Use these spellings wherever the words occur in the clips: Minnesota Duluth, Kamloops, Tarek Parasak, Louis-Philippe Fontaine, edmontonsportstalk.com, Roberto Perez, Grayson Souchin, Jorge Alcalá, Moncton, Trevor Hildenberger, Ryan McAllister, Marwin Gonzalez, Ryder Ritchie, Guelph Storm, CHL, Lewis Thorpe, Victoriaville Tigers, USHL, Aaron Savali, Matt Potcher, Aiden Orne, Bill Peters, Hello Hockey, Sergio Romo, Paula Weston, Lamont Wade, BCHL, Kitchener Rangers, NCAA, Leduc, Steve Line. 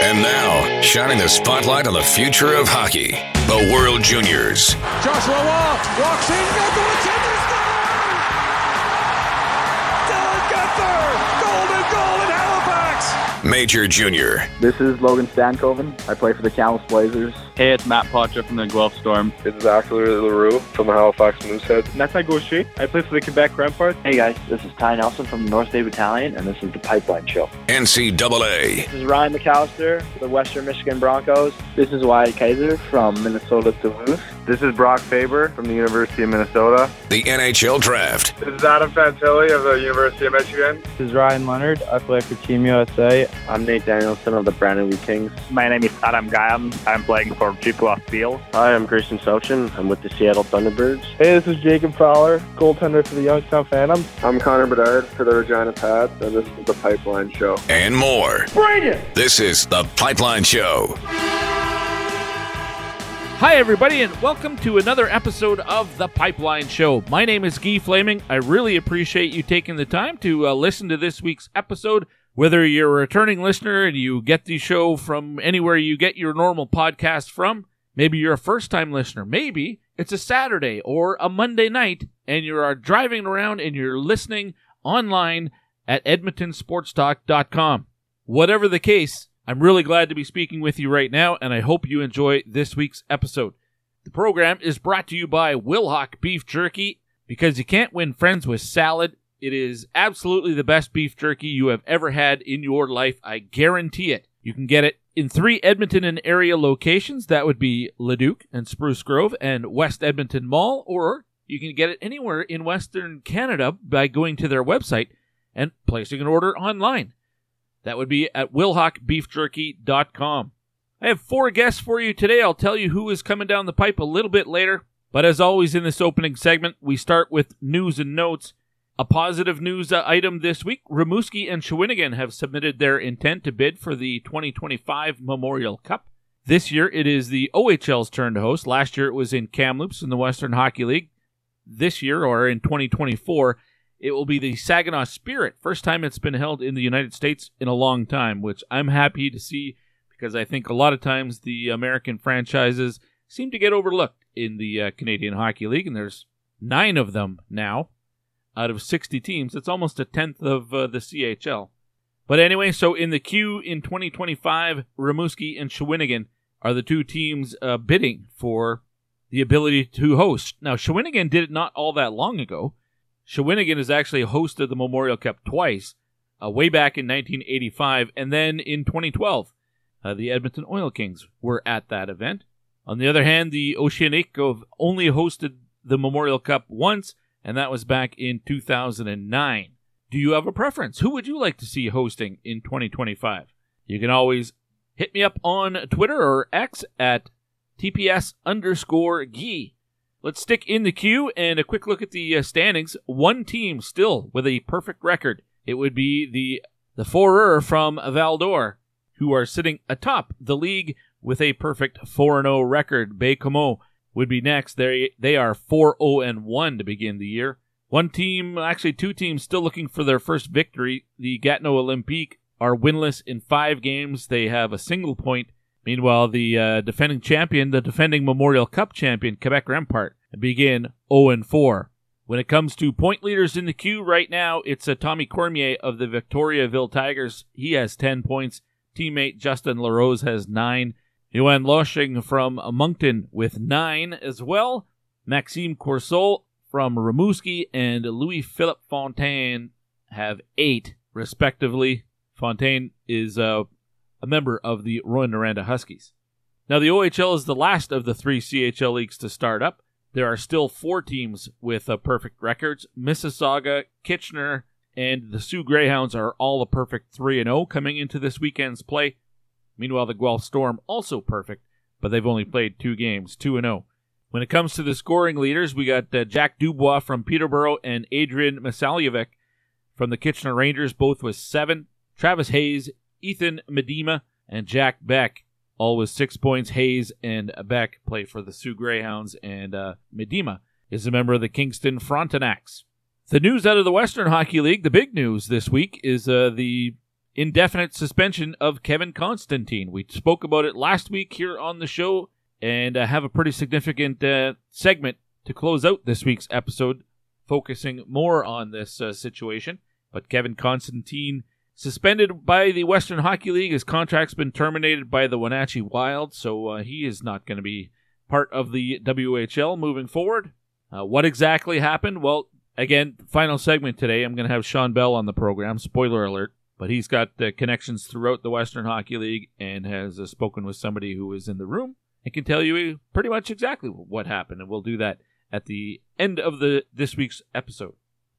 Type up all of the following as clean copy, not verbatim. And now, shining the spotlight on the future of hockey, the World Juniors. Joshua Wall walks in, Gunther with center, scores! Dylan Gunther, golden goal in Halifax! Major Junior. This is Logan Stankoven. I play for the Calis Blazers. Hey, it's Matt Potcher from the Guelph Storm. This is Ackler LaRue from the Halifax Moosehead. Natai Gaucher. I play for the Quebec Remparts. Hey guys, this is Ty Nelson from the North Bay Battalion, and this is the Pipeline Show. NCAA. This is Ryan McAllister for the Western Michigan Broncos. This is Wyatt Kaiser from Minnesota Duluth. This is Brock Faber from the University of Minnesota. The NHL Draft. This is Adam Fantilli of the University of Michigan. This is Ryan Leonard. I play for Team USA. I'm Nate Danielson of the Brandon Wheat Kings. My name is Adam Guyam. I'm playing for Steel. Hi, I'm Grayson Souchin. I'm with the Seattle Thunderbirds. Hey, this is Jacob Fowler, goaltender for the Youngstown Phantoms. I'm Connor Bedard for the Regina Pats, and this is the Pipeline Show. And more. Brandon! This is the Pipeline Show. Hi, everybody, and welcome to another episode of the Pipeline Show. My name is Guy Flaming. I really appreciate you taking the time to listen to this week's episode. Whether you're a returning listener and you get the show from anywhere you get your normal podcast from, maybe you're a first-time listener, maybe it's a Saturday or a Monday night and you are driving around and you're listening online at edmontonsportstalk.com. Whatever the case, I'm really glad to be speaking with you right now, and I hope you enjoy this week's episode. The program is brought to you by Wilhock Beef Jerky, because you can't win friends with salad. It is absolutely the best beef jerky you have ever had in your life. I guarantee it. You can get it in 3 Edmonton and area locations. That would be Leduc and Spruce Grove and West Edmonton Mall. Or you can get it anywhere in Western Canada by going to their website and placing an order online. That would be at wilhockbeefjerky.com. I have 4 guests for you today. I'll tell you who is coming down the pipe a little bit later. But as always in this opening segment, we start with news and notes. A positive news item this week, Rimouski and Shawinigan have submitted their intent to bid for the 2025 Memorial Cup. This year, it is the OHL's turn to host. Last year, it was in Kamloops in the Western Hockey League. This year, or in 2024, it will be the Saginaw Spirit. First time it's been held in the United States in a long time, which I'm happy to see because I think a lot of times the American franchises seem to get overlooked in the Canadian Hockey League, and there's 9 of them now. Out of 60 teams, it's almost a tenth of the CHL. But anyway, so in the queue in 2025, Rimouski and Shawinigan are the 2 teams bidding for the ability to host. Now, Shawinigan did it not all that long ago. Shawinigan has actually hosted the Memorial Cup twice, way back in 1985, and then in 2012, the Edmonton Oil Kings were at that event. On the other hand, the Oceanicos only hosted the Memorial Cup once, and that was back in 2009. Do you have a preference? Who would you like to see hosting in 2025? You can always hit me up on Twitter or X at TPS_Guy. Let's stick in the queue and a quick look at the standings. One team still with a perfect record. It would be the Foreur from Val d'Or, who are sitting atop the league with a perfect 4-0 record. Baie-Comeau would be next. They are 4-0-1 to begin the year. One team, actually 2 teams still looking for their first victory. The Gatineau Olympique are winless in 5 games. They have a single point. Meanwhile, the defending champion, the defending Memorial Cup champion, Quebec Rempart, begin 0-4. When it comes to point leaders in the queue right now, it's Tommy Cormier of the Victoriaville Tigers. He has 10 points. Teammate Justin LaRose has 9. Yuan Loshing from Moncton with 9 as well. Maxime Courseau from Rimouski and Louis-Philippe Fontaine have 8, respectively. Fontaine is a member of the Rouyn-Noranda Huskies. Now, the OHL is the last of the 3 CHL leagues to start up. There are still 4 teams with perfect records. Mississauga, Kitchener, and the Soo Greyhounds are all a perfect 3-0 coming into this weekend's play. Meanwhile, the Guelph Storm also perfect, but they've only played 2 games, 2-0. When it comes to the scoring leaders, we got Jack Dubois from Peterborough and Adrian Masaljevic from the Kitchener Rangers, both with 7. Travis Hayes, Ethan Medema, and Jack Beck, all with 6 points. Hayes and Beck play for the Soo Greyhounds, and Medema is a member of the Kingston Frontenacs. The news out of the Western Hockey League, the big news this week, is the indefinite suspension of Kevin Constantine. We spoke about it last week here on the show and have a pretty significant segment to close out this week's episode, focusing more on this situation. But Kevin Constantine suspended by the Western Hockey League. His contract's been terminated by the Wenatchee Wild, so he is not going to be part of the WHL moving forward. What exactly happened? Well, again, final segment today, I'm going to have Sean Bell on the program, spoiler alert, but he's got connections throughout the Western Hockey League and has spoken with somebody who is in the room and can tell you pretty much exactly what happened, and we'll do that at the end of this week's episode.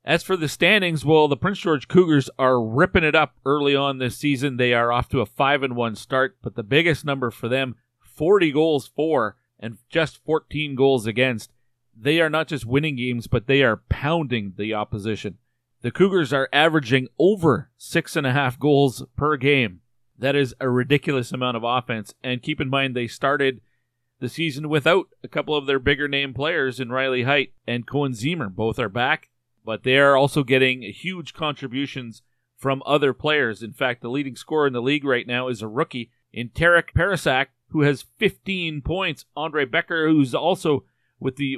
As for the standings, well, the Prince George Cougars are ripping it up early on this season. They are off to a 5-1 start, but the biggest number for them, 40 goals for and just 14 goals against. They are not just winning games, but they are pounding the opposition. The Cougars are averaging over 6.5 goals per game. That is a ridiculous amount of offense. And keep in mind, they started the season without a couple of their bigger name players in Riley Height and Cohen Zeemer. Both are back, but they are also getting huge contributions from other players. In fact, the leading scorer in the league right now is a rookie in Tarek Parasak, who has 15 points. Andre Becker, who's also with the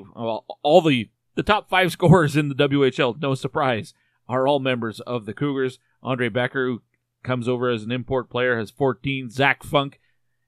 top five scorers in the WHL, no surprise, are all members of the Cougars. Andre Becker, who comes over as an import player, has 14. Zach Funk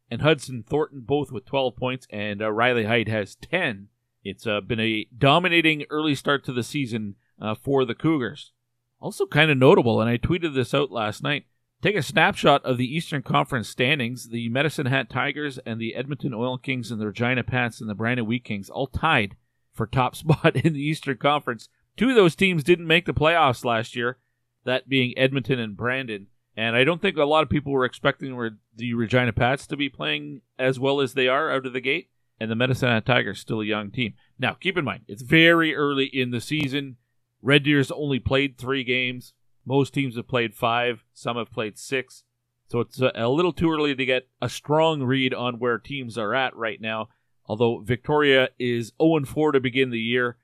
and Hudson Thornton, both with 12 points, and Riley Height has 10. It's been a dominating early start to the season for the Cougars. Also kind of notable, and I tweeted this out last night, take a snapshot of the Eastern Conference standings. The Medicine Hat Tigers and the Edmonton Oil Kings and the Regina Pats and the Brandon Wheat Kings all tied for top spot in the Eastern Conference. Two of those teams didn't make the playoffs last year, that being Edmonton and Brandon. And I don't think a lot of people were expecting the Regina Pats to be playing as well as they are out of the gate. And the Medicine Hat Tigers, still a young team. Now, keep in mind, it's very early in the season. Red Deer's only played 3 games. Most teams have played 5, some have played 6, so it's a little too early to get a strong read on where teams are at right now, although Victoria is 0-4 to begin the year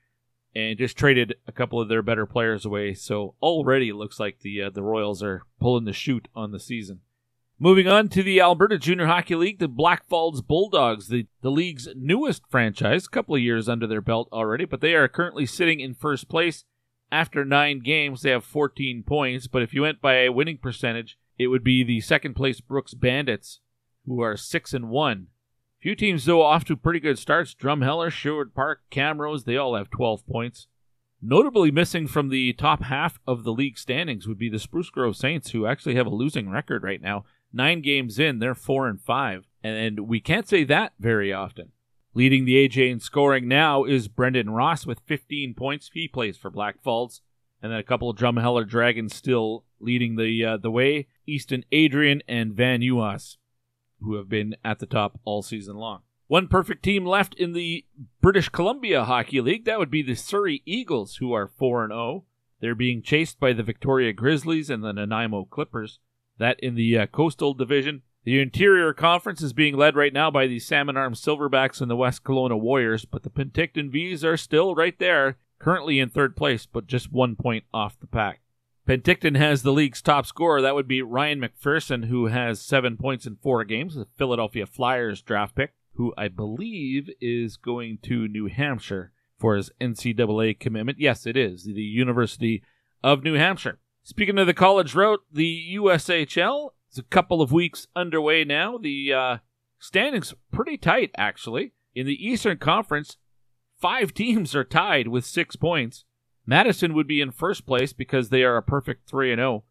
and just traded a couple of their better players away, so already it looks like the Royals are pulling the chute on the season. Moving on to the Alberta Junior Hockey League, the Black Falls Bulldogs, the league's newest franchise, a couple of years under their belt already, but they are currently sitting in first place. After 9 games, they have 14 points, but if you went by a winning percentage, it would be the second-place Brooks Bandits, who are 6-1. Few teams, though, off to pretty good starts. Drumheller, Sherwood Park, Camrose, they all have 12 points. Notably missing from the top half of the league standings would be the Spruce Grove Saints, who actually have a losing record right now. 9 games in, they're 4-5, and we can't say that very often. Leading the AJ in scoring now is Brendan Ross with 15 points. He plays for Black Falls. And then a couple of Drumheller Dragons still leading the way. Easton Adrian and Van Uas, who have been at the top all season long. One perfect team left in the British Columbia Hockey League. That would be the Surrey Eagles, who are 4-0. They're being chased by the Victoria Grizzlies and the Nanaimo Clippers. That in the Coastal Division. The Interior Conference is being led right now by the Salmon Arm Silverbacks and the West Kelowna Warriors, but the Penticton Vs are still right there, currently in third place, but just 1 point off the pack. Penticton has the league's top scorer. That would be Ryan McPherson, who has 7 points in 4 games, the Philadelphia Flyers draft pick, who I believe is going to New Hampshire for his NCAA commitment. Yes, it is, the University of New Hampshire. Speaking of the college route, the USHL, it's a couple of weeks underway now. The standings pretty tight, actually. In the Eastern Conference, 5 teams are tied with 6 points. Madison would be in first place because they are a perfect 3-0.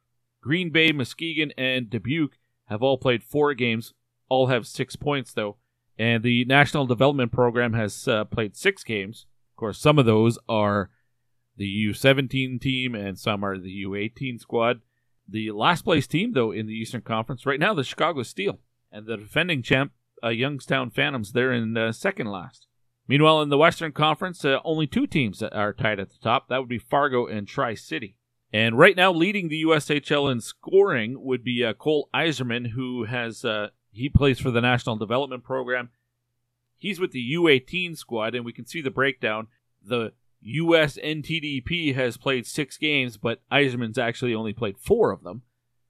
Green Bay, Muskegon, and Dubuque have all played 4 games. All have 6 points, though. And the National Development Program has played 6 games. Of course, some of those are the U17 team and some are the U18 squad. The last place team, though, in the Eastern Conference right now, the Chicago Steel. And the defending champ, Youngstown Phantoms, they're in second last. Meanwhile, in the Western Conference, only 2 teams are tied at the top. That would be Fargo and Tri-City. And right now, leading the USHL in scoring would be Cole Iserman, who has he plays for the National Development Program. He's with the U18 squad, and we can see the breakdown. The USNTDP has played 6 games, but Eiserman's actually only played 4 of them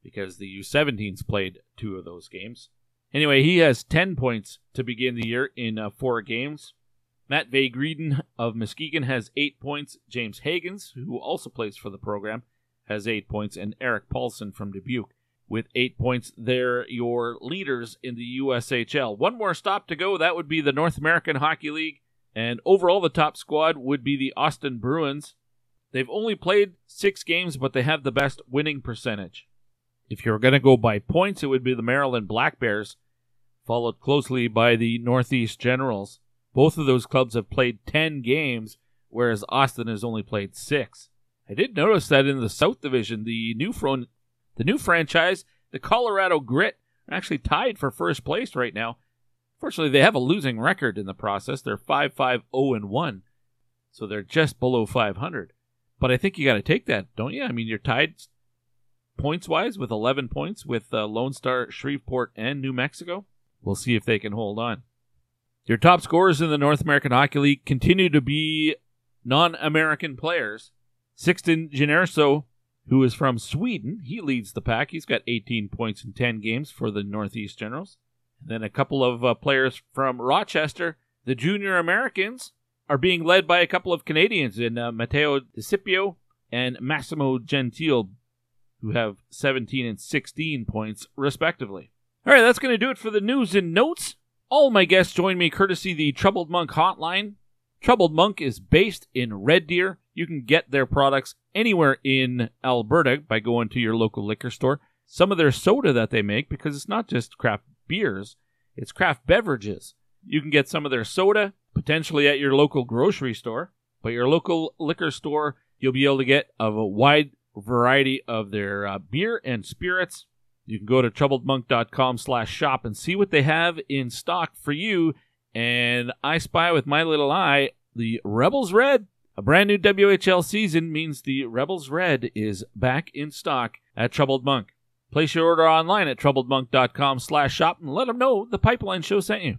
because the U17s played 2 of those games. Anyway, he has 10 points to begin the year in 4 games. Matt Vagreden of Muskegon has 8 points. James Higgins, who also plays for the program, has 8 points. And Eric Paulson from Dubuque with 8 points. They're your leaders in the USHL. One more stop to go. That would be the North American Hockey League. And overall, the top squad would be the Austin Bruins. They've only played 6 games, but they have the best winning percentage. If you're going to go by points, it would be the Maryland Black Bears, followed closely by the Northeast Generals. Both of those clubs have played 10 games, whereas Austin has only played 6. I did notice that in the South Division, the new franchise, the Colorado Grit, are actually tied for first place right now. Fortunately, they have a losing record in the process. They're 5-5-0-1, so they're just below 500. But I think you got to take that, don't you? I mean, you're tied points-wise with 11 points with Lone Star, Shreveport, and New Mexico. We'll see if they can hold on. Your top scorers in the North American Hockey League continue to be non-American players. Sixten Generso, who is from Sweden, he leads the pack. He's got 18 points in 10 games for the Northeast Generals. And then a couple of players from Rochester. The junior Americans are being led by a couple of Canadians in Matteo DiCipio and Massimo Gentile, who have 17 and 16 points, respectively. All right, that's going to do it for the news and notes. All my guests join me courtesy the Troubled Monk hotline. Troubled Monk is based in Red Deer. You can get their products anywhere in Alberta by going to your local liquor store. Some of their soda that they make, because it's not just craft beers, it's craft beverages. You can get some of their soda, potentially at your local grocery store. But your local liquor store, you'll be able to get of a wide variety of their beer and spirits. You can go to troubledmonk.com/shop and see what they have in stock for you. And I spy with my little eye the Rebels Red. A brand new WHL season means the Rebels Red is back in stock at Troubled Monk. Place your order online at troubledmonk.com/shop and let them know the Pipeline Show sent you.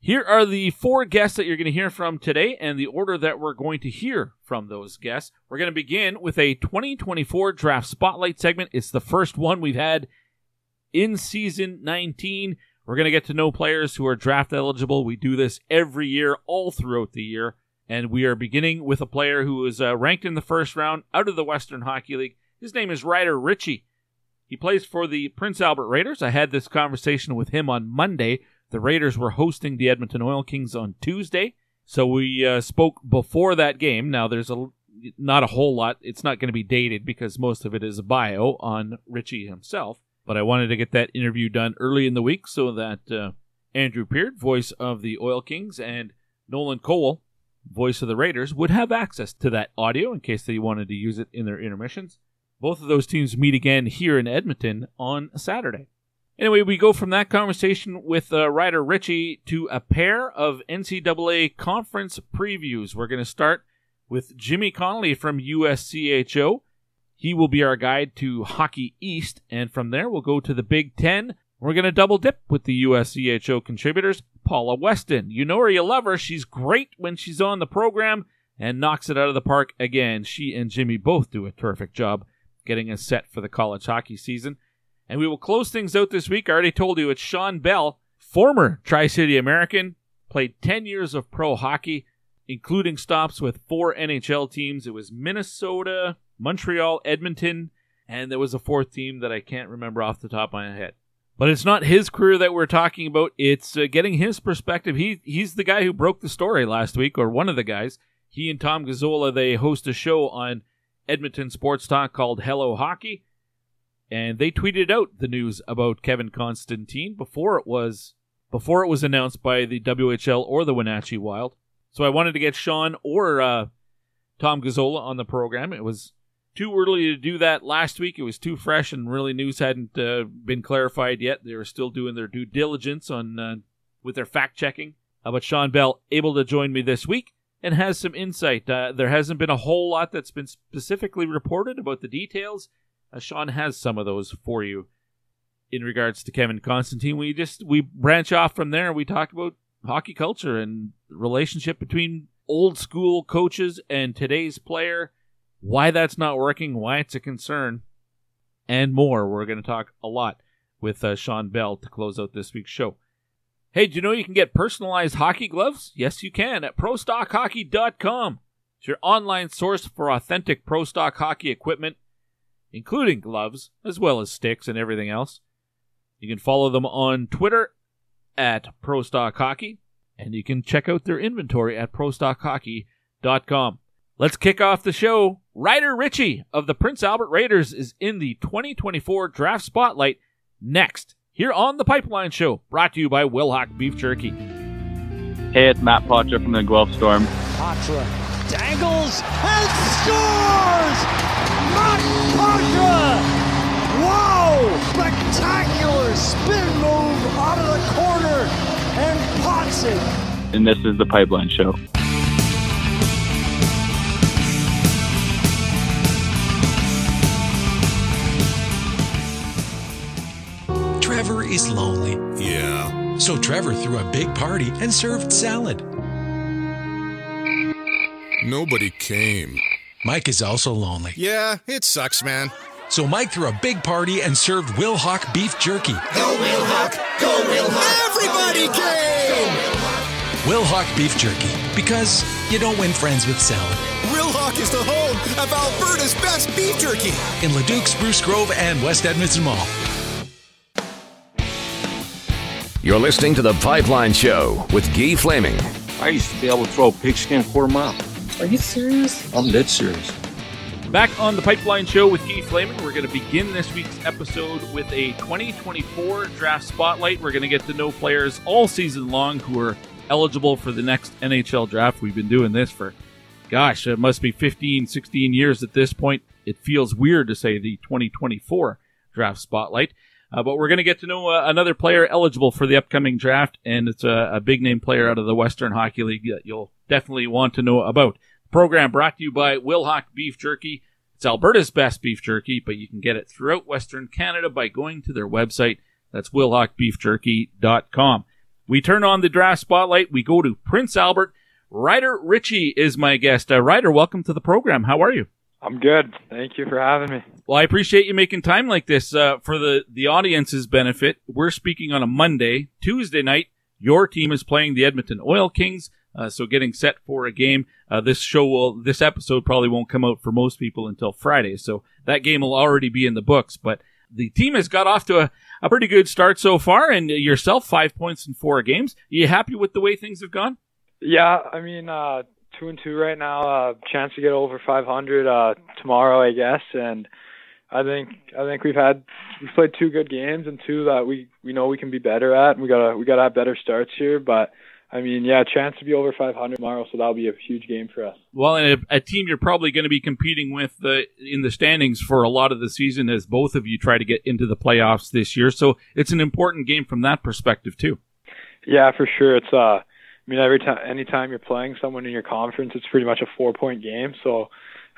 Here are the 4 guests that you're going to hear from today and the order that we're going to hear from those guests. We're going to begin with a 2024 Draft Spotlight segment. It's the first one we've had in season 19, we're going to get to know players who are draft eligible. We do this every year, all throughout the year. And we are beginning with a player who is ranked in the first round out of the Western Hockey League. His name is Ryder Ritchie. He plays for the Prince Albert Raiders. I had this conversation with him on Monday. The Raiders were hosting the Edmonton Oil Kings on Tuesday. So we spoke before that game. Now, there's not a whole lot. It's not going to be dated because most of it is a bio on Ritchie himself. But I wanted to get that interview done early in the week so that Andrew Peard, voice of the Oil Kings, and Nolan Cole, voice of the Raiders, would have access to that audio in case they wanted to use it in their intermissions. Both of those teams meet again here in Edmonton on Saturday. Anyway, we go from that conversation with Ryder Ritchie to a pair of NCAA conference previews. We're going to start with Jimmy Connolly from USCHO. He will be our guide to Hockey East, and from there we'll go to the Big Ten. We're going to double dip with the USCHO contributors, Paula Weston. You know her, you love her. She's great when she's on the program and knocks it out of the park again. She and Jimmy both do a terrific job getting us set for the college hockey season. And we will close things out this week. I already told you it's Sean Bell, former Tri-City American, played 10 years of pro hockey, including stops with 4 NHL teams. It was Minnesota, Montreal, Edmonton, and there was a 4th team that I can't remember off the top of my head. But it's not his career that we're talking about. It's getting his perspective. He's the guy who broke the story last week, or one of the guys. He and Tom Gazzola, they host a show on Edmonton Sports Talk called Hello Hockey, and they tweeted out the news about Kevin Constantine before it was announced by the WHL or the Wenatchee Wild. So I wanted to get Sean or Tom Gazzola on the program. It was too early to do that last week. It was too fresh, and really news hadn't been clarified yet. They were still doing their due diligence on with their fact-checking. But Sean Bell able to join me this week and has some insight. There hasn't been a whole lot that's been specifically reported about the details. Sean has some of those for you in regards to Kevin Constantine. We branch off from there. We talk about hockey culture and the relationship between old school coaches and today's player, why that's not working, why it's a concern, and more. We're going to talk a lot with Sean Bell to close out this week's show. Hey, do you know you can get personalized hockey gloves? Yes, you can at prostockhockey.com. It's your online source for authentic pro stock hockey equipment, including gloves, as well as sticks and everything else. You can follow them on Twitter at Pro Stock Hockey, and you can check out their inventory at prostockhockey.com. Let's kick off the show. Ryder Ritchie of the Prince Albert Raiders is in the 2024 Draft Spotlight next, here on The Pipeline Show, brought to you by Wilhock Beef Jerky. Hey, it's Matt Potcher from the Guelph Storm. Potcher dangles and scores! Matt Potcher! Wow! Spectacular spin move out of the corner and pots it. And this is The Pipeline Show. Trevor is lonely. Yeah. So Trevor threw a big party and served salad. Nobody came. Mike is also lonely. Yeah, it sucks, man. So Mike threw a big party and served Wilhock Beef Jerky. Go Wilhock! Go Wilhock! Everybody came! Wilhock Beef Jerky, because you don't win friends with salad. Wilhock is the home of Alberta's best beef jerky. In Leduc, Spruce Grove, and West Edmonton Mall. You're listening to The Pipeline Show with Guy Flaming. I used to be able to throw a pigskin 1/4 mile. Are you serious? I'm dead serious. Back on The Pipeline Show with Guy Flaming, we're going to begin this week's episode with a 2024 draft spotlight. We're going to get to know players all season long who are eligible for the next NHL draft. We've been doing this for, gosh, it must be 15, 16 years at this point. It feels weird to say the 2024 draft spotlight. But we're going to get to know another player eligible for the upcoming draft, and it's a big-name player out of the Western Hockey League that you'll definitely want to know about. Program brought to you by Wilhock Beef Jerky. It's Alberta's best beef jerky, but you can get it throughout Western Canada by going to their website. That's wilhockbeefjerky.com. We turn on the draft spotlight. We go to Prince Albert. Ryder Ritchie is my guest. Ryder, welcome to the program. How are you? I'm good. Thank you for having me. Well, I appreciate you making time like this for the audience's benefit. We're speaking on a Monday. Tuesday night, your team is playing the Edmonton Oil Kings. So getting set for a game. This episode probably won't come out for most people until Friday. So that game will already be in the books. But the team has got off to a pretty good start so far. And yourself, 5 points in 4 games. Are you happy with the way things have gone? Yeah, I mean, 2-2 right now. Chance to get over 500 tomorrow, I guess. And I think we've played 2 good games and 2 that we know we can be better at. And we gotta have better starts here, but. I mean, yeah, chance to be over 500 tomorrow, so that'll be a huge game for us. Well, and a team you're probably going to be competing with in the standings for a lot of the season as both of you try to get into the playoffs this year, so it's an important game from that perspective too. Yeah, for sure. It's I mean, anytime you're playing someone in your conference, it's pretty much a 4-point game. So,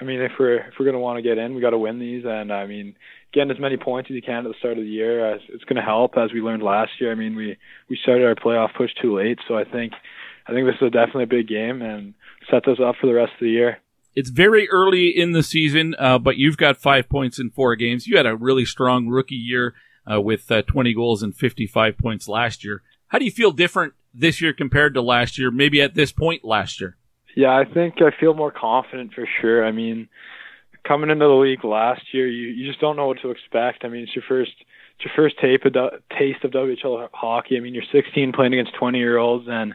I mean, if we're going to want to get in, we got to win these, and I mean, getting as many points as you can at the start of the year, it's going to help. As we learned last year, I mean, we started our playoff push too late, so I think this is definitely a big game and sets us up for the rest of the year. It's very early in the season, but you've got 5 points in 4 games. You had a really strong rookie year with 20 goals and 55 points last year. How do you feel different this year compared to last year, maybe at this point last year? Yeah, I think I feel more confident for sure. I mean, coming into the league last year, you just don't know what to expect. I mean, it's your first taste of WHL hockey. I mean, you're 16 playing against 20-year-olds, and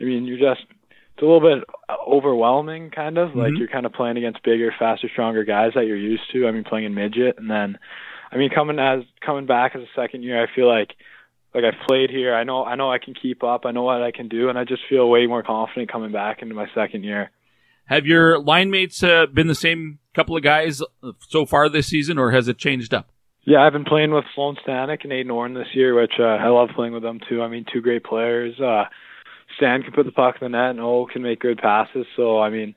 I mean, it's a little bit overwhelming, kind of. Mm-hmm. Like, you're kind of playing against bigger, faster, stronger guys that you're used to. I mean, playing in midget, and then, I mean, coming back as a second year, I feel like I've played here. I know I can keep up. I know what I can do, and I just feel way more confident coming back into my second year. Have your line mates been the same couple of guys so far this season, or has it changed up? Yeah, I've been playing with Sloan Stanek and Aiden Orne this year, which I love playing with them too. I mean, 2 great players. Stan can put the puck in the net, and O can make good passes. So, I mean,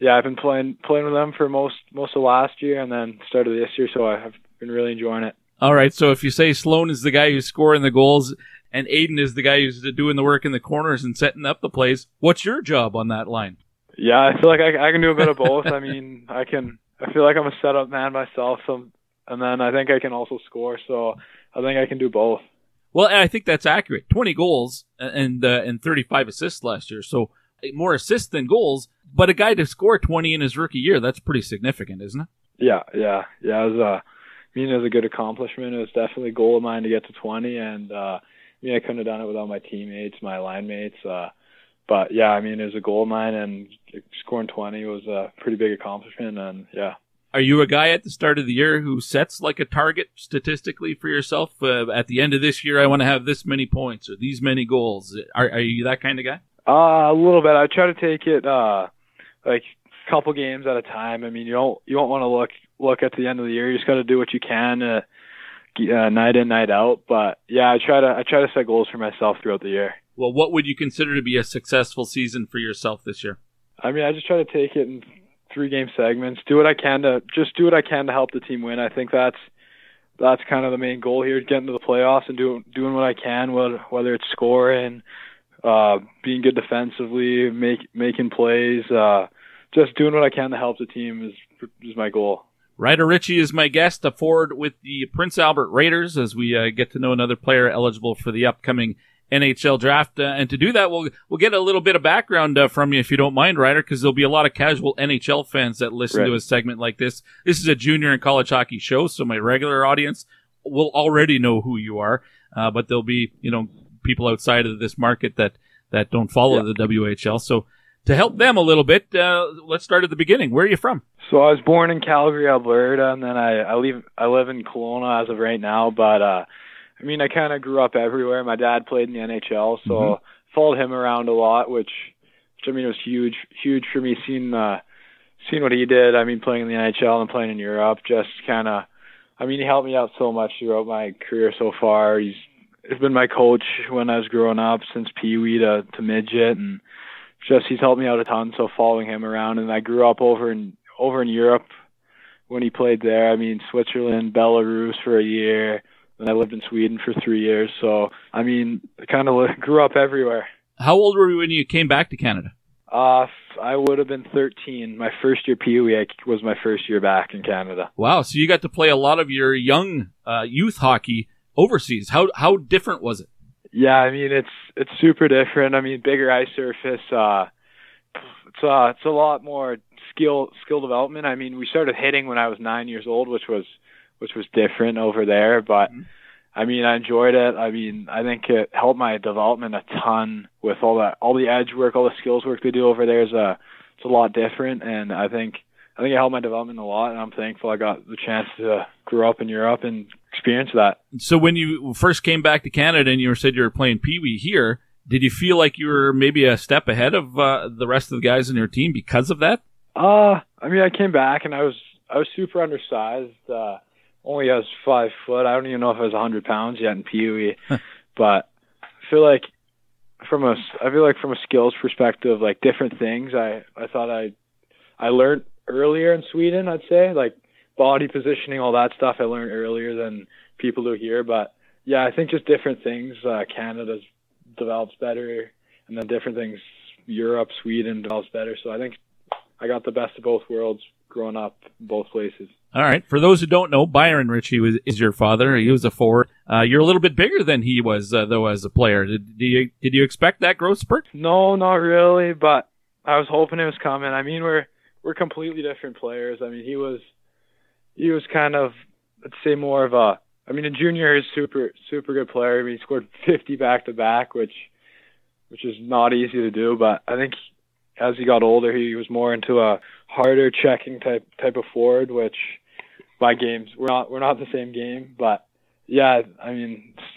yeah, I've been playing with them for most of last year and then started this year, so I've been really enjoying it. All right, so if you say Sloan is the guy who's scoring the goals and Aiden is the guy who's doing the work in the corners and setting up the plays, what's your job on that line? Yeah, I feel like I can do a bit of both. I mean, I feel like I'm a setup man myself, and then I think I can also score, so I think I can do both. Well, and I think that's accurate. 20 goals and 35 assists last year, so more assists than goals, but a guy to score 20 in his rookie year, that's pretty significant, isn't it? Yeah. It was a good accomplishment. It was definitely a goal of mine to get to 20, and I couldn't have done it without my teammates, my line mates. But yeah, it was a goal of mine, and scoring 20 was a pretty big accomplishment. And yeah. Are you a guy at the start of the year who sets like a target statistically for yourself? At the end of this year, I want to have this many points or these many goals. Are you that kind of guy? A little bit. I try to take it like a couple games at a time. You don't want to look at the end of the year. You just got to do what you can night in, night out. But yeah, I try to set goals for myself throughout the year. Well, what would you consider to be a successful season for yourself this year? I just try to take it in 3-game segments. Do what I can to help the team win. I think that's kind of the main goal here: getting to the playoffs and doing what I can, whether it's scoring, being good defensively, making plays, just doing what I can to help the team is my goal. Ryder Ritchie is my guest, a forward with the Prince Albert Raiders, as we get to know another player eligible for the upcoming NHL draft. And to do that, we'll get a little bit of background from you, if you don't mind, Ryder, because there'll be a lot of casual NHL fans that listen to a segment like this. This is a junior and college hockey show, so my regular audience will already know who you are, but there'll be people outside of this market that don't follow the WHL. So to help them a little bit, let's start at the beginning. Where are you from? So I was born in Calgary, Alberta, and then I live in Kelowna as of right now. But I kind of grew up everywhere. My dad played in the NHL, so followed him around a lot, which was huge for me seeing what he did. Playing in the NHL and playing in Europe, just kind of. He helped me out so much throughout my career so far. He's been my coach when I was growing up, since peewee to midget, and just he's helped me out a ton. So following him around, and I grew up over in Europe when he played there. Switzerland, Belarus for a year, and I lived in Sweden for 3 years. So I kind of grew up everywhere. How old were you when you came back to Canada? I would have been 13. My first year PUE was my first year back in Canada. Wow! So you got to play a lot of your young youth hockey overseas. How different was it? Yeah, it's super different. Bigger ice surface. It's a lot more skill development. We started hitting when I was 9 years old, which was different over there. But I enjoyed it. I think it helped my development a ton with all the edge work, all the skills work they do over there. It's a lot different, and I think it helped my development a lot, and I'm thankful I got the chance to grow up in Europe and experience that. So when you first came back to Canada and you said you were playing peewee here, did you feel like you were maybe a step ahead of the rest of the guys in your team because of that? I came back and I was super undersized. Only I was 5 foot. I don't even know if I was 100 pounds yet in peewee. But I feel like from a skills perspective, like different things, I thought I learned earlier in Sweden, I'd say, like body positioning, all that stuff I learned earlier than people do here. But yeah, I think just different things. Canada's develops better, and then different things, Europe, Sweden develops better. So I think I got the best of both worlds growing up in both places. All right. For those who don't know, Byron Ritchie is your father. He was a forward. You're a little bit bigger than he was, though, as a player. Did you expect that growth spurt? No, not really, but I was hoping it was coming. We're completely different players. He was kind of, let's say, more of a. A junior is super good player. He scored 50 back to back, which is not easy to do. But I think as he got older, he was more into a harder checking type of forward. Which my games we're not the same game. But yeah,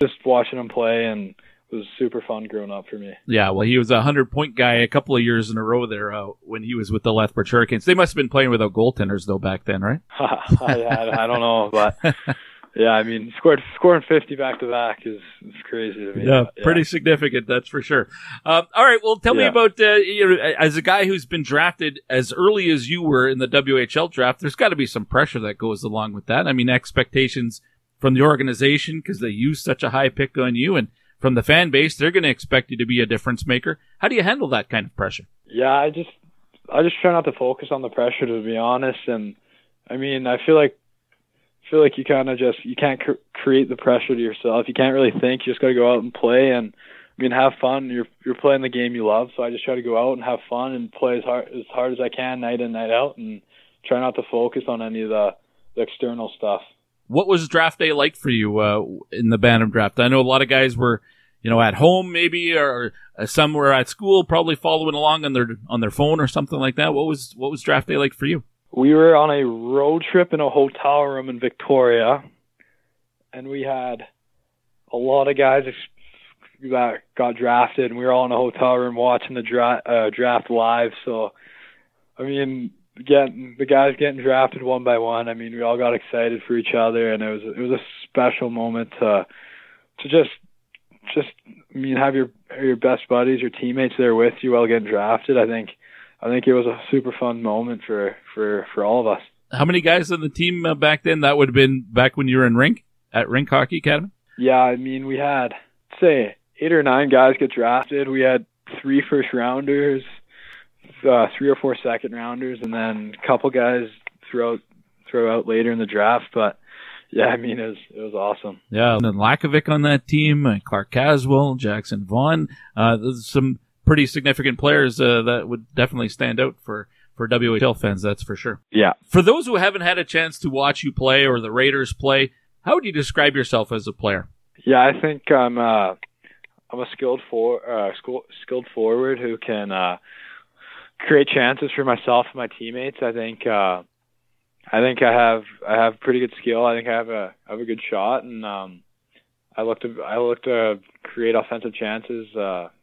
just watching him play and. It was super fun growing up for me. Yeah, well, he was a 100-point guy a couple of years in a row there when he was with the Lethbridge Hurricanes. They must have been playing without goaltenders, though, back then, right? I don't know, but yeah, scoring 50 back-to-back is crazy to me. Yeah, pretty significant, that's for sure. All right, well, tell me about, as a guy who's been drafted as early as you were in the WHL draft, there's got to be some pressure that goes along with that. Expectations from the organization, because they used such a high pick on you, and from the fan base, they're going to expect you to be a difference maker. How do you handle that kind of pressure? Yeah, I just try not to focus on the pressure, to be honest. And I mean, I feel like you kind of just, you can't create the pressure to yourself. You can't really think. You just got to go out and play and, I mean, have fun. You're playing the game you love. So I just try to go out and have fun and play as hard as I can night in, night out, and try not to focus on any of the external stuff. What was draft day like for you in the Bantam draft? I know a lot of guys were, you know, at home maybe, or some were at school, probably following along on their phone or something like that. What was draft day like for you? We were on a road trip in a hotel room in Victoria, and we had a lot of guys that got drafted, and we were all in a hotel room watching the draft live. So, I mean, the guys getting drafted one by one. I mean, we all got excited for each other, and it was a special moment to have your best buddies, your teammates there with you while getting drafted. I think it was a super fun moment for all of us. How many guys on the team back then? That would have been back when you were in rink, at Rink Hockey Academy? Yeah, I mean, we had, say, 8 or 9 guys get drafted. We had 3 first-rounders, 3 or 4 second-rounders, and then a couple guys throw out later in the draft. But, yeah, I mean, it was awesome. Yeah, and then Lakovic on that team, Clark Caswell, Jackson Vaughn, some pretty significant players that would definitely stand out for WHL fans, that's for sure. Yeah. For those who haven't had a chance to watch you play or the Raiders play, how would you describe yourself as a player? Yeah, I think I'm a skilled forward who can create chances for myself and my teammates. I think I have pretty good skill. I think I have a good shot, and I look to create offensive chances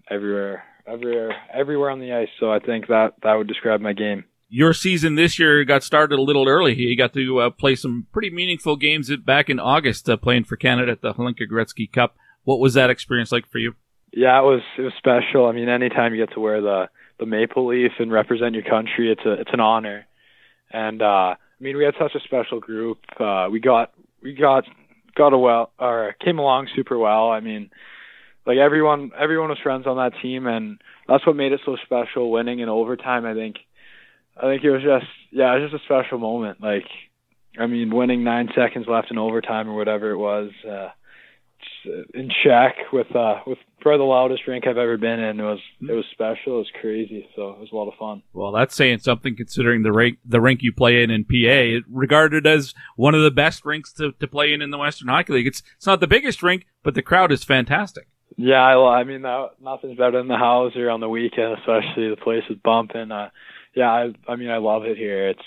everywhere on the ice. So I think that would describe my game. Your season this year got started a little early. You got to play some pretty meaningful games back in August, playing for Canada at the Hlinka Gretzky Cup. What was that experience like for you? Yeah, it was special. I mean, anytime you get to wear the maple leaf and represent your country, it's an honor. And I mean, we had such a special group. Came along super well. I mean, like everyone was friends on that team, and that's what made it so special. Winning in overtime, I think it was just a special moment. Like, I mean, winning 9 seconds left in overtime or whatever it was, in check with probably the loudest rink I've ever been in. It was special. It was crazy. So it was a lot of fun. Well, that's saying something considering the rink you play in PA. It's regarded as one of the best rinks to play in the Western Hockey League. It's not the biggest rink, but the crowd is fantastic. Yeah, I mean, nothing's better than the house here on the weekend, especially. The place is bumping. Yeah, I mean, I love it here. It's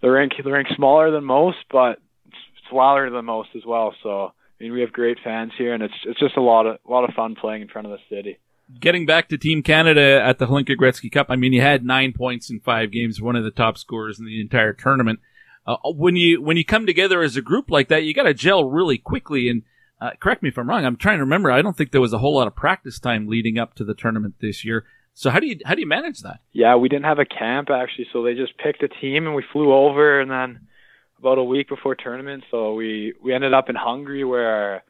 the rink's smaller than most, but it's louder than most as well. So, I mean, we have great fans here, and it's just a lot of fun playing in front of the city. Getting back to Team Canada at the Hlinka Gretzky Cup, I mean, you had 9 points in 5 games, one of the top scorers in the entire tournament. When you come together as a group like that, you got to gel really quickly. And correct me if I'm wrong, I'm trying to remember, I don't think there was a whole lot of practice time leading up to the tournament this year. So how do you manage that? Yeah, we didn't have a camp, actually, so they just picked a team and we flew over, and then about a week before tournament, so we ended up in Hungary where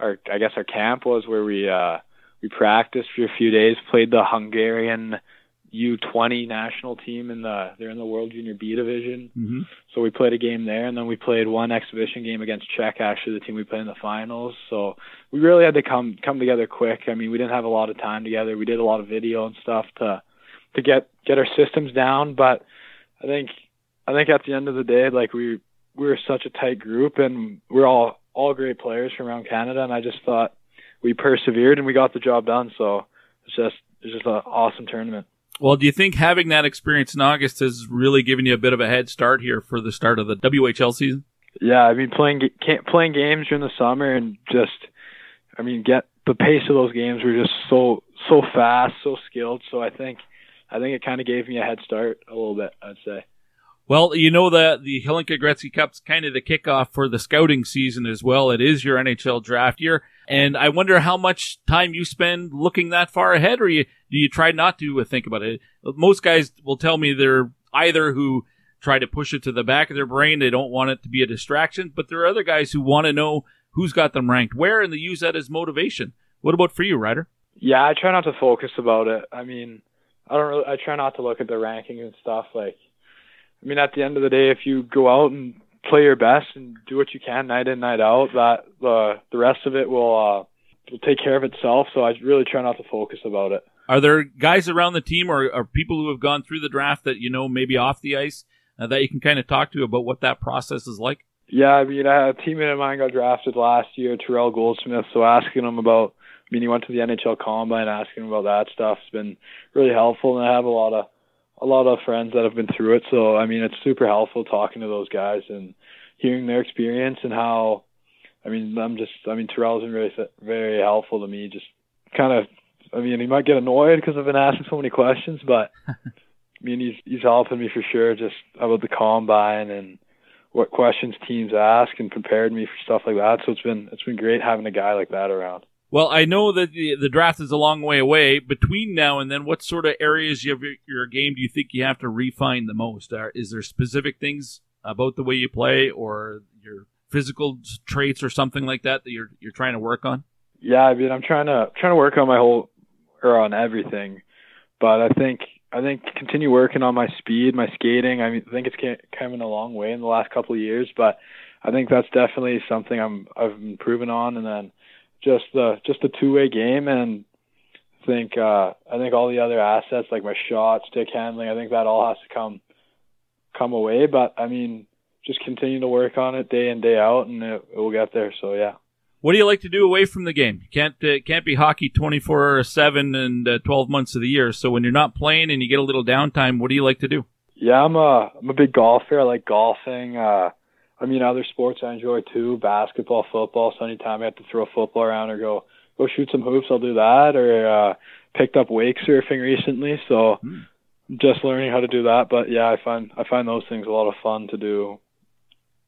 our camp was, where we practiced for a few days, played the Hungarian U20 national team they're in the World Junior B division. Mm-hmm. So we played a game there, and then we played one exhibition game against Czech, actually, the team we played in the finals. So we really had to come together quick. I mean, we didn't have a lot of time together. We did a lot of video and stuff to get our systems down, but I think at the end of the day, like, we were such a tight group, and we're all great players from around Canada, and I just thought we persevered and we got the job done. So it's just an awesome tournament. Well, do you think having that experience in August has really given you a bit of a head start here for the start of the WHL season? Yeah, I mean, playing games during the summer, and just, I mean, get the pace of those games were just so fast, so skilled. So I think it kind of gave me a head start a little bit, I'd say. Well, you know, the Hlinka Gretzky Cup's kind of the kickoff for the scouting season as well. It is your NHL draft year, and I wonder how much time you spend looking that far ahead, or do you try not to think about it? Most guys will tell me they're either who try to push it to the back of their brain, they don't want it to be a distraction, but there are other guys who want to know who's got them ranked where, and they use that as motivation. What about for you, Ryder? Yeah, I try not to focus about it. I mean, I try not to look at the rankings and stuff. Like, I mean, at the end of the day, if you go out and play your best and do what you can night in, night out, that the rest of it will take care of itself. So I really try not to focus about it. Are there guys around the team or people who have gone through the draft that you know maybe off the ice that you can kind of talk to about what that process is like? Yeah, I mean, a teammate of mine got drafted last year, Terrell Goldsmith, so asking him about, I mean, he went to the NHL Combine, asking him about that stuff has been really helpful, and I have a lot of friends that have been through it, so, I mean, it's super helpful talking to those guys and hearing their experience and how, I mean, Terrell's been really, very helpful to me, just kind of, I mean, he might get annoyed because I've been asking so many questions, but I mean, he's helping me for sure just about the Combine and what questions teams ask and prepared me for stuff like that. So it's been great having a guy like that around. Well, I know that the draft is a long way away. Between now and then, what sort of areas of your game do you think you have to refine the most? Is there specific things about the way you play or your physical traits or something like that that you're trying to work on? Yeah, I mean, I'm trying to work on my whole or on everything, but I think continue working on my speed, my skating. I mean, I think it's coming a long way in the last couple of years, but I think that's definitely something I've improving on. And then just the two-way game, and I think all the other assets like my shot, stick handling, I think that all has to come away. But I mean, just continue to work on it day in, day out, and it will get there. So yeah. What do you like to do away from the game? You can't be hockey 24/7 and 12 months of the year. So when you're not playing and you get a little downtime, what do you like to do? Yeah, I'm a big golfer. I like golfing. I mean, other sports I enjoy too: basketball, football. So anytime I have to throw a football around or go shoot some hoops, I'll do that. Or picked up wake surfing recently, so just learning how to do that. But yeah, I find those things a lot of fun to do.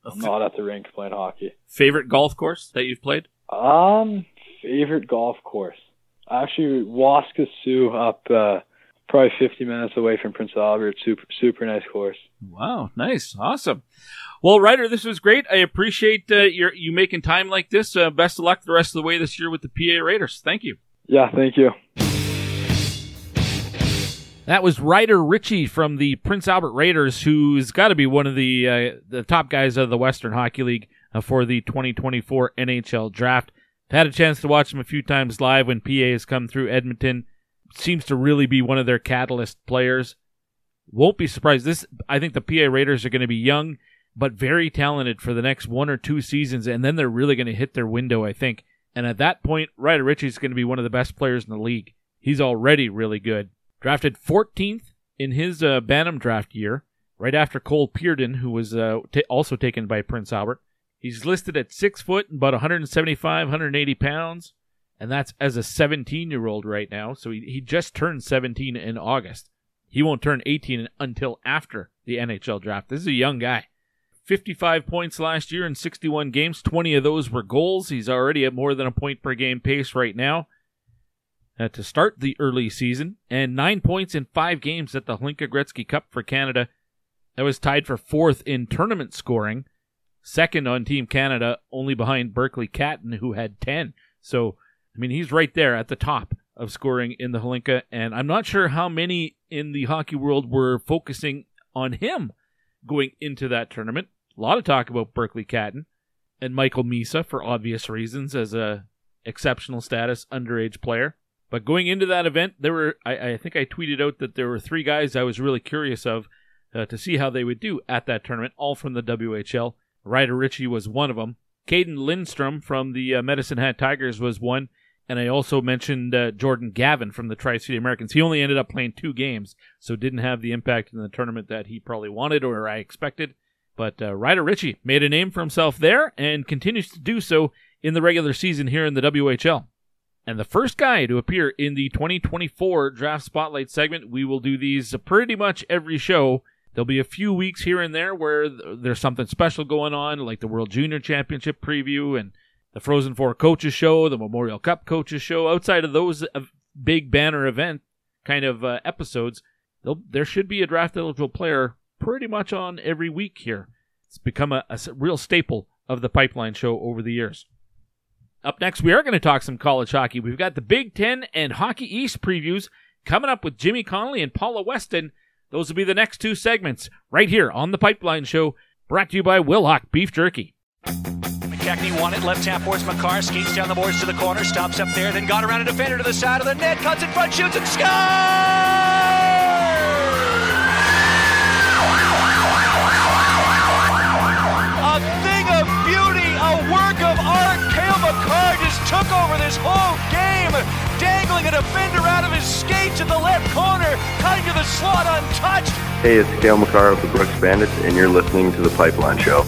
I'm not at the rink playing hockey. Favorite golf course that you've played? Favorite golf course? Actually, Waskasu up probably 50 minutes away from Prince Albert. Super, super nice course. Wow, nice. Awesome. Well, Ryder, this was great. I appreciate you making time like this. Best of luck the rest of the way this year with the PA Raiders. Thank you. Yeah, thank you. That was Ryder Ritchie from the Prince Albert Raiders, who's got to be one of the top guys out of the Western Hockey League for the 2024 NHL Draft. I've had a chance to watch him a few times live when PA has come through Edmonton. Seems to really be one of their catalyst players. Won't be surprised. I think the PA Raiders are going to be young, but very talented for the next one or two seasons, and then they're really going to hit their window, I think. And at that point, Ryder Ritchie is going to be one of the best players in the league. He's already really good. Drafted 14th in his Bantam draft year, right after Cole Pearden, who was also taken by Prince Albert. He's listed at 6 foot and about 175, 180 pounds, and that's as a 17-year-old right now. So he just turned 17 in August. He won't turn 18 until after the NHL draft. This is a young guy. 55 points last year in 61 games. 20 of those were goals. He's already at more than a point per game pace right now. To start the early season, and 9 points in 5 games at the Hlinka Gretzky Cup for Canada. That was tied for 4th in tournament scoring, 2nd on Team Canada, only behind Berkeley Catton, who had 10. So, I mean, he's right there at the top of scoring in the Hlinka, and I'm not sure how many in the hockey world were focusing on him going into that tournament. A lot of talk about Berkeley Catton and Michael Misa for obvious reasons as a exceptional status underage player. But going into that event, there were I think I tweeted out that there were 3 guys I was really curious of to see how they would do at that tournament, all from the WHL. Ryder Ritchie was one of them. Caden Lindstrom from the Medicine Hat Tigers was one. And I also mentioned Jordan Gavin from the Tri-City Americans. He only ended up playing 2 games, so didn't have the impact in the tournament that he probably wanted or I expected. But Ryder Ritchie made a name for himself there and continues to do so in the regular season here in the WHL. And the first guy to appear in the 2024 Draft Spotlight segment, we will do these pretty much every show. There'll be a few weeks here and there where there's something special going on, like the World Junior Championship preview and the Frozen Four Coaches Show, the Memorial Cup Coaches Show. Outside of those big banner event kind of episodes, there should be a draft-eligible player pretty much on every week here. It's become a real staple of the Pipeline Show over the years. Up next, we are going to talk some college hockey. We've got the Big Ten and Hockey East previews coming up with Jimmy Connolly and Paula Weston. Those will be the next two segments right here on The Pipeline Show, brought to you by Wilhock Beef Jerky. McKechnie won it, left half towards Makar, skates down the boards to the corner, stops up there, then got around a defender to the side of the net, cuts in front, shoots and scores! A thing of beauty, a work of art. Cale Makar just took over this whole game, dangling a defender out of his skates in the left corner, cutting to the slot untouched. Hey, it's Cale Makar of the Brooks Bandits, and you're listening to The Pipeline Show.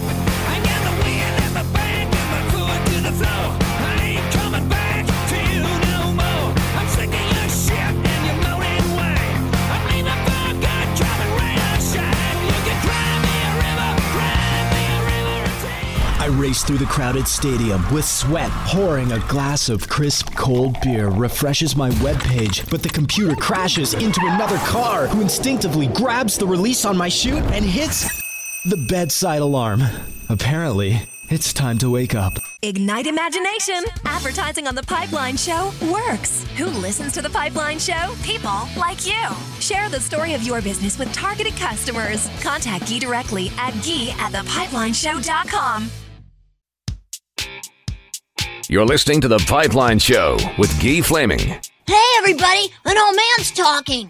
Race through the crowded stadium with sweat, pouring a glass of crisp cold beer refreshes my webpage, but the computer crashes into another car who instinctively grabs the release on my chute and hits the bedside alarm. Apparently, it's time to wake up. Ignite imagination. Advertising on The Pipeline Show works. Who listens to The Pipeline Show? People like you. Share the story of your business with targeted customers. Contact Guy directly at guy@thepipelineshow.com. You're listening to The Pipeline Show with Guy Flaming. Hey, everybody, an old man's talking.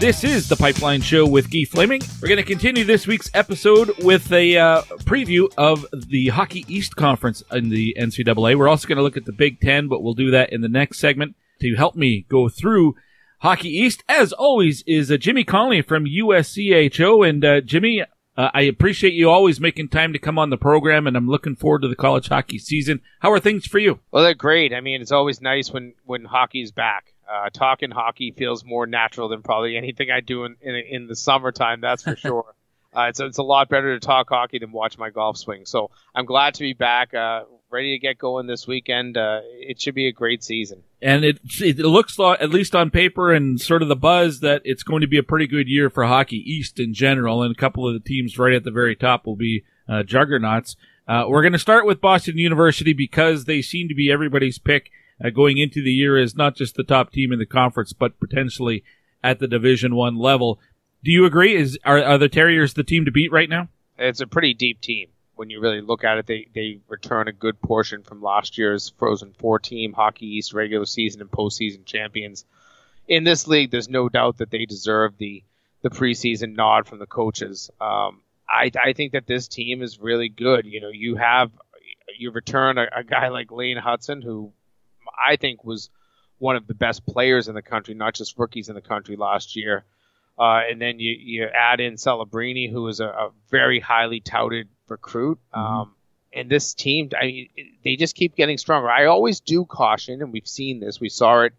This is The Pipeline Show with Guy Flaming. We're going to continue this week's episode with a preview of the Hockey East Conference in the NCAA. We're also going to look at the Big Ten, but we'll do that in the next segment. To help me go through Hockey East, as always, is Jimmy Connolly from USCHO. And Jimmy, I appreciate you always making time to come on the program, and I'm looking forward to the college hockey season. How are things for you? Well, they're great. I mean, it's always nice when hockey's back. Talking hockey feels more natural than probably anything I do in the summertime, that's for sure. It's a lot better to talk hockey than watch my golf swing. So I'm glad to be back, ready to get going this weekend. It should be a great season. And it looks, at least on paper and sort of the buzz, that it's going to be a pretty good year for Hockey East in general, and a couple of the teams right at the very top will be juggernauts. We're going to start with Boston University because they seem to be everybody's pick going into the year as not just the top team in the conference, but potentially at the Division I level. Do you agree? Are the Terriers the team to beat right now? It's a pretty deep team. When you really look at it, they return a good portion from last year's Frozen Four team, Hockey East regular season and postseason champions. In this league, there's no doubt that they deserve the preseason nod from the coaches. I think that this team is really good. You know, you return a guy like Lane Hudson, who I think was one of the best players in the country, not just rookies in the country last year. And then you add in Celebrini, who is a very highly touted recruit. And this team, I mean, they just keep getting stronger. I always do caution, and we've seen this. We saw it.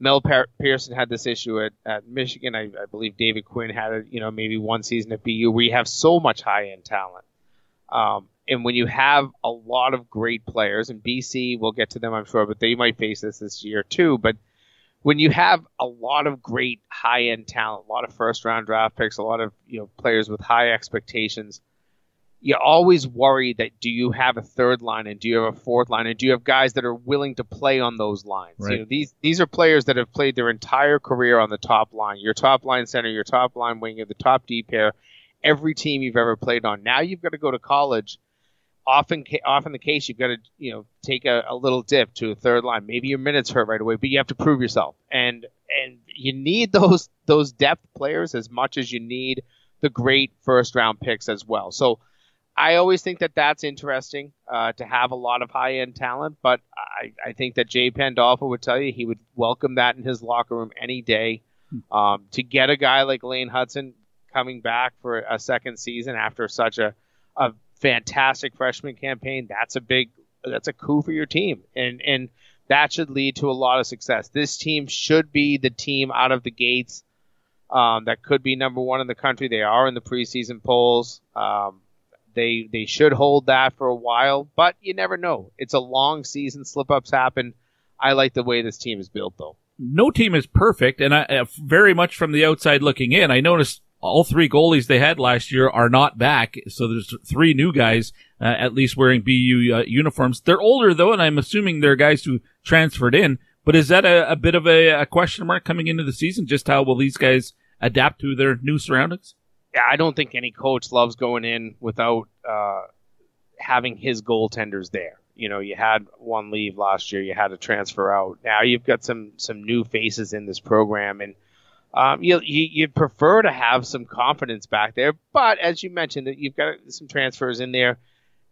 Mel Pearson had this issue at Michigan. I believe David Quinn had it, you know, maybe one season at BU. We have so much high-end talent. And when you have a lot of great players, and BC, we'll get to them, I'm sure, but they might face this year too, but when you have a lot of great high-end talent, a lot of first-round draft picks, a lot of players with high expectations, you always worry that do you have a third line and do you have a fourth line and do you have guys that are willing to play on those lines? Right. You know, these are players that have played their entire career on the top line, your top line center, your top line winger, the top D pair, every team you've ever played on. Now you've got to go to college. Often the case, you've got to take a little dip to a third line. Maybe your minutes hurt right away, but you have to prove yourself. And you need those depth players as much as you need the great first-round picks as well. So I always think that that's interesting to have a lot of high-end talent, but I think that Jay Pandolfo would tell you he would welcome that in his locker room any day. To get a guy like Lane Hudson coming back for a second season after such a fantastic freshman campaign, that's a coup for your team, and that should lead to a lot of success. This team should be the team out of the gates that could be number one in the country. They are in the preseason polls. They should hold that for a while, but you never know. It's a long season. Slip-ups happen. I like the way this team is built, though. No team is perfect, and I very much from the outside looking in, I noticed all three goalies they had last year are not back, so there's three new guys at least wearing BU uniforms. They're older, though, and I'm assuming they're guys who transferred in, But is that a bit of a question mark coming into the season? Just how will these guys adapt to their new surroundings? Yeah, I don't think any coach loves going in without having his goaltenders there. You know, you had one leave last year. You had a transfer out. Now you've got some new faces in this program, and you'd prefer to have some confidence back there. But as you mentioned, that you've got some transfers in there.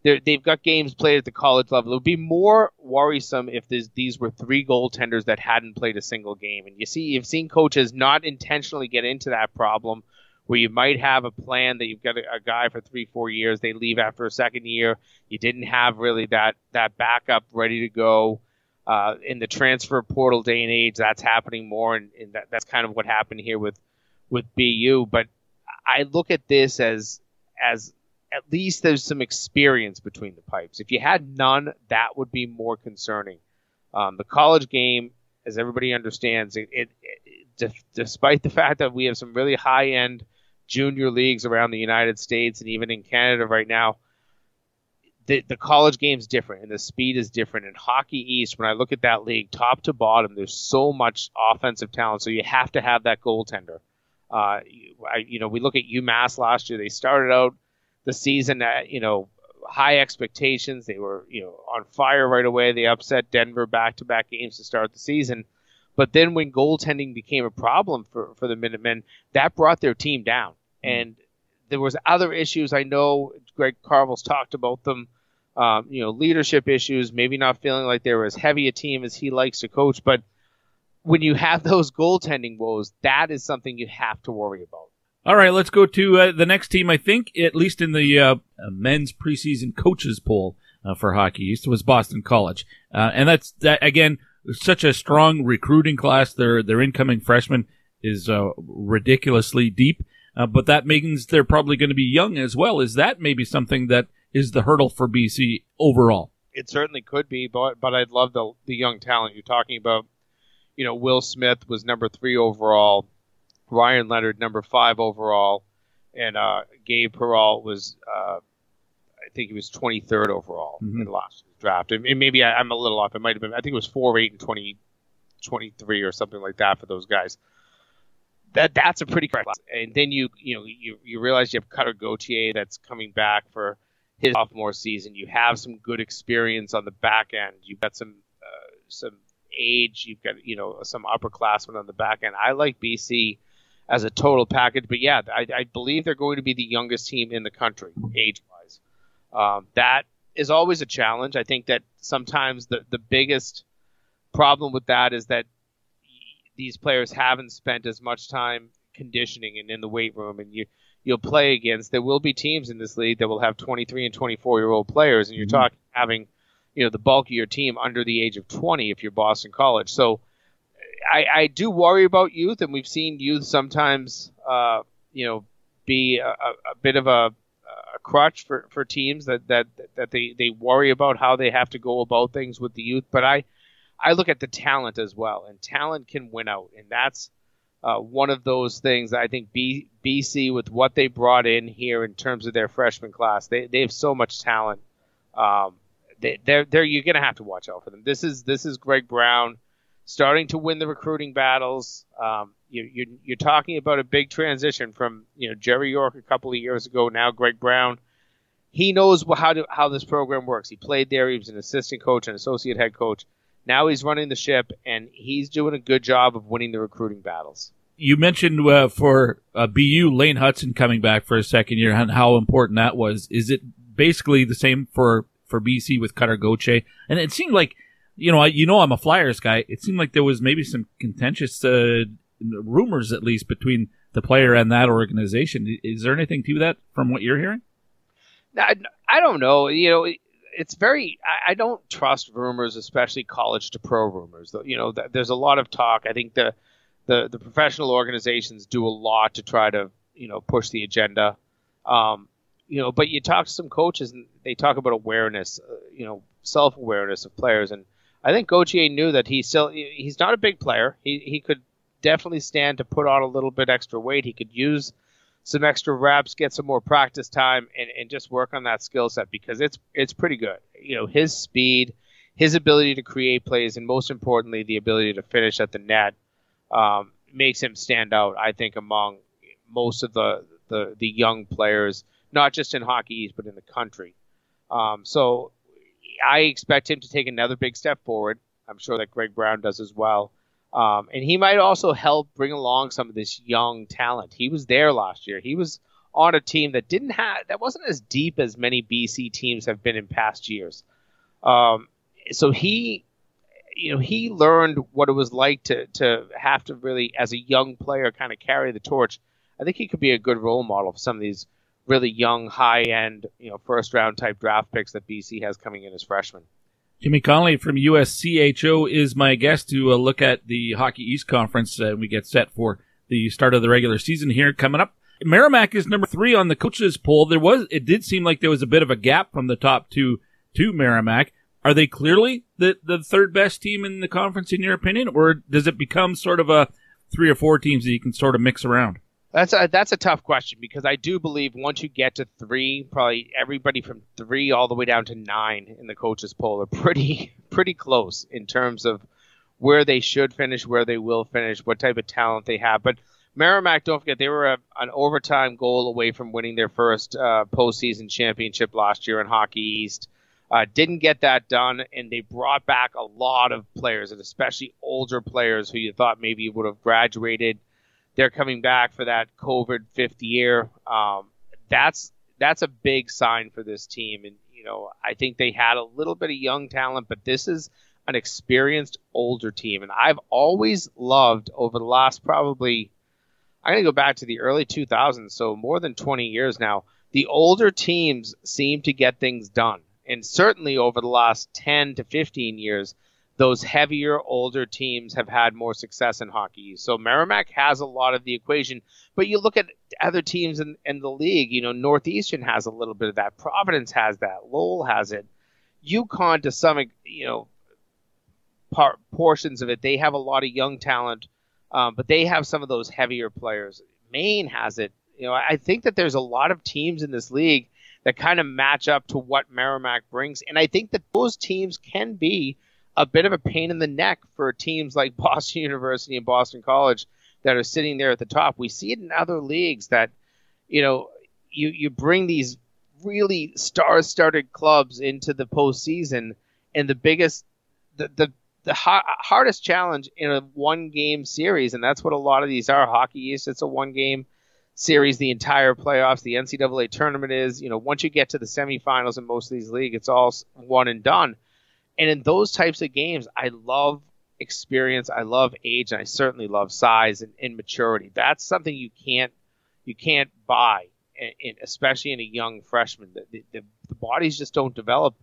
They've got games played at the college level. It would be more worrisome if these were three goaltenders that hadn't played a single game. And you've seen coaches not intentionally get into that problem, where you might have a plan that you've got a guy for 3-4 years, they leave after a second year, you didn't have really that backup ready to go. In the transfer portal day and age, that's happening more, and that's kind of what happened here with BU. But I look at this as at least there's some experience between the pipes. If you had none, that would be more concerning. The college game, as everybody understands, despite the fact that we have some really high-end junior leagues around the United States and even in Canada right now, the college game's different and the speed is different. In Hockey East, when I look at that league, top to bottom, there's so much offensive talent, so you have to have that goaltender. We look at UMass last year. They started out the season at, high expectations. They were, on fire right away. They upset Denver back-to-back games to start the season. But then when goaltending became a problem for the Minutemen, that brought their team down. And there was other issues. I know Greg Carvel's talked about them, leadership issues, maybe not feeling like they were as heavy a team as he likes to coach. But when you have those goaltending woes, that is something you have to worry about. All right, let's go to the next team, I think, at least in the men's preseason coaches poll for Hockey East, was Boston College. And that's again, such a strong recruiting class. Their incoming freshman is ridiculously deep, but that means they're probably going to be young as well. Is that maybe something that is the hurdle for BC overall? It certainly could be, but I'd love the young talent you're talking about. Will Smith was number 3 overall, Ryan Leonard number 5 overall, and Gabe Perrault was I think he was 23rd overall in last year's draft. And maybe I'm a little off. It might have been, I think it was 4-8 and 23 or something like that for those guys. That's a pretty correct class. And then you realize you have Cutter Gauthier that's coming back for his sophomore season. You have some good experience on the back end. You've got some age. You've got some upperclassmen on the back end. I like BC as a total package, but yeah, I believe they're going to be the youngest team in the country age-wise. That is always a challenge. I think that sometimes the biggest problem with that is that these players haven't spent as much time conditioning and in the weight room, and you'll play against, there will be teams in this league that will have 23 and 24-year-old players, and you're talking having the bulk of your team under the age of 20 if you're Boston College. So I do worry about youth, and we've seen youth sometimes be a bit of a crutch for teams that they worry about how they have to go about things with the youth. But I look at the talent as well, and talent can win out. And that's one of those things I think BC, with what they brought in here in terms of their freshman class, they have so much talent. You're going to have to watch out for them. This is Greg Brown starting to win the recruiting battles. You're talking about a big transition from Jerry York a couple of years ago. Now Greg Brown, he knows how this program works. He played there. He was an assistant coach and associate head coach. Now he's running the ship, and he's doing a good job of winning the recruiting battles. You mentioned for BU, Lane Hudson coming back for his second year and how important that was. Is it basically the same for BC with Cutter Gauthier? And it seemed like, I'm a Flyers guy. It seemed like there was maybe some contentious rumors, at least, between the player and that organization. Is there anything to that from what you're hearing? I don't know. It's very, I don't trust rumors, especially college to pro rumors. There's a lot of talk. I think the professional organizations do a lot to try to, push the agenda. But you talk to some coaches and they talk about awareness, self-awareness of players. And I think Gauthier knew that he's not a big player. He could definitely stand to put on a little bit extra weight. He could use some extra reps, get some more practice time, and just work on that skill set because it's pretty good. His speed, his ability to create plays, and most importantly, the ability to finish at the net, makes him stand out, I think, among most of the young players, not just in Hockey East, but in the country. So I expect him to take another big step forward. I'm sure that Greg Brown does as well. And he might also help bring along some of this young talent. He was there last year. He was on a team that wasn't as deep as many BC teams have been in past years. So he learned what it was like to have to really, as a young player, kind of carry the torch. I think he could be a good role model for some of these really young, high-end, first-round type draft picks that BC has coming in as freshmen. Jimmy Connolly from USCHO is my guest to look at the Hockey East Conference, and we get set for the start of the regular season here coming up. Merrimack is number 3 on the coaches poll. It did seem like there was a bit of a gap from the top 2 to Merrimack. Are they clearly the third best team in the conference, in your opinion, or does it become sort of a 3 or 4 teams that you can sort of mix around? That's a tough question, because I do believe once you get to 3, probably everybody from 3 all the way down to 9 in the coaches poll are pretty close in terms of where they should finish, where they will finish, what type of talent they have. But Merrimack, don't forget, they were an overtime goal away from winning their first postseason championship last year in Hockey East. Didn't get that done, and they brought back a lot of players, and especially older players who you thought maybe would have graduated. They're coming back for that COVID fifth year. That's a big sign for this team. And, I think they had a little bit of young talent, but this is an experienced older team. And I've always loved, over the last probably, I'm going to go back to the early 2000s, so more than 20 years now, the older teams seem to get things done. And certainly over the last 10 to 15 years, those heavier, older teams have had more success in hockey. So Merrimack has a lot of the equation, but you look at other teams in the league, Northeastern has a little bit of that. Providence has that. Lowell has it. UConn, to some, portions of it, they have a lot of young talent, but they have some of those heavier players. Maine has it. I think that there's a lot of teams in this league that kind of match up to what Merrimack brings, and I think that those teams can be a bit of a pain in the neck for teams like Boston University and Boston College that are sitting there at the top. We see it in other leagues that, you bring these really star-studded clubs into the postseason, and the hardest challenge in a one-game series, and that's what a lot of these are. Hockey East, it's a one-game series the entire playoffs. The NCAA tournament is, once you get to the semifinals in most of these leagues, it's all one and done. And in those types of games, I love experience, I love age, and I certainly love size and maturity. That's something you can't buy, and especially in a young freshman. The bodies just don't develop,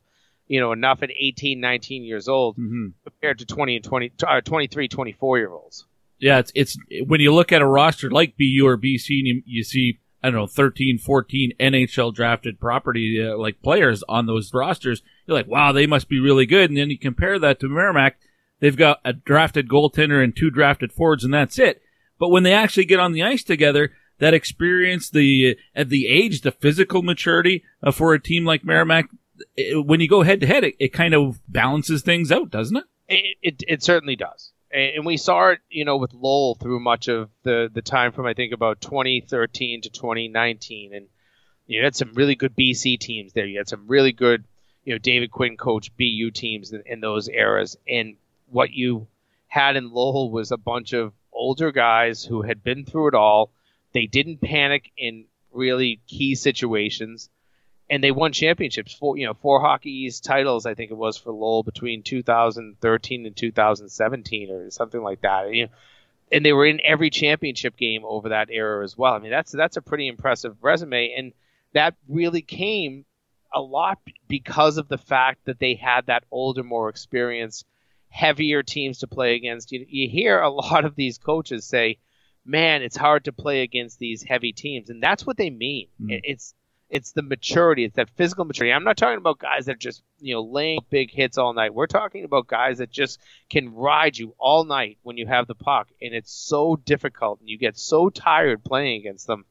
enough at 18, 19 years old compared to 23, 24-year-olds. Yeah, it's when you look at a roster like BU or BC, and you see, 13, 14 NHL drafted property like players on those rosters. You're like, wow, they must be really good. And then you compare that to Merrimack. They've got a drafted goaltender and 2 drafted forwards, and that's it. But when they actually get on the ice together, that experience, the physical maturity for a team like Merrimack, when you go head to head, it kind of balances things out, doesn't it? It certainly does. And we saw it, with Lowell through much of the time from, I think, about 2013 to 2019. And you had some really good BC teams there. You had some really good, David Quinn coached BU teams in those eras. And what you had in Lowell was a bunch of older guys who had been through it all. They didn't panic in really key situations. And they won championships, 4 Hockey East titles, I think it was, for Lowell between 2013 and 2017 or something like that. And they were in every championship game over that era as well. I mean, that's a pretty impressive resume. And that really came a lot because of the fact that they had that older, more experienced, heavier teams to play against. You hear a lot of these coaches say, man, it's hard to play against these heavy teams. And that's what they mean. It's the maturity. It's that physical maturity. I'm not talking about guys that are just, laying big hits all night. We're talking about guys that just can ride you all night when you have the puck, and it's so difficult, and you get so tired playing against them.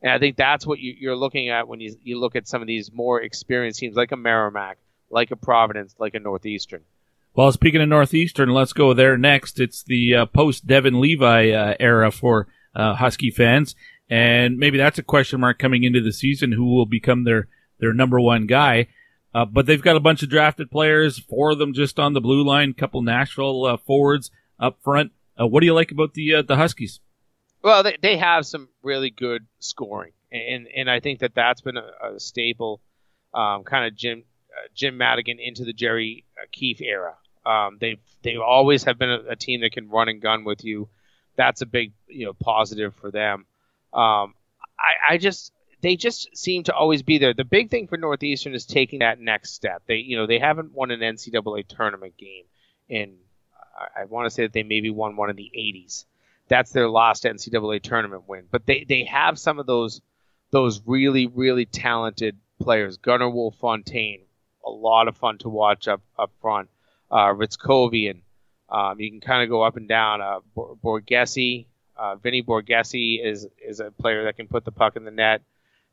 And I think that's what you're looking at when you look at some of these more experienced teams, like a Merrimack, like a Providence, like a Northeastern. Well, speaking of Northeastern, let's go there next. It's the post-Devin Levi era for Husky fans. And maybe that's a question mark coming into the season, who will become their number one guy. But they've got a bunch of drafted players, four of them just on the blue line, a couple Nashville forwards up front. What do you like about the Huskies? Well, they have some really good scoring, and I think that's been a staple kind of Jim Madigan into the Jerry Keefe era. They always have been a team that can run and gun with you. That's a big positive for them. They just seem to always be there. The big thing for Northeastern is taking that next step. They haven't won an NCAA tournament game in, I want to say that they maybe won one in the 80s. That's their last NCAA tournament win. But they have some of those really, really talented players. Gunnar Wolf-Fontaine, a lot of fun to watch up front. Ritzkovian, you can kind of go up and down. Borghese, Vinny Borghese is a player that can put the puck in the net.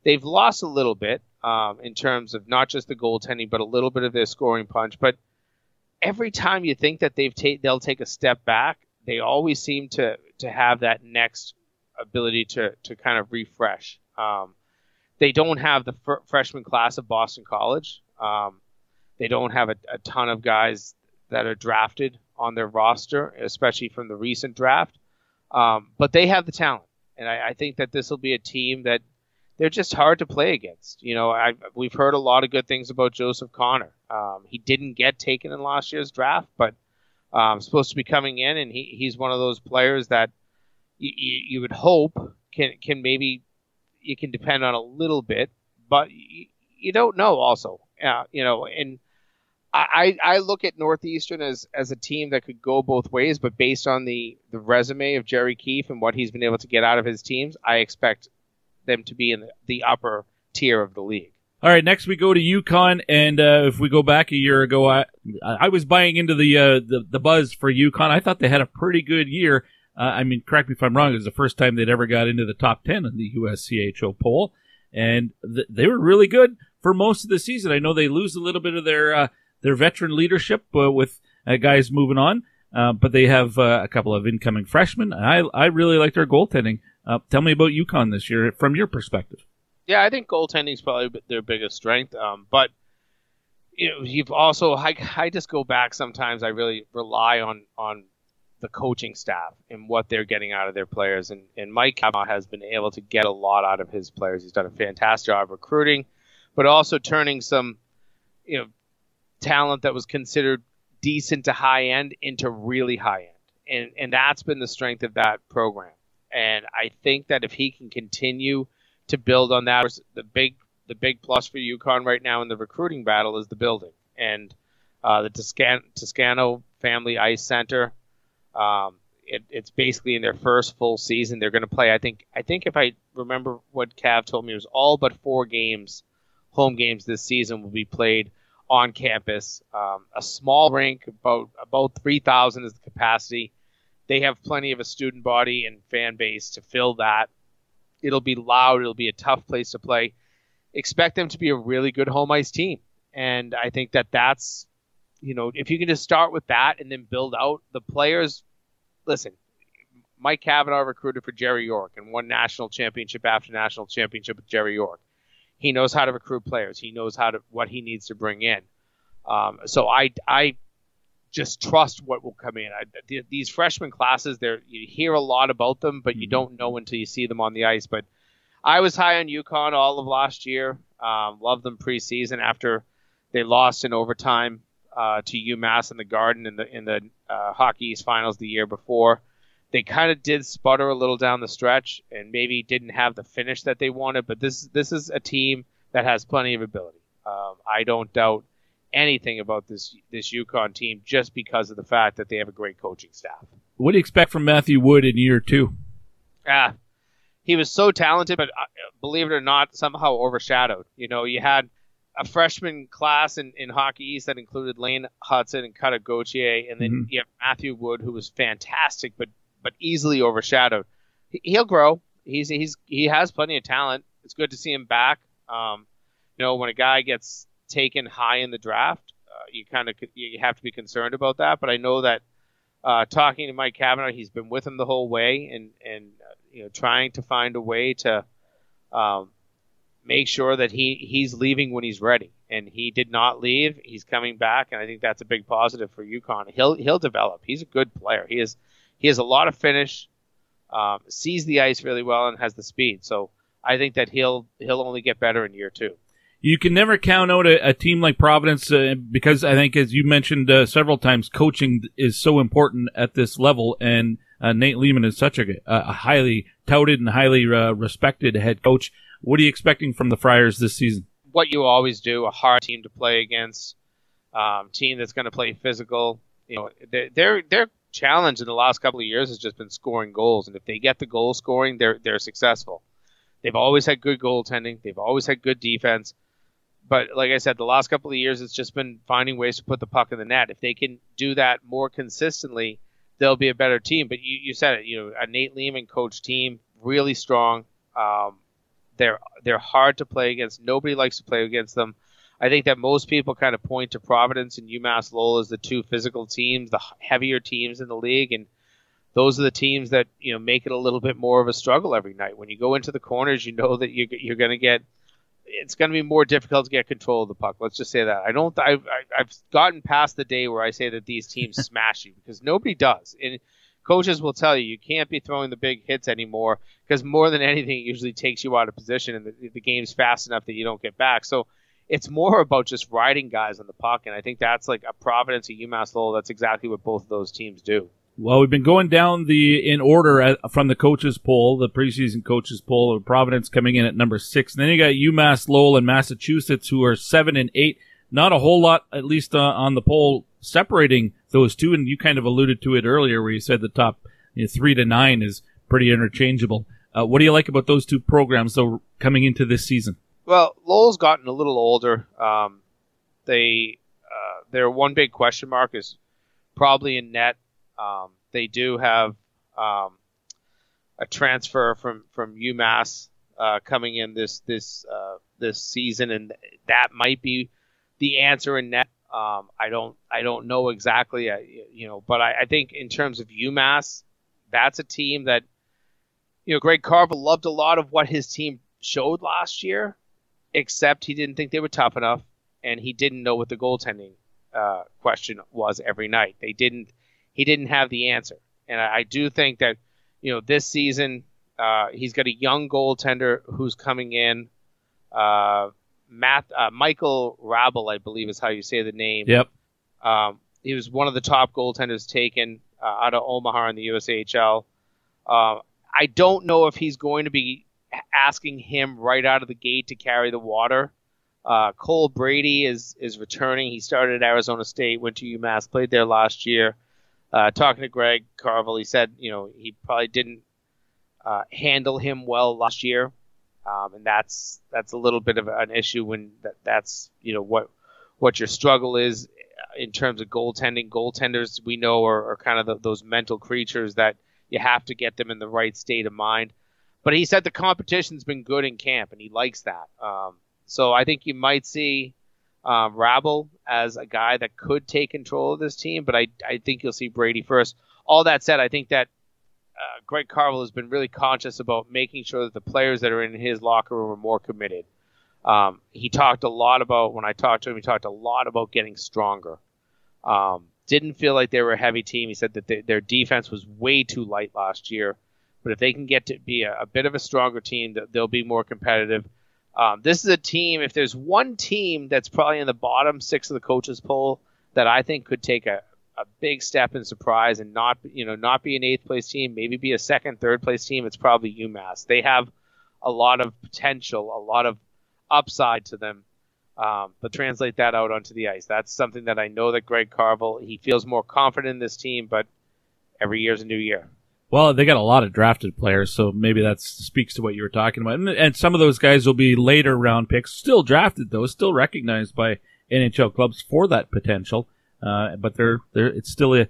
They've lost a little bit in terms of not just the goaltending, but a little bit of their scoring punch. But every time you think that they'll take a step back, they always seem to have that next ability to kind of refresh. They don't have the freshman class of Boston College. They don't have a ton of guys that are drafted on their roster, especially from the recent draft. But they have the talent, and I think that this will be a team that they're just hard to play against. We've heard a lot of good things about Joseph Connor. He didn't get taken in last year's draft, but supposed to be coming in, and he's one of those players that you would hope can maybe you can depend on a little bit, but you don't know also. And I look at Northeastern as a team that could go both ways, but based on the resume of Jerry Keefe and what he's been able to get out of his teams, I expect them to be in the upper tier of the league. All right, next we go to UConn, and if we go back a year ago, I was buying into the buzz for UConn. I thought they had a pretty good year. Correct me if I'm wrong, it was the first time they'd ever got into the top 10 in the USCHO poll, and they were really good for most of the season. I know they lose a little bit of their veteran leadership with guys moving on, but they have a couple of incoming freshmen. I really like their goaltending. Tell me about UConn this year from your perspective. Yeah, I think goaltending is probably their biggest strength. But you've also, I just go back sometimes. I really rely on the coaching staff and what they're getting out of their players. And Mike Cavanaugh has been able to get a lot out of his players. He's done a fantastic job recruiting, but also turning some talent that was considered decent to high end into really high end. And that's been the strength of that program. And I think that if he can continue to build on that, the big plus for UConn right now in the recruiting battle is the building. And the Toscano Family Ice Center, it's basically in their first full season. They're going to play, I think if I remember what Cav told me, it was all but 4 games, home games this season will be played on campus. A small rink, about 3,000 is the capacity. They have plenty of a student body and fan base to fill that. It'll be loud. It'll be a tough place to play. Expect them to be a really good home ice team. And I think that's, if you can just start with that and then build out the players. Listen, Mike Cavanaugh recruited for Jerry York and won national championship after national championship with Jerry York. He knows how to recruit players. He knows what he needs to bring in. So I just trust what will come in. These freshman classes, you hear a lot about them, but you don't know until you see them on the ice. But I was high on UConn all of last year. Loved them preseason after they lost in overtime to UMass in the Garden in the Hockey East Finals the year before. They kind of did sputter a little down the stretch and maybe didn't have the finish that they wanted. But this is a team that has plenty of ability. I don't doubt anything about this UConn team just because of the fact that they have a great coaching staff. What do you expect from Matthew Wood in year 2? He was so talented, but believe it or not, somehow overshadowed. You had a freshman class in Hockey East that included Lane Hudson and Cutter Gauthier, and then you have Matthew Wood, who was fantastic but easily overshadowed. He'll grow. He has plenty of talent. It's good to see him back. When a guy gets taken high in the draft, you have to be concerned about that. But I know that talking to Mike Cavanaugh, he's been with him the whole way, and you know, trying to find a way to make sure that he's leaving when he's ready. And he did not leave. He's coming back, and I think that's a big positive for UConn. He'll develop. He's a good player. He has a lot of finish, sees the ice really well, and has the speed. So I think that he'll only get better in year two. You can never count out a team like Providence because I think, as you mentioned several times, coaching is so important at this level, and Nate Lehman is such a highly touted and highly respected head coach. What are you expecting from the Friars this season? What you always do, a hard team to play against, team that's going to play physical. You know, their challenge in the last couple of years has just been scoring goals, and if they get the goal scoring, they're successful. They've always had good goaltending. They've always had good defense. But like I said, the last couple of years, it's just been finding ways to put the puck in the net. If they can do that more consistently, they'll be a better team. But you said it, you know, a Nate Lehman coach team, really strong. They're hard to play against. Nobody likes to play against them. I think that most people kind of point to Providence and UMass Lowell as the two physical teams, the heavier teams in the league, and those are the teams that, you know, make it a little bit more of a struggle every night. When you go into the corners, you know that you're going to get. It's going to be more difficult to get control of the puck. Let's just say that. I've gotten past the day where I say that these teams smash you, because nobody does. And coaches will tell you can't be throwing the big hits anymore, because more than anything, it usually takes you out of position, and the game's fast enough that you don't get back. So it's more about just riding guys on the puck. And I think that's like a Providence, a UMass Lowell. That's exactly what both of those teams do. Well, we've been going down in order from the coaches poll, the preseason coaches poll, of Providence coming in at number 6. And then you got UMass Lowell and Massachusetts, who are 7 and 8. Not a whole lot, at least on the poll, separating those two. And you kind of alluded to it earlier, where you said the top 3 to 9 is pretty interchangeable. What do you like about those two programs, though, coming into this season? Well, Lowell's gotten a little older. Their one big question mark is probably in net. They do have a transfer from UMass coming in this season, and that might be the answer in net. I don't know exactly, but I think in terms of UMass, that's a team that, you know, Greg Carver loved a lot of what his team showed last year, except he didn't think they were tough enough, and he didn't know what the goaltending question was every night. He didn't have the answer. And I do think that, you know, this season he's got a young goaltender who's coming in. Michael Rabel, I believe is how you say the name. Yep. He was one of the top goaltenders taken out of Omaha in the USHL. I don't know if he's going to be asking him right out of the gate to carry the water. Cole Brady is returning. He started at Arizona State, went to UMass, played there last year. Talking to Greg Carvel, he said, you know, he probably didn't handle him well last year, and that's a little bit of an issue when that's you know what your struggle is in terms of goaltending. Goaltenders we know are kind of those mental creatures that you have to get them in the right state of mind. But he said the competition's been good in camp, and he likes that. So I think you might see. Rabel as a guy that could take control of this team, but I think you'll see Brady first. All that said, I think that Greg Carvel has been really conscious about making sure that the players that are in his locker room are more committed. He talked a lot about, when I talked to him, he talked a lot about getting stronger. Didn't feel like they were a heavy team. He said that their defense was way too light last year, but if they can get to be a bit of a stronger team, they'll be more competitive. This is a team, if there's one team that's probably in the bottom 6 of the coaches poll that I think could take a big step in surprise and not be an 8th place team, maybe be a 2nd, 3rd place team, it's probably UMass. They have a lot of potential, a lot of upside to them, but translate that out onto the ice. That's something that I know that Greg Carvel, he feels more confident in this team, but every year's a new year. Well, they got a lot of drafted players, so maybe that speaks to what you were talking about. And some of those guys will be later round picks, still drafted though, still recognized by NHL clubs for that potential. But it's still a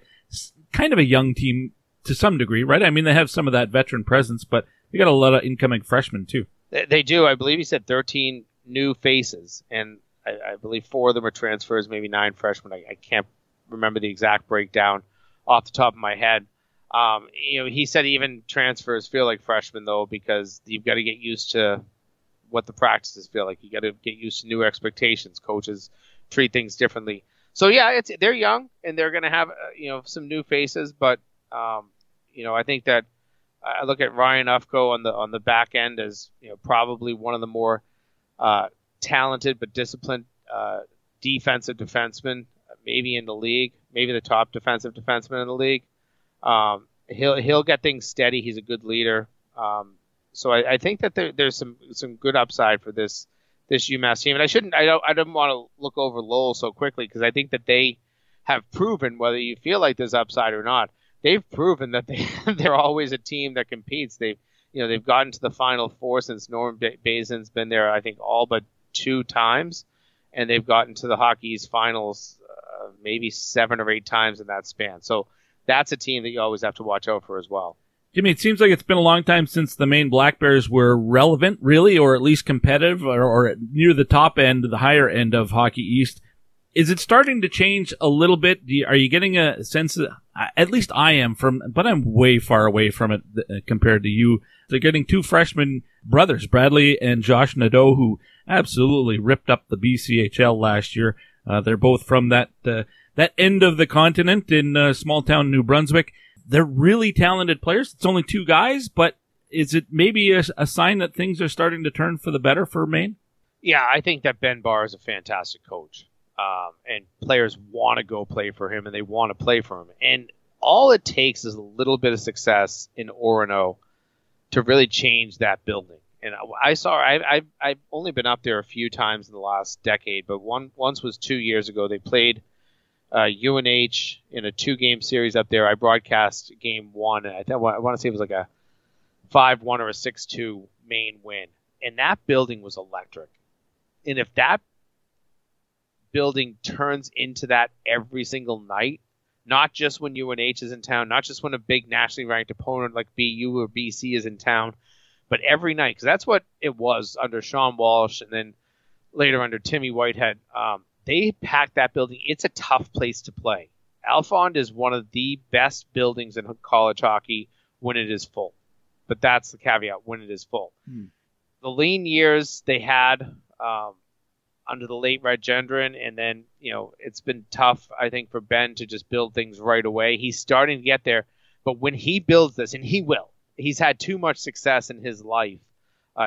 kind of a young team to some degree, right? I mean, they have some of that veteran presence, but they got a lot of incoming freshmen too. They do. I believe he said 13 new faces, and I believe four of them are transfers, maybe nine freshmen. I can't remember the exact breakdown off the top of my head. He said even transfers feel like freshmen, though, because you've got to get used to what the practices feel like. You got to get used to new expectations. Coaches treat things differently. So, yeah, they're young, and they're going to have, some new faces. But, I think that I look at Ryan Ufko on the back end as, probably one of the more talented but disciplined defensive defensemen maybe in the league, maybe the top defensive defenseman in the league. He'll get things steady. He's a good leader. So I think that there's some good upside for this UMass team. And I didn't want to look over Lowell so quickly because I think that they have proven, whether you feel like there's upside or not, they've proven that they're always a team that competes. They've gotten to the Final Four since Norm Basin's been there, I think, all but two times, and they've gotten to the Hockey's finals maybe 7 or 8 times in that span. So that's a team that you always have to watch out for as well. Jimmy, it seems like it's been a long time since the Maine Black Bears were relevant, really, or at least competitive, or near the top end, the higher end of Hockey East. Is it starting to change a little bit? Are you getting a sense, at least I am, but I'm way far away from it compared to you. They're getting two freshman brothers, Bradley and Josh Nadeau, who absolutely ripped up the BCHL last year. They're both from that end of the continent in small town New Brunswick. They're really talented players. It's only two guys, but is it maybe a sign that things are starting to turn for the better for Maine? Yeah, I think that Ben Barr is a fantastic coach, and players want to go play for him, and they want to play for him. And all it takes is a little bit of success in Orono to really change that building. And I've only been up there a few times in the last decade, but once was 2 years ago. They played UNH in a 2-game series up there. I broadcast game one, and I want to say it was like a 5-1 or a 6-2 Maine win. And that building was electric. And if that building turns into that every single night, not just when UNH is in town, not just when a big nationally ranked opponent like BU or BC is in town, but every night, because that's what it was under Sean Walsh and then later under Timmy Whitehead. They packed that building. It's a tough place to play. Alphond is one of the best buildings in college hockey when it is full. But that's the caveat, when it is full. The lean years they had under the late Rajendran, and then it's been tough, I think, for Ben to just build things right away. He's starting to get there. But when he builds this, and he will, he's had too much success in his life,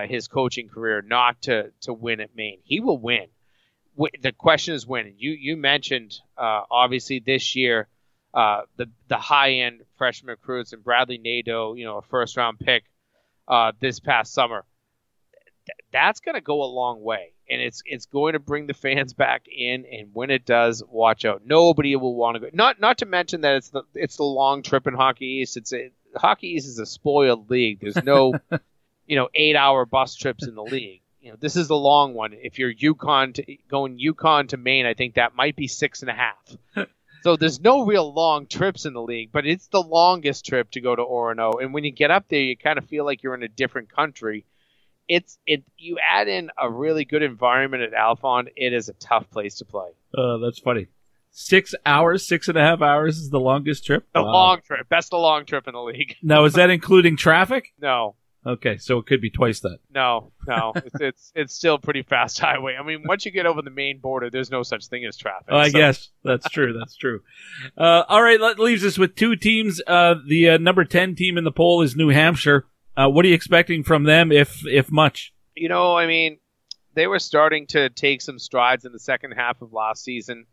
his coaching career, not to win at Maine. He will win. The question is when. You mentioned, obviously, this year, the high-end freshman recruits and Bradley Nadeau, a first-round pick this past summer. That's going to go a long way, and it's going to bring the fans back in, and when it does, watch out. Nobody will want to go. Not to mention that it's the long trip in Hockey East. Hockey East is a spoiled league. There's no, 8-hour bus trips in the league. This is the long one. If you're going Yukon to Maine, I think that might be 6.5. So there's no real long trips in the league, but it's the longest trip to go to Orono. And when you get up there, you kind of feel like you're in a different country. You add in a really good environment at Alphond, it is a tough place to play. That's funny. 6.5 hours is the longest trip? Long trip. That's the long trip in the league. Now, is that including traffic? No. Okay, so it could be twice that. No, it's still pretty fast highway. I mean, once you get over the Maine border, there's no such thing as traffic. I guess that's true. That's true. All right, that leaves us with two teams. The number 10 team in the poll is New Hampshire. What are you expecting from them, if much? They were starting to take some strides in the second half of last season.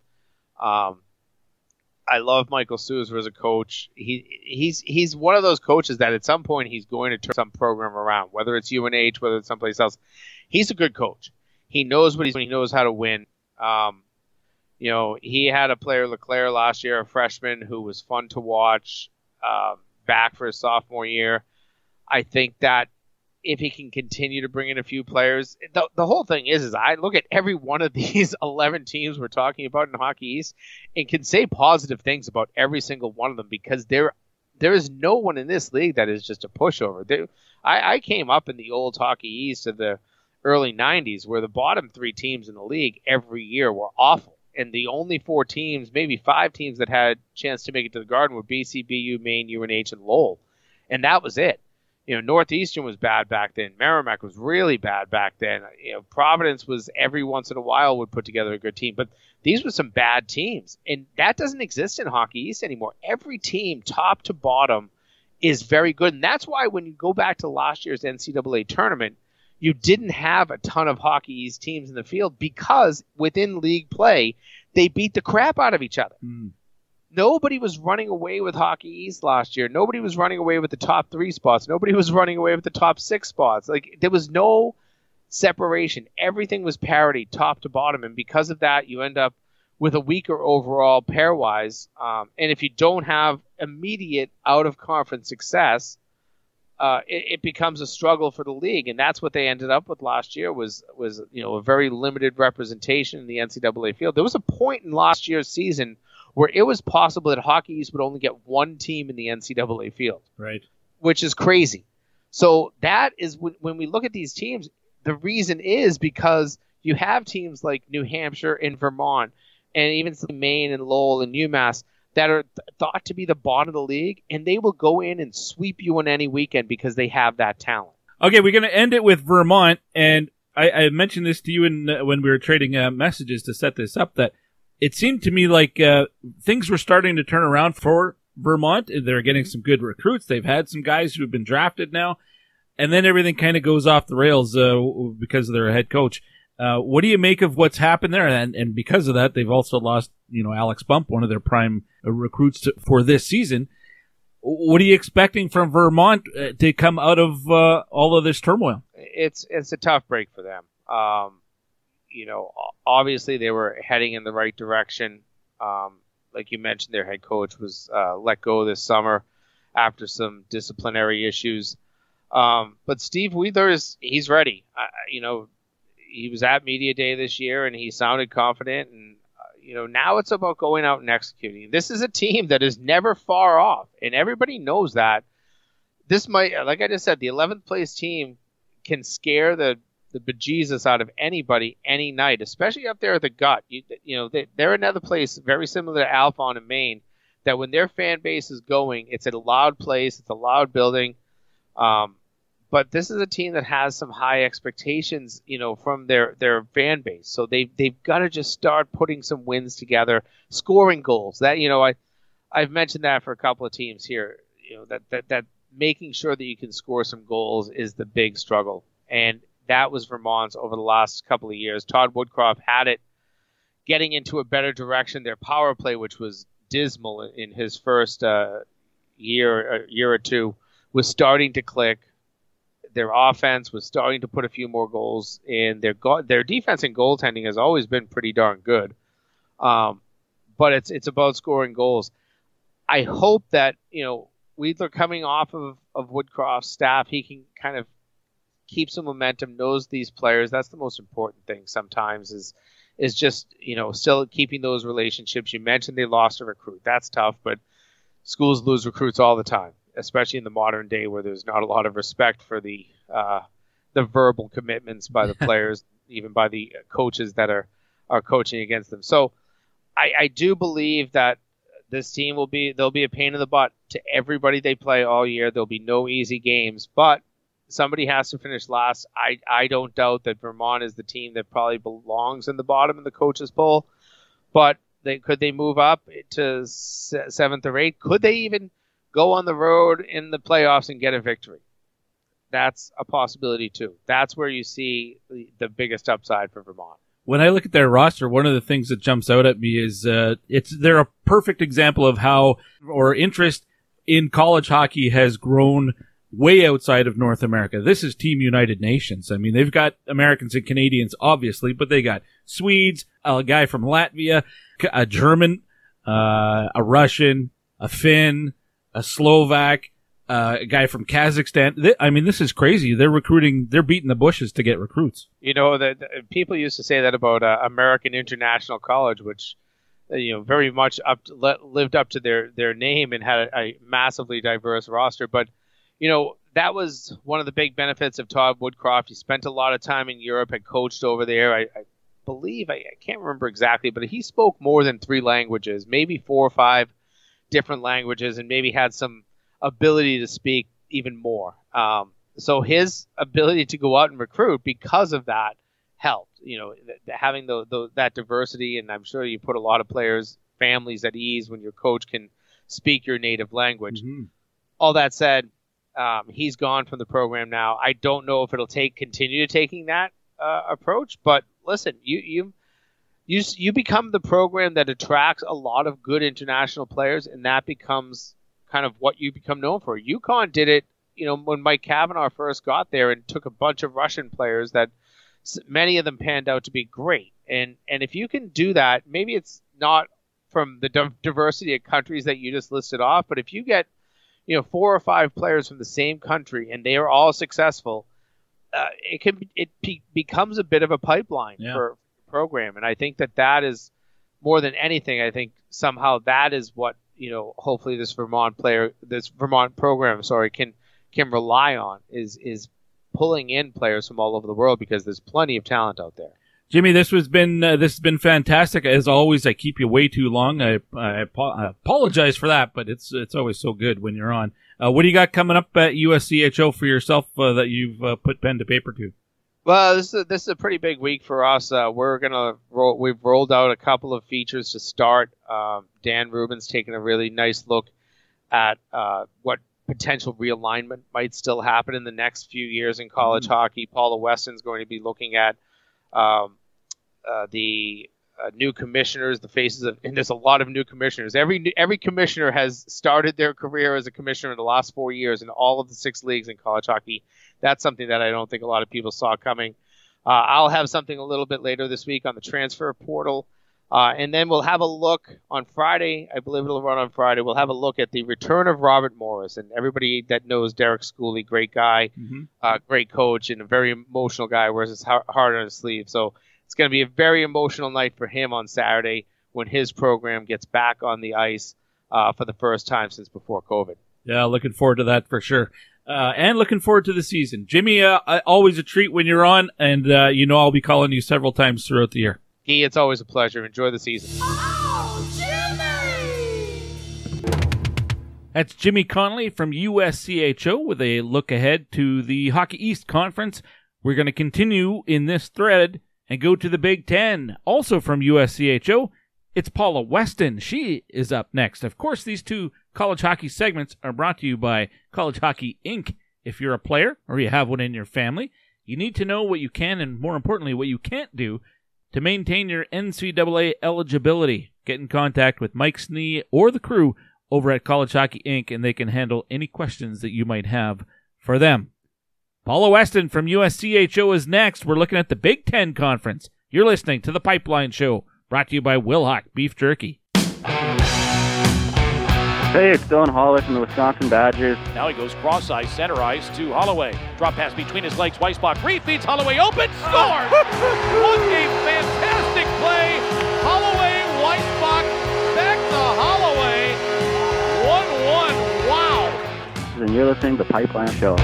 I love Michael Sousa as a coach. He's one of those coaches that at some point he's going to turn some program around, whether it's UNH, whether it's someplace else. He's a good coach. He knows what he's doing. He knows how to win. He had a player, LeClaire, last year, a freshman who was fun to watch back for his sophomore year. I think that if he can continue to bring in a few players, the whole thing is I look at every one of these 11 teams we're talking about in Hockey East and can say positive things about every single one of them because there is no one in this league that is just a pushover. I came up in the old Hockey East of the early 90s where the bottom three teams in the league every year were awful. And the only four teams, maybe five teams that had a chance to make it to the Garden were BC, BU, Maine, UNH, and Lowell. And that was it. You know, Northeastern was bad back then. Merrimack was really bad back then. You know, Providence was every once in a while would put together a good team. But these were some bad teams. And that doesn't exist in Hockey East anymore. Every team, top to bottom, is very good. And that's why when you go back to last year's NCAA tournament, you didn't have a ton of Hockey East teams in the field because within league play, they beat the crap out of each other. Mm. Nobody was running away with Hockey East last year. Nobody was running away with the top three spots. Nobody was running away with the top six spots. Like, there was no separation. Everything was parity, top to bottom. And because of that, you end up with a weaker overall pairwise. And if you don't have immediate out-of-conference success, it becomes a struggle for the league. And that's what they ended up with last year was you know, a very limited representation in the NCAA field. There was a point in last year's season where it was possible that Hockey East would only get one team in the NCAA field, right? Which is crazy. So that is when we look at these teams, the reason is because you have teams like New Hampshire and Vermont and even Maine and Lowell and UMass that are thought to be the bottom of the league, and they will go in and sweep you on any weekend because they have that talent. Okay, we're going to end it with Vermont, and I mentioned this to you when we were trading messages to set this up, that it seemed to me like things were starting to turn around for Vermont. They're getting some good recruits. They've had some guys who have been drafted now, and then everything kind of goes off the rails because of their head coach. What do you make of what's happened there? And because of that, they've also lost, you know, Alex Bump, one of their prime recruits for this season. What are you expecting from Vermont to come out of all of this turmoil? It's a tough break for them. You know, obviously they were heading in the right direction. Like you mentioned, their head coach was let go this summer after some disciplinary issues. But Steve Wheeler he's ready. You know, he was at media day this year and he sounded confident. And you know, now it's about going out and executing. This is a team that is never far off, and everybody knows that. This might, like I just said, the 11th place team can scare the bejesus out of anybody any night, especially up there at the gut. You know, they're another place very similar to Alphon in Maine that when their fan base is going, it's a loud place, it's a loud building. But this is a team that has some high expectations, you know, from their fan base. So they've got to just start putting some wins together, scoring goals. That, you know, I've mentioned that for a couple of teams here, you know, that making sure that you can score some goals is the big struggle. And that was Vermont's over the last couple of years. Todd Woodcroft had it getting into a better direction. Their power play, which was dismal in his first year or two, was starting to click. Their offense was starting to put a few more goals in. Their defense and goaltending has always been pretty darn good. But it's about scoring goals. I hope that, you know, Wheatler coming off of Woodcroft's staff, he can kind of keep some momentum, knows these players. That's the most important thing sometimes is just, you know, still keeping those relationships. You mentioned they lost a recruit. That's tough, but schools lose recruits all the time, especially in the modern day where there's not a lot of respect for the verbal commitments by the players, even by the coaches that are coaching against them. So I do believe that this team they'll be a pain in the butt to everybody they play all year. There'll be no easy games, but somebody has to finish last. I don't doubt that Vermont is the team that probably belongs in the bottom of the coaches poll, but could they move up to 7th or 8th? Could they even go on the road in the playoffs and get a victory? That's a possibility too. That's where you see the biggest upside for Vermont. When I look at their roster, one of the things that jumps out at me is they're a perfect example of how our interest in college hockey has grown way outside of North America. This is Team United Nations. I mean, they've got Americans and Canadians, obviously, but they got Swedes, a guy from Latvia, a German, a Russian, a Finn, a Slovak, a guy from Kazakhstan. I mean, this is crazy. They're recruiting. They're beating the bushes to get recruits. You know, people used to say that about American International College, which, you know, very much lived up to their name and had a massively diverse roster. But, you know, that was one of the big benefits of Todd Woodcroft. He spent a lot of time in Europe, had coached over there. I believe, I can't remember exactly, but he spoke more than 3 languages, maybe 4 or 5 different languages, and maybe had some ability to speak even more. So his ability to go out and recruit because of that helped, you know, having that diversity. And I'm sure you put a lot of players' families at ease when your coach can speak your native language. Mm-hmm. All that said, he's gone from the program now. I don't know if it'll continue taking that approach, but listen, you become the program that attracts a lot of good international players, and that becomes kind of what you become known for. UConn did it, you know, when Mike Cavanaugh first got there and took a bunch of Russian players that many of them panned out to be great. And if you can do that, maybe it's not from the diversity of countries that you just listed off, but if you get, you know, 4 or 5 players from the same country and they are all successful, it becomes a bit of a pipeline for the program. And I think that is more than anything. I think somehow that is what, you know, hopefully this Vermont program can rely on is pulling in players from all over the world, because there's plenty of talent out there. Jimmy, this has been fantastic. As always, I keep you way too long. I apologize for that, but it's always so good when you're on. What do you got coming up at USCHO for yourself that you've put pen to paper to? Well, this is a pretty big week for us. We've rolled out a couple of features to start. Dan Rubin's taking a really nice look at what potential realignment might still happen in the next few years in college hockey. Paula Weston's going to be looking at the new commissioners, the faces of, and there's a lot of new commissioners. Every commissioner has started their career as a commissioner in the last 4 years in all of the 6 leagues in college hockey. That's something that I don't think a lot of people saw coming. I'll have something a little bit later this week on the transfer portal. And then we'll have a look on Friday. I believe it'll run on Friday. We'll have a look at the return of Robert Morris. And everybody that knows Derek Schooley, great guy, great coach, and a very emotional guy, wears his heart on his sleeve. So it's going to be a very emotional night for him on Saturday when his program gets back on the ice for the first time since before COVID. Yeah, looking forward to that for sure. And looking forward to the season. Jimmy, always a treat when you're on, and you know I'll be calling you several times throughout the year. Guy, it's always a pleasure. Enjoy the season. Oh, Jimmy! That's Jimmy Connolly from USCHO with a look ahead to the Hockey East Conference. We're going to continue in this thread and go to the Big Ten. Also from USCHO, it's Paula Weston. She is up next. Of course, these two college hockey segments are brought to you by College Hockey Inc. If you're a player or you have one in your family, you need to know what you can and, more importantly, what you can't do to maintain your NCAA eligibility. Get in contact with Mike Snee or the crew over at College Hockey Inc., and they can handle any questions that you might have for them. Paula Weston from USCHO is next. We're looking at the Big Ten Conference. You're listening to The Pipeline Show, brought to you by Wilhock Beef Jerky. Hey, it's Don Hollis from the Wisconsin Badgers. Now he goes cross ice, center ice to Holloway. Drop pass between his legs, Weisbach refeeds, Holloway open, scores! What a fantastic play! Holloway, Weisbach, back to Holloway. 1-1, wow! And you're listening to The Pipeline Show.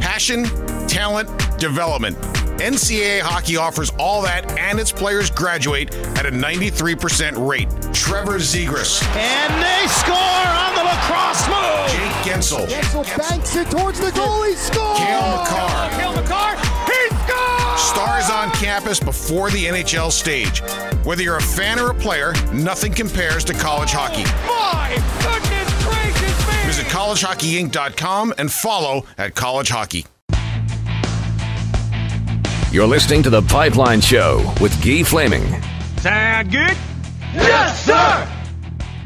Passion, talent, development. NCAA hockey offers all that, and its players graduate at a 93% rate. Trevor Zegras. And they score on the lacrosse move. Jake Gensel. Gensel banks it towards the goalie. Scores. Cale McCarr. He scores. Stars on campus before the NHL stage. Whether you're a fan or a player, nothing compares to college hockey. My goodness gracious me. Visit collegehockeyinc.com and follow at College Hockey. You're listening to The Pipeline Show with Guy Flaming. Sound good? Yes, sir!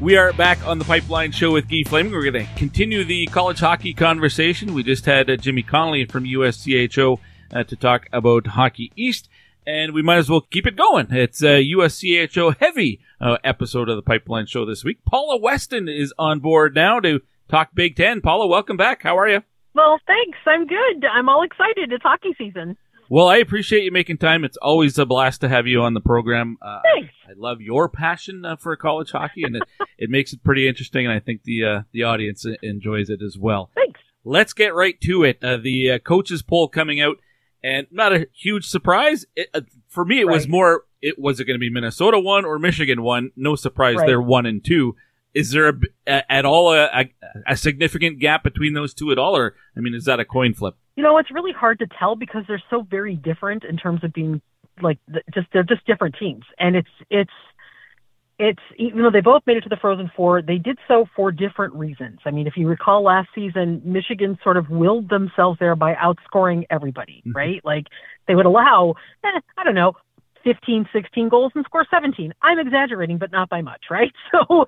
We are back on The Pipeline Show with Guy Flaming. We're going to continue the college hockey conversation. We just had Jimmy Connolly from USCHO to talk about Hockey East, and we might as well keep it going. It's a USCHO-heavy episode of The Pipeline Show this week. Paula Weston is on board now to talk Big Ten. Paula, welcome back. How are you? Well, thanks. I'm good. I'm all excited. It's hockey season. Well, I appreciate you making time. It's always a blast to have you on the program. Thanks. I love your passion for college hockey, and it makes it pretty interesting, and I think the audience enjoys it as well. Thanks. Let's get right to it. The coaches poll coming out, and not a huge surprise. For me, it right. was more, was it going to be Minnesota one or Michigan one? No surprise, right. They're 1 and 2. Is there at all a significant gap between those two at all, or, I mean, is that a coin flip? You know, it's really hard to tell because they're so very different in terms of being, like, they're just different teams. And it's you know, they both made it to the Frozen Four. They did so for different reasons. I mean, if you recall last season, Michigan sort of willed themselves there by outscoring everybody, right? Like, they would allow, 15, 16 goals and score 17. I'm exaggerating, but not by much, right? So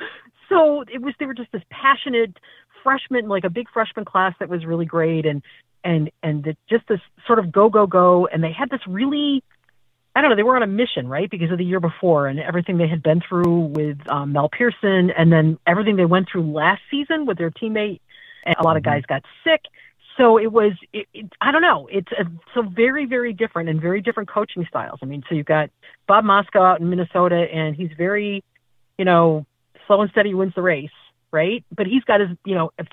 they were just this passionate freshman, like a big freshman class that was really great, and just this sort of go, and they had this really, they were on a mission, right, because of the year before and everything they had been through with Mel Pearson, and then everything they went through last season with their teammate, and a lot of guys got sick. So it was, it's so very, very different and very different coaching styles. I mean, so you've got Bob Moscow out in Minnesota, and he's very, slow and steady wins the race, right? But he's got his,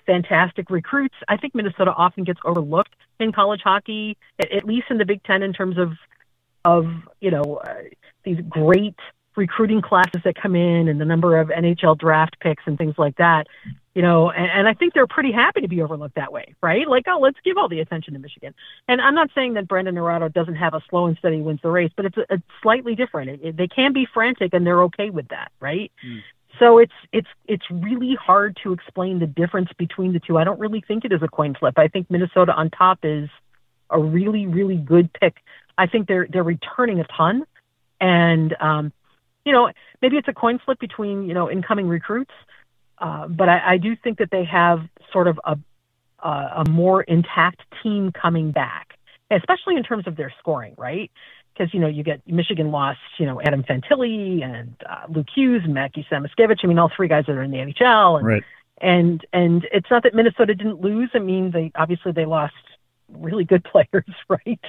fantastic recruits. I think Minnesota often gets overlooked in college hockey, at least in the Big Ten, in terms of these great recruiting classes that come in and the number of NHL draft picks and things like that. And I think they're pretty happy to be overlooked that way, right? Like, oh, let's give all the attention to Michigan. And I'm not saying that Brandon Nerado doesn't have a slow and steady wins the race, but it's slightly different. They can be frantic, and they're okay with that, right? Mm. So it's really hard to explain the difference between the two. I don't really think it is a coin flip. I think Minnesota on top is a really, really good pick. I think they're returning a ton, and maybe it's a coin flip between incoming recruits. But I do think that they have sort of a more intact team coming back, especially in terms of their scoring, right? Because, you get Michigan lost, Adam Fantilli and Luke Hughes and Mackie Samuskevich. I mean, all three guys that are in the NHL. And, right. And it's not that Minnesota didn't lose. I mean, they lost really good players, right?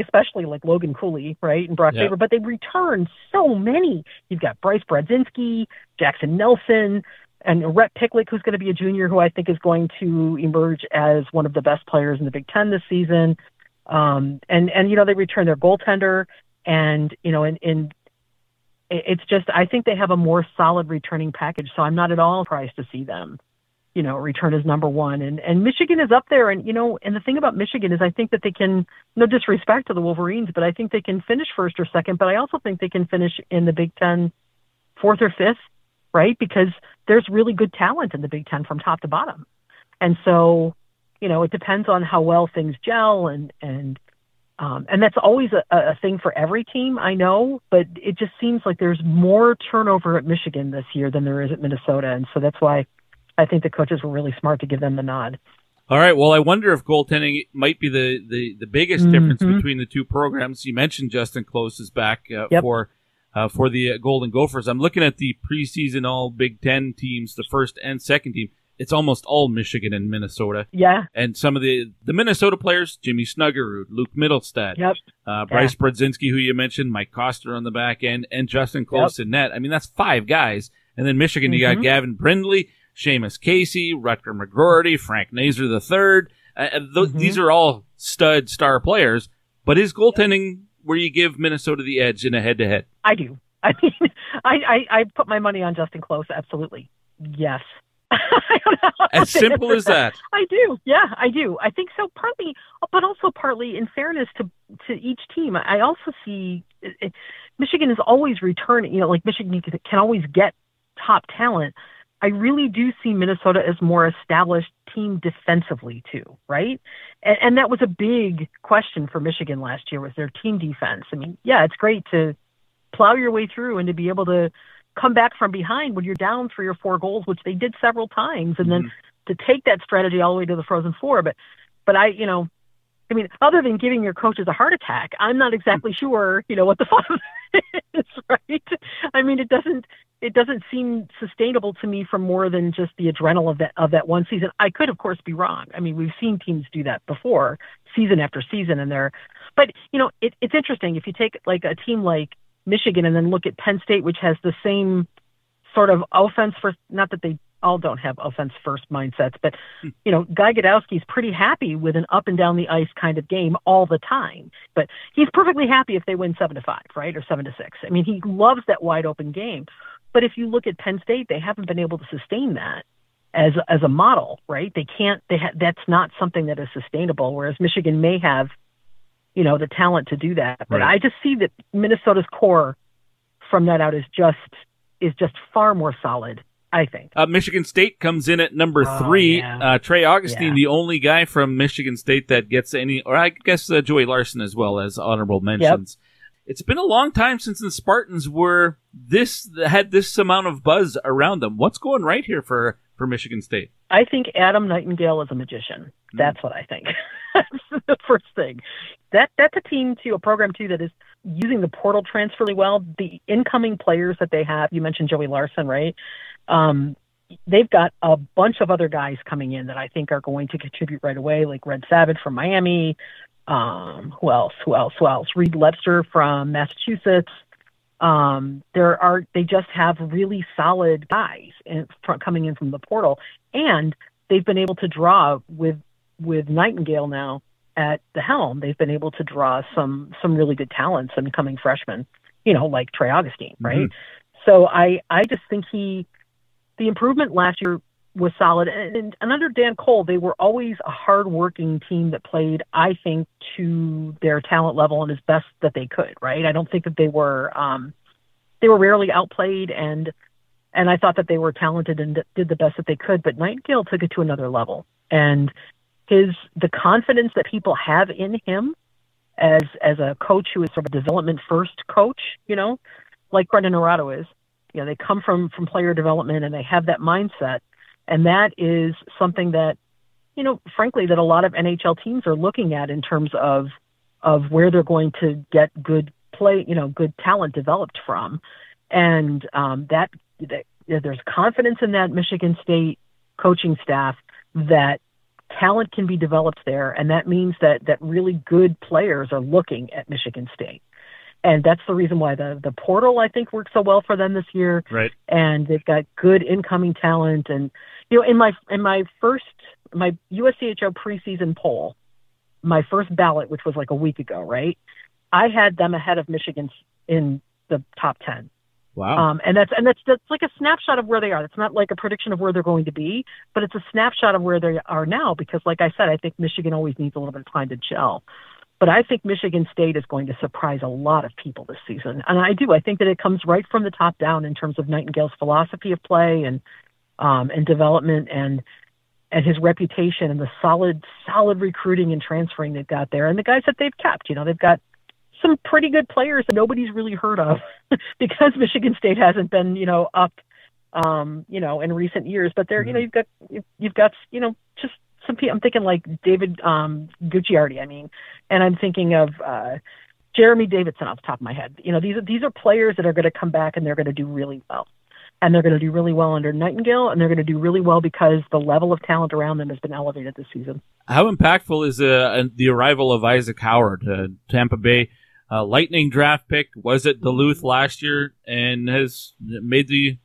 Especially Logan Cooley, right, and Brock Faber, but they returned so many. You've got Bryce Bradzinski, Jackson Nelson, and Rhett Picklick, who's going to be a junior, who I think is going to emerge as one of the best players in the Big Ten this season. They returned their goaltender, and it's just, I think they have a more solid returning package, so I'm not at all surprised to see them return is number one. And Michigan is up there. And, and the thing about Michigan is I think that they can, no disrespect to the Wolverines, but I think they can finish first or second. But I also think they can finish in the Big Ten 4th or 5th, right? Because there's really good talent in the Big Ten from top to bottom. And so, it depends on how well things gel. And that's always a thing for every team, I know, but it just seems like there's more turnover at Michigan this year than there is at Minnesota. And so that's why I think the coaches were really smart to give them the nod. All right. Well, I wonder if goaltending might be the biggest difference between the two programs. You mentioned Justin Close is back for the Golden Gophers. I'm looking at the preseason all Big Ten teams, the first and second team. It's almost all Michigan and Minnesota. Yeah. And some of the Minnesota players, Jimmy Snuggerud, Luke Middlestad, Bryce Brodzinski, who you mentioned, Mike Koster on the back end, and Justin Close in net. I mean, that's 5 guys. And then Michigan, you got Gavin Brindley, Seamus Casey, Rutger McGroarty, Frank Nazar III. These are all stud star players, but is goaltending where you give Minnesota the edge in a head-to-head? I do. I mean, I put my money on Justin Close, absolutely. Yes. I don't know. As simple as that. I do. Yeah, I do. I think so, partly, but also partly in fairness to each team. I also see Michigan is always returning, Michigan can always get top talent. I really do see Minnesota as more established team defensively too, right? And that was a big question for Michigan last year, was their team defense. I mean, yeah, it's great to plow your way through and to be able to come back from behind when you're down 3 or 4 goals, which they did several times, and then to take that strategy all the way to the Frozen Four. But I mean, other than giving your coaches a heart attack, I'm not exactly sure, what the fun is, right? I mean, it doesn't seem sustainable to me for more than just the adrenaline of that one season. I could, of course, be wrong. I mean, we've seen teams do that before, season after season, and they're But, you know, it's interesting. If you take like a team like Michigan and then look at Penn State, which has the same sort of offense first, not that they all don't have offense first mindsets, but, you know, Guy Gadowski's pretty happy with an up and down the ice kind of game all the time. But he's perfectly happy if they win 7-5, right? Or 7-6. I mean, he loves that wide open game. But if you look at Penn State, they haven't been able to sustain that as a model, right? They can't, that's not something that is sustainable, whereas Michigan may have, you know, the talent to do that. But right. I just see that Minnesota's core from that out is just far more solid, I think. Michigan State comes in at number three. Yeah. Trey Augustine, the only guy from Michigan State that gets any, or I guess Joey Larson as well as honorable mentions. Yep. It's been a long time since the Spartans were had this amount of buzz around them. What's going right here for Michigan State? I think Adam Nightingale is a magician. That's what I think. That's the first thing. That's a team too, a program too, that is using the portal transfer really well. The incoming players that they have, you mentioned Joey Larson, right? They've got a bunch of other guys coming in that I think are going to contribute right away, like Red Savage from Miami. Who else? Reed Lebster from Massachusetts. They just have really solid guys coming in from the portal, and they've been able to draw with Nightingale now at the helm. They've been able to draw some really good talents and coming freshmen, you know, like Trey Augustine, right? Mm-hmm. So I just think the improvement last year was solid. And under Dan Cole, they were always a hard-working team that played, I think, to their talent level and as best that they could, right? I don't think that they were rarely outplayed, and I thought that they were talented and did the best that they could, but Nightingale took it to another level. And the confidence that people have in him as a coach who is sort of a development-first coach, you know, like Brendan Arado is, you know, they come from player development and they have that mindset. And that is something that, you know, frankly, that a lot of NHL teams are looking at in terms of where they're going to get good play, you know, good talent developed from. And that there's confidence in that Michigan State coaching staff that talent can be developed there. And that means that really good players are looking at Michigan State. And that's the reason why the portal, I think, worked so well for them this year. Right. And they've got good incoming talent. And, you know, in my USCHO preseason poll, my first ballot, which was like a week ago, right, I had them ahead of Michigan in the top 10. Wow. And that's like a snapshot of where they are. It's not like a prediction of where they're going to be, but it's a snapshot of where they are now because, like I said, I think Michigan always needs a little bit of time to gel. But I think Michigan State is going to surprise a lot of people this season. And I do. I think that it comes right from the top down in terms of Nightingale's philosophy of play and development and his reputation and the solid recruiting and transferring they've got there. And the guys that they've kept, you know, they've got some pretty good players that nobody's really heard of because Michigan State hasn't been, you know, up, you know, in recent years. But they're, you know, you've got, you know, just some people. I'm thinking like David Gucciardi, I mean, and I'm thinking of Jeremy Davidson off the top of my head. You know, these are players that are going to come back and they're going to do really well. And they're going to do really well under Nightingale, and they're going to do really well because the level of talent around them has been elevated this season. How impactful is the arrival of Isaac Howard to Tampa Bay? Lightning draft pick, was at Duluth last year, and has made the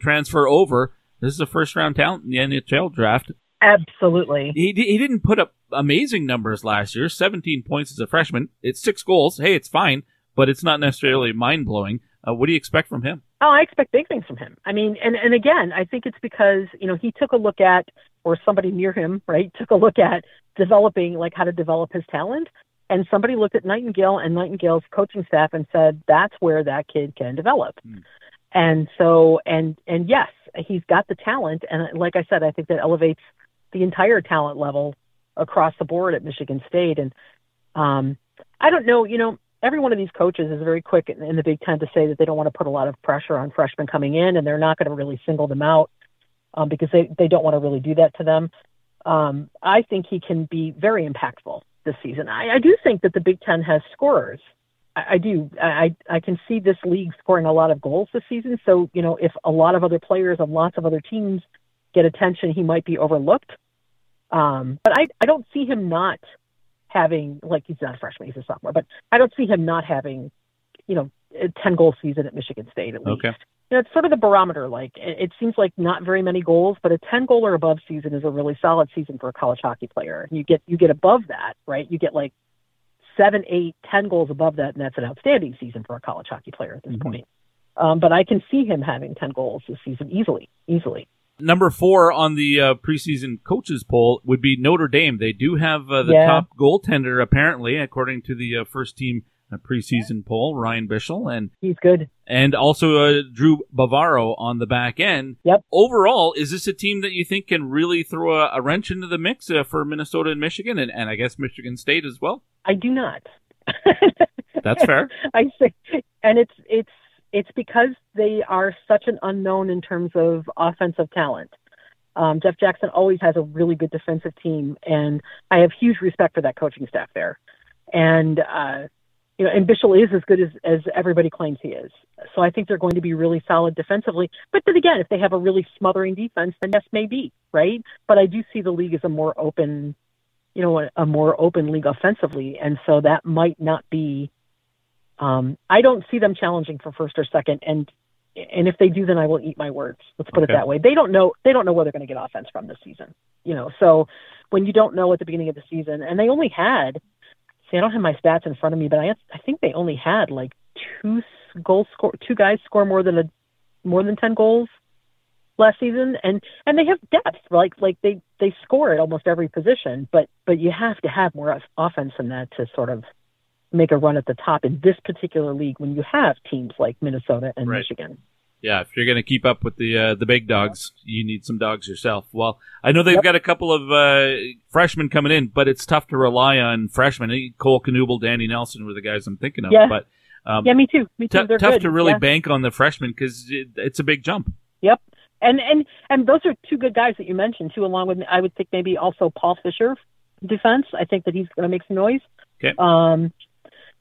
transfer over. This is a first-round talent in the NHL draft. Absolutely. He didn't put up amazing numbers last year. 17 points as a freshman. It's 6 goals. Hey, it's fine, but it's not necessarily mind-blowing. What do you expect from him? Oh, I expect big things from him. I mean, and again, I think it's because, you know, he took a look at, or somebody near him, right, took a look at developing, like how to develop his talent. And somebody looked at Nightingale and Nightingale's coaching staff and said, that's where that kid can develop. Hmm. And so, and yes, he's got the talent. And like I said, I think that elevates the entire talent level across the board at Michigan State. And I don't know, you know, every one of these coaches is very quick in the Big Ten to say that they don't want to put a lot of pressure on freshmen coming in, and they're not going to really single them out because they don't want to really do that to them. I think he can be very impactful this season. I do think that the Big Ten has scorers. I do. I can see this league scoring a lot of goals this season. So, you know, if a lot of other players on lots of other teams get attention, he might be overlooked. But I don't see him not having, like, he's not a freshman, he's a sophomore, but I don't see him not having, you know, a 10-goal season at Michigan State at least. Okay. You know, it's sort of the barometer. Like, it seems like not very many goals, but a 10-goal or above season is a really solid season for a college hockey player. You get above that, right? You get like 7, 8, 10 goals above that, and that's an outstanding season for a college hockey player at this mm-hmm. point. But I can see him having 10 goals this season easily. Number 4 on the preseason coaches poll would be Notre Dame. They do have the top goaltender, apparently, according to the first team preseason poll, Ryan Bischel. And he's good. And also Drew Bavaro on the back end. Yep. Overall, is this a team that you think can really throw a wrench into the mix for Minnesota and Michigan, and I guess Michigan State as well? I do not. That's fair. I say, and it's because they are such an unknown in terms of offensive talent. Jeff Jackson always has a really good defensive team, and I have huge respect for that coaching staff there. And you know, and Bischel is as good as everybody claims he is. So I think they're going to be really solid defensively. But then again, if they have a really smothering defense, then yes, maybe, right? But I do see the league as a more open, you know, a more open league offensively, and so that might not be. I don't see them challenging for first or second, and if they do, then I will eat my words. Let's put it that way. They don't know where they're going to get offense from this season. You know, so when you don't know at the beginning of the season, and they only had, see, I don't have my stats in front of me, but I think they only had like two guys score more than 10 goals last season, and they have depth. Like they score at almost every position, but you have to have more offense than that to sort of make a run at the top in this particular league when you have teams like Minnesota and Michigan. Yeah, if you're going to keep up with the big dogs, you need some dogs yourself. Well, I know they've got a couple of freshmen coming in, but it's tough to rely on freshmen. Cole Knuble, Danny Nelson were the guys I'm thinking of. Yeah, but, yeah, me too. Me too. They're tough good. To really bank on the freshmen because it's a big jump. Yep. And those are two good guys that you mentioned, too, along with, I would think, maybe also Paul Fisher, defense. I think that he's going to make some noise. Okay.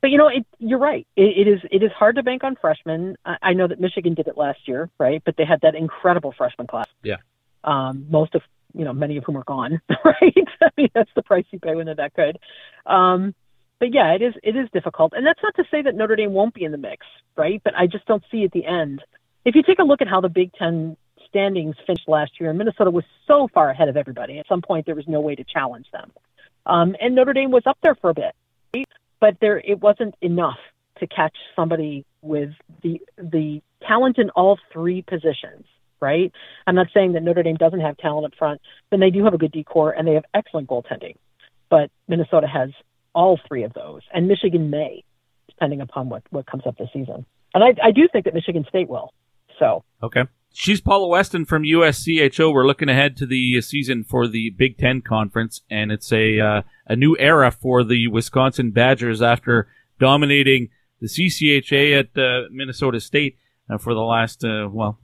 But, you know, you're right. It is hard to bank on freshmen. I know that Michigan did it last year, right? But they had that incredible freshman class. Yeah. Most of, you know, many of whom are gone, right? I mean, that's the price you pay when they're that good. But, yeah, it is difficult. And that's not to say that Notre Dame won't be in the mix, right? But I just don't see at the end. If you take a look at how the Big Ten standings finished last year, and Minnesota was so far ahead of everybody. At some point, there was no way to challenge them. And Notre Dame was up there for a bit, right? But it wasn't enough to catch somebody with the talent in all three positions, right? I'm not saying that Notre Dame doesn't have talent up front, then they do have a good D-core and they have excellent goaltending. But Minnesota has all three of those, and Michigan may, depending upon what comes up this season. And I do think that Michigan State will. So okay. She's Paula Weston from USCHO. We're looking ahead to the season for the Big Ten Conference, and it's a new era for the Wisconsin Badgers after dominating the CCHA at Minnesota State for the last,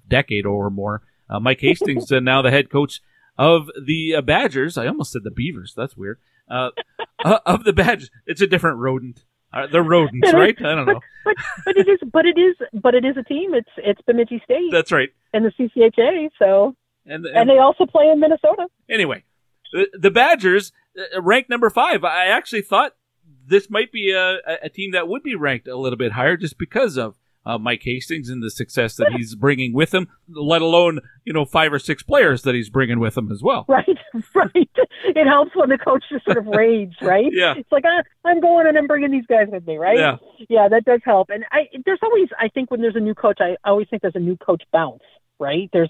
decade or more. Mike Hastings, now the head coach of the Badgers. I almost said the Beavers. That's weird. Of the Badgers. It's a different rodent. They're rodents, right? I don't know. But it is a team. It's Bemidji State. That's right. And the CCHA. So and they also play in Minnesota. Anyway, the Badgers ranked number 5. I actually thought this might be a team that would be ranked a little bit higher just because of Mike Hastings and the success that he's bringing with him, let alone, you know, 5 or 6 players that he's bringing with him as well. Right. It helps when the coach just sort of rages, right? Yeah. It's like, I'm going and I'm bringing these guys with me, right? Yeah, that does help. And I think when there's a new coach, I always think there's a new coach bounce, right? There's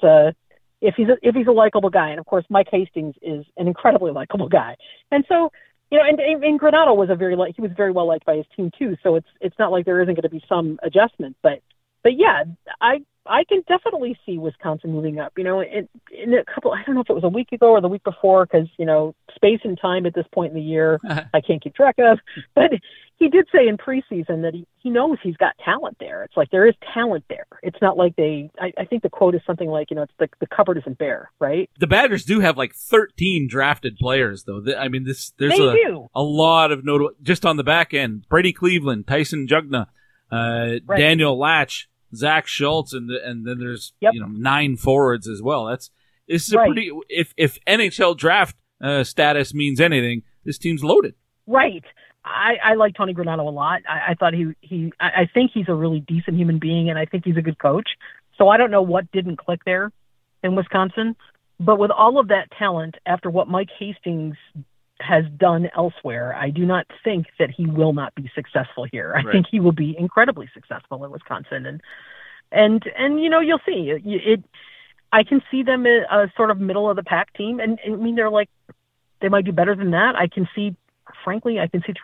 if he's a likable guy, and of course Mike Hastings is an incredibly likable guy, and so. You know, and Granato was he was very well liked by his team too. So it's not like there isn't going to be some adjustment, but yeah, I can definitely see Wisconsin moving up. You know, in a couple, I don't know if it was a week ago or the week before, because you know space and time at this point in the year I can't keep track of. But he did say in preseason that he knows he's got talent there. It's like there is talent there. It's not like I think the quote is something like, you know, it's like the cupboard isn't bare, right? The Badgers do have like 13 drafted players, though. I mean, there's a lot of notable just on the back end: Brady Cleveland, Tyson Jugna, Daniel Latch, Zach Schultz, and then there's 9 forwards as well. This is a pretty, if NHL draft status means anything, this team's loaded. Right. I like Tony Granato a lot. I thought I think he's a really decent human being, and I think he's a good coach. So I don't know what didn't click there in Wisconsin. But with all of that talent, after what Mike Hastings has done elsewhere, I do not think that he will not be successful here. I think he will be incredibly successful in Wisconsin. And you know, you'll see it. I can see them a sort of middle of the pack team. And I mean, they might do better than that. I can see 3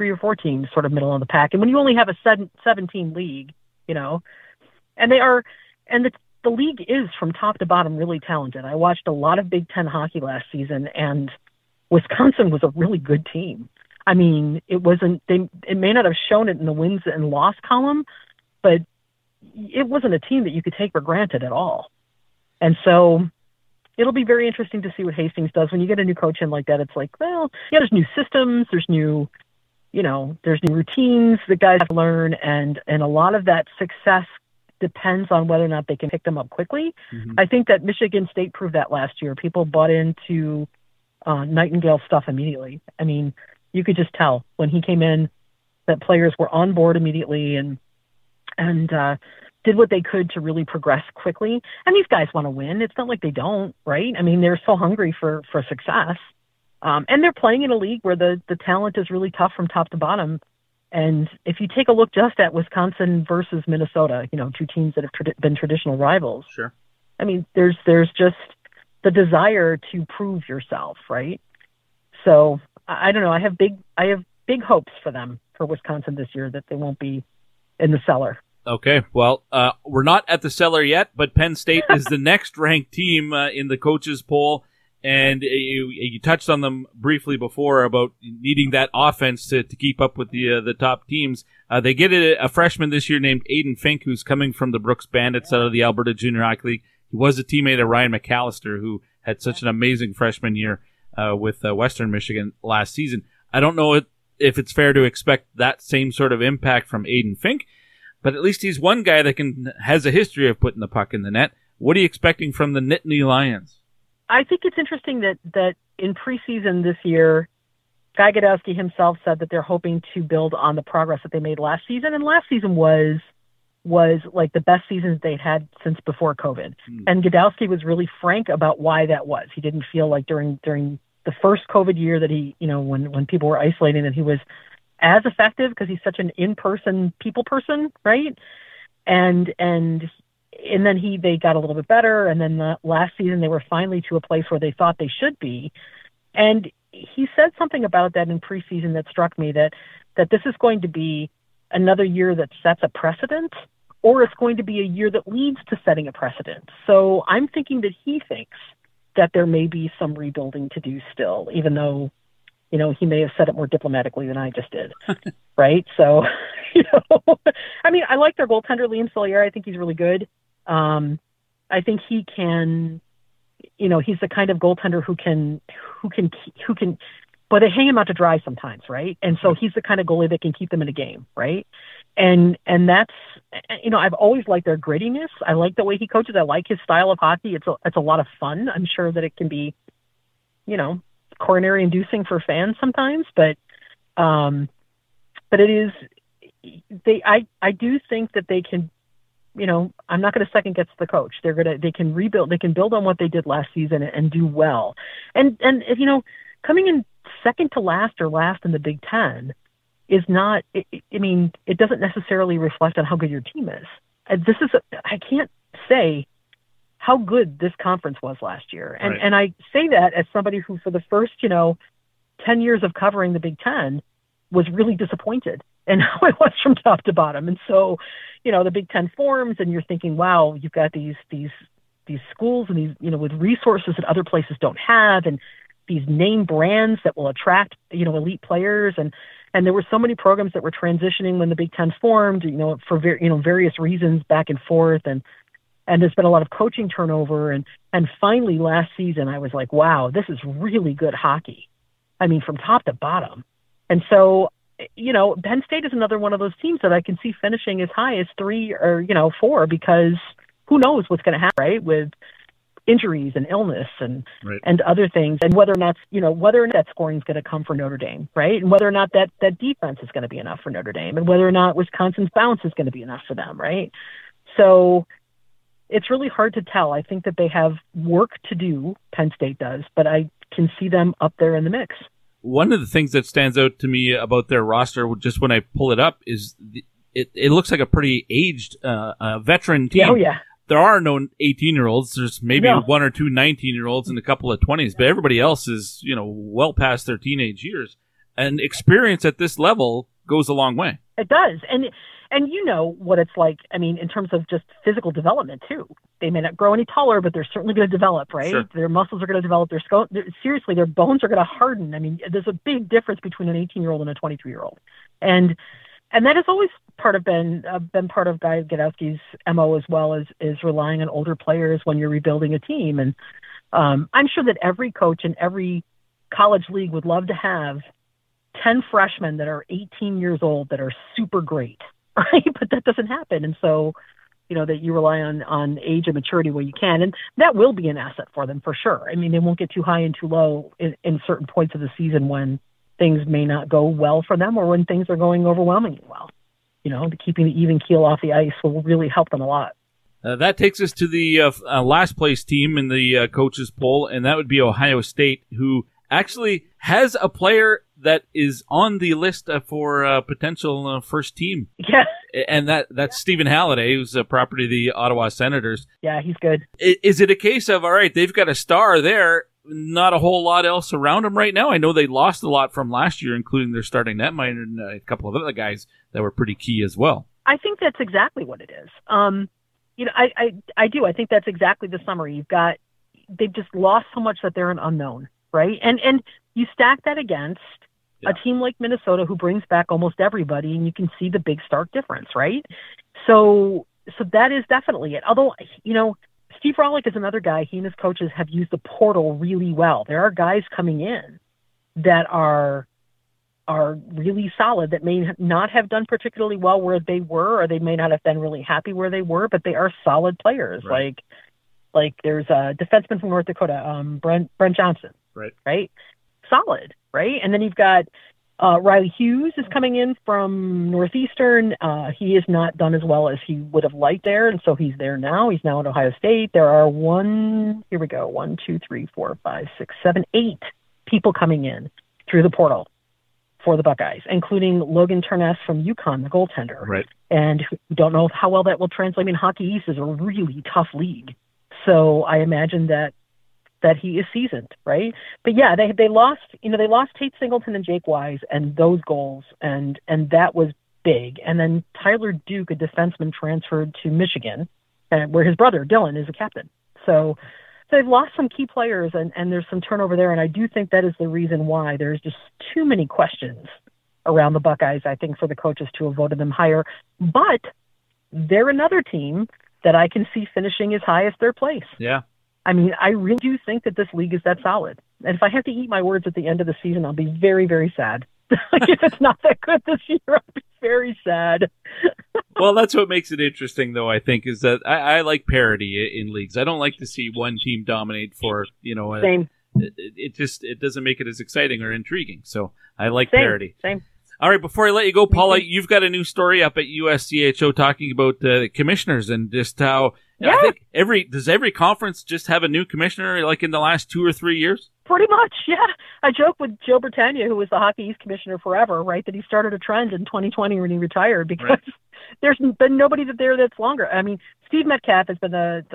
or 4 teams sort of middle of the pack. And when you only have a 7-team league, you know, and the league is from top to bottom really talented. I watched a lot of Big Ten hockey last season, and Wisconsin was a really good team. I mean, it may not have shown it in the wins and loss column, but it wasn't a team that you could take for granted at all. And so it'll be very interesting to see what Hastings does. When you get a new coach in like that, it's like, well, yeah, there's new systems, there's new routines that guys have to learn, and a lot of that success depends on whether or not they can pick them up quickly. Mm-hmm. I think that Michigan State proved that last year. People bought into Nightingale stuff immediately. I mean, you could just tell when he came in that players were on board immediately and did what they could to really progress quickly. And these guys want to win. It's not like they don't, right? I mean, they're so hungry for success. And they're playing in a league where the talent is really tough from top to bottom. And if you take a look just at Wisconsin versus Minnesota, you know, two teams that have been traditional rivals. Sure. I mean, there's just the desire to prove yourself, right? So I don't know. I have big hopes for them, for Wisconsin this year, that they won't be in the cellar. Okay, well, we're not at the cellar yet, but Penn State is the next ranked team in the coaches poll, and you touched on them briefly before about needing that offense to keep up with the top teams. They get a freshman this year named Aiden Fink, who's coming from the Brooks Bandits out of the Alberta Junior Hockey League. He was a teammate of Ryan McAllister, who had such an amazing freshman year with Western Michigan last season. I don't know if it's fair to expect that same sort of impact from Aiden Fink, but at least he's one guy that has a history of putting the puck in the net. What are you expecting from the Nittany Lions? I think it's interesting that in preseason this year, Guy Gadowski himself said that they're hoping to build on the progress that they made last season. And last season was like the best season they'd had since before COVID. Mm. And Gadowski was really frank about why that was. He didn't feel like during the first COVID year that he, you know, when people were isolating, that he was as effective, because he's such an in-person people person, right? And then they got a little bit better, and then the last season they were finally to a place where they thought they should be. And he said something about that in preseason that struck me, that this is going to be another year that sets a precedent, or it's going to be a year that leads to setting a precedent. So I'm thinking that he thinks that there may be some rebuilding to do still, even though, you know, he may have said it more diplomatically than I just did, right? So, you know, I mean, I like their goaltender, Liam Cellier. I think he's really good. I think he can, you know, he's the kind of goaltender who can, but they hang him out to dry sometimes, right? And so he's the kind of goalie that can keep them in a game, right? And that's, you know, I've always liked their grittiness. I like the way he coaches. I like his style of hockey. It's a lot of fun. I'm sure that it can be, you know, coronary inducing for fans sometimes, but it is, I do think that they can, you know, I'm not going to second guess the coach. They can rebuild, they can build on what they did last season and do well. And if, you know, coming in second to last or last in the Big Ten is not, I mean, it doesn't necessarily reflect on how good your team is. I can't say how good this conference was last year. And right. And I say that as somebody who, for the first, you know, 10 years of covering the Big Ten, was really disappointed in how it was from top to bottom. And so, you know, the Big Ten forms and you're thinking, wow, you've got these schools and these, you know, with resources that other places don't have, and these name brands that will attract, you know, elite players. And there were so many programs that were transitioning when the Big Ten formed, you know, for various reasons back and forth. And there's been a lot of coaching turnover. And finally, last season, I was like, wow, this is really good hockey. I mean, from top to bottom. And so, you know, Penn State is another one of those teams that I can see finishing as high as 3 or, you know, 4, because who knows what's going to happen, right? With injuries and illness and other things, and whether or not that scoring is going to come for Notre Dame, right? And whether or not that defense is going to be enough for Notre Dame, and whether or not Wisconsin's bounce is going to be enough for them, right? So it's really hard to tell. I think that they have work to do, Penn State does, but I can see them up there in the mix. One of the things that stands out to me about their roster, just when I pull it up, is it looks like a pretty aged veteran team. Yeah, oh, yeah. There are no 18-year-olds. There's maybe one or two 19-year-olds and a couple of 20s, but everybody else is, well past their teenage years. And experience at this level goes a long way. It does. And you know what it's like, I mean, in terms of just physical development, too. They may not grow any taller, but they're certainly going to develop, right? Sure. Their muscles are going to develop. Seriously, their bones are going to harden. I mean, there's a big difference between an 18-year-old and a 23-year-old. And that has always been part of Guy Gadowski's MO, as well as is relying on older players when you're rebuilding a team. And I'm sure that every coach in every college league would love to have 10 freshmen that are 18 years old that are super great, right? But that doesn't happen. And so, that you rely on age and maturity where you can. And that will be an asset for them for sure. I mean, they won't get too high and too low in certain points of the season when things may not go well for them, or when things are going overwhelmingly well. Keeping the even keel off the ice will really help them a lot. That takes us to the last place team in the coaches poll, and that would be Ohio State, who actually has a player that is on the list for potential first team. Yeah. And that's Stephen Halliday, who's a property of the Ottawa Senators. Yeah, he's good. Is it a case of, all right, they've got a star there, not a whole lot else around them right now? I know they lost a lot from last year, including their starting netminder and a couple of other guys that were pretty key as well. I think that's exactly what it is. I do. I think that's exactly the summary. They've just lost so much that they're an unknown, right? And you stack that against a team like Minnesota, who brings back almost everybody, and you can see the big stark difference, right? So that is definitely it. Although, Steve Rollick is another guy. He and his coaches have used the portal really well. There are guys coming in that are really solid, that may not have done particularly well where they were, or they may not have been really happy where they were, but they are solid players. Right. Like there's a defenseman from North Dakota, Brent Johnson. Right? Solid, right? And then you've got Riley Hughes is coming in from Northeastern. He has not done as well as he would have liked there, and so he's there now. He's now at Ohio State. There are 8 people coming in through the portal for the Buckeyes, including Logan Turness from UConn, the goaltender. Right. And we don't know how well that will translate. I mean, Hockey East is a really tough league, so I imagine that he is seasoned, right? But yeah, they lost Tate Singleton and Jake Wise, and those goals, and that was big. And then Tyler Duke, a defenseman, transferred to Michigan, where his brother Dylan is a captain. So they've lost some key players, and there's some turnover there. And I do think that is the reason why there's just too many questions around the Buckeyes, I think, for the coaches to have voted them higher. But they're another team that I can see finishing as high as third place. Yeah. I mean, I really do think that this league is that solid. And if I have to eat my words at the end of the season, I'll be very, very sad. If it's not that good this year, I'll be very sad. Well, that's what makes it interesting, though, I think, is that I like parity in leagues. I don't like to see one team dominate for, Same. It doesn't make it as exciting or intriguing. So I like parity. Same. All right, before I let you go, Paula, you've got a new story up at USCHO talking about the commissioners and just how I think does every conference just have a new commissioner like in the last 2 or 3 years? Pretty much, yeah. I joke with Joe Britannia, who was the Hockey East commissioner forever, right, that he started a trend in 2020 when he retired, because there's been nobody there that's longer. I mean, Steve Metcalf has been the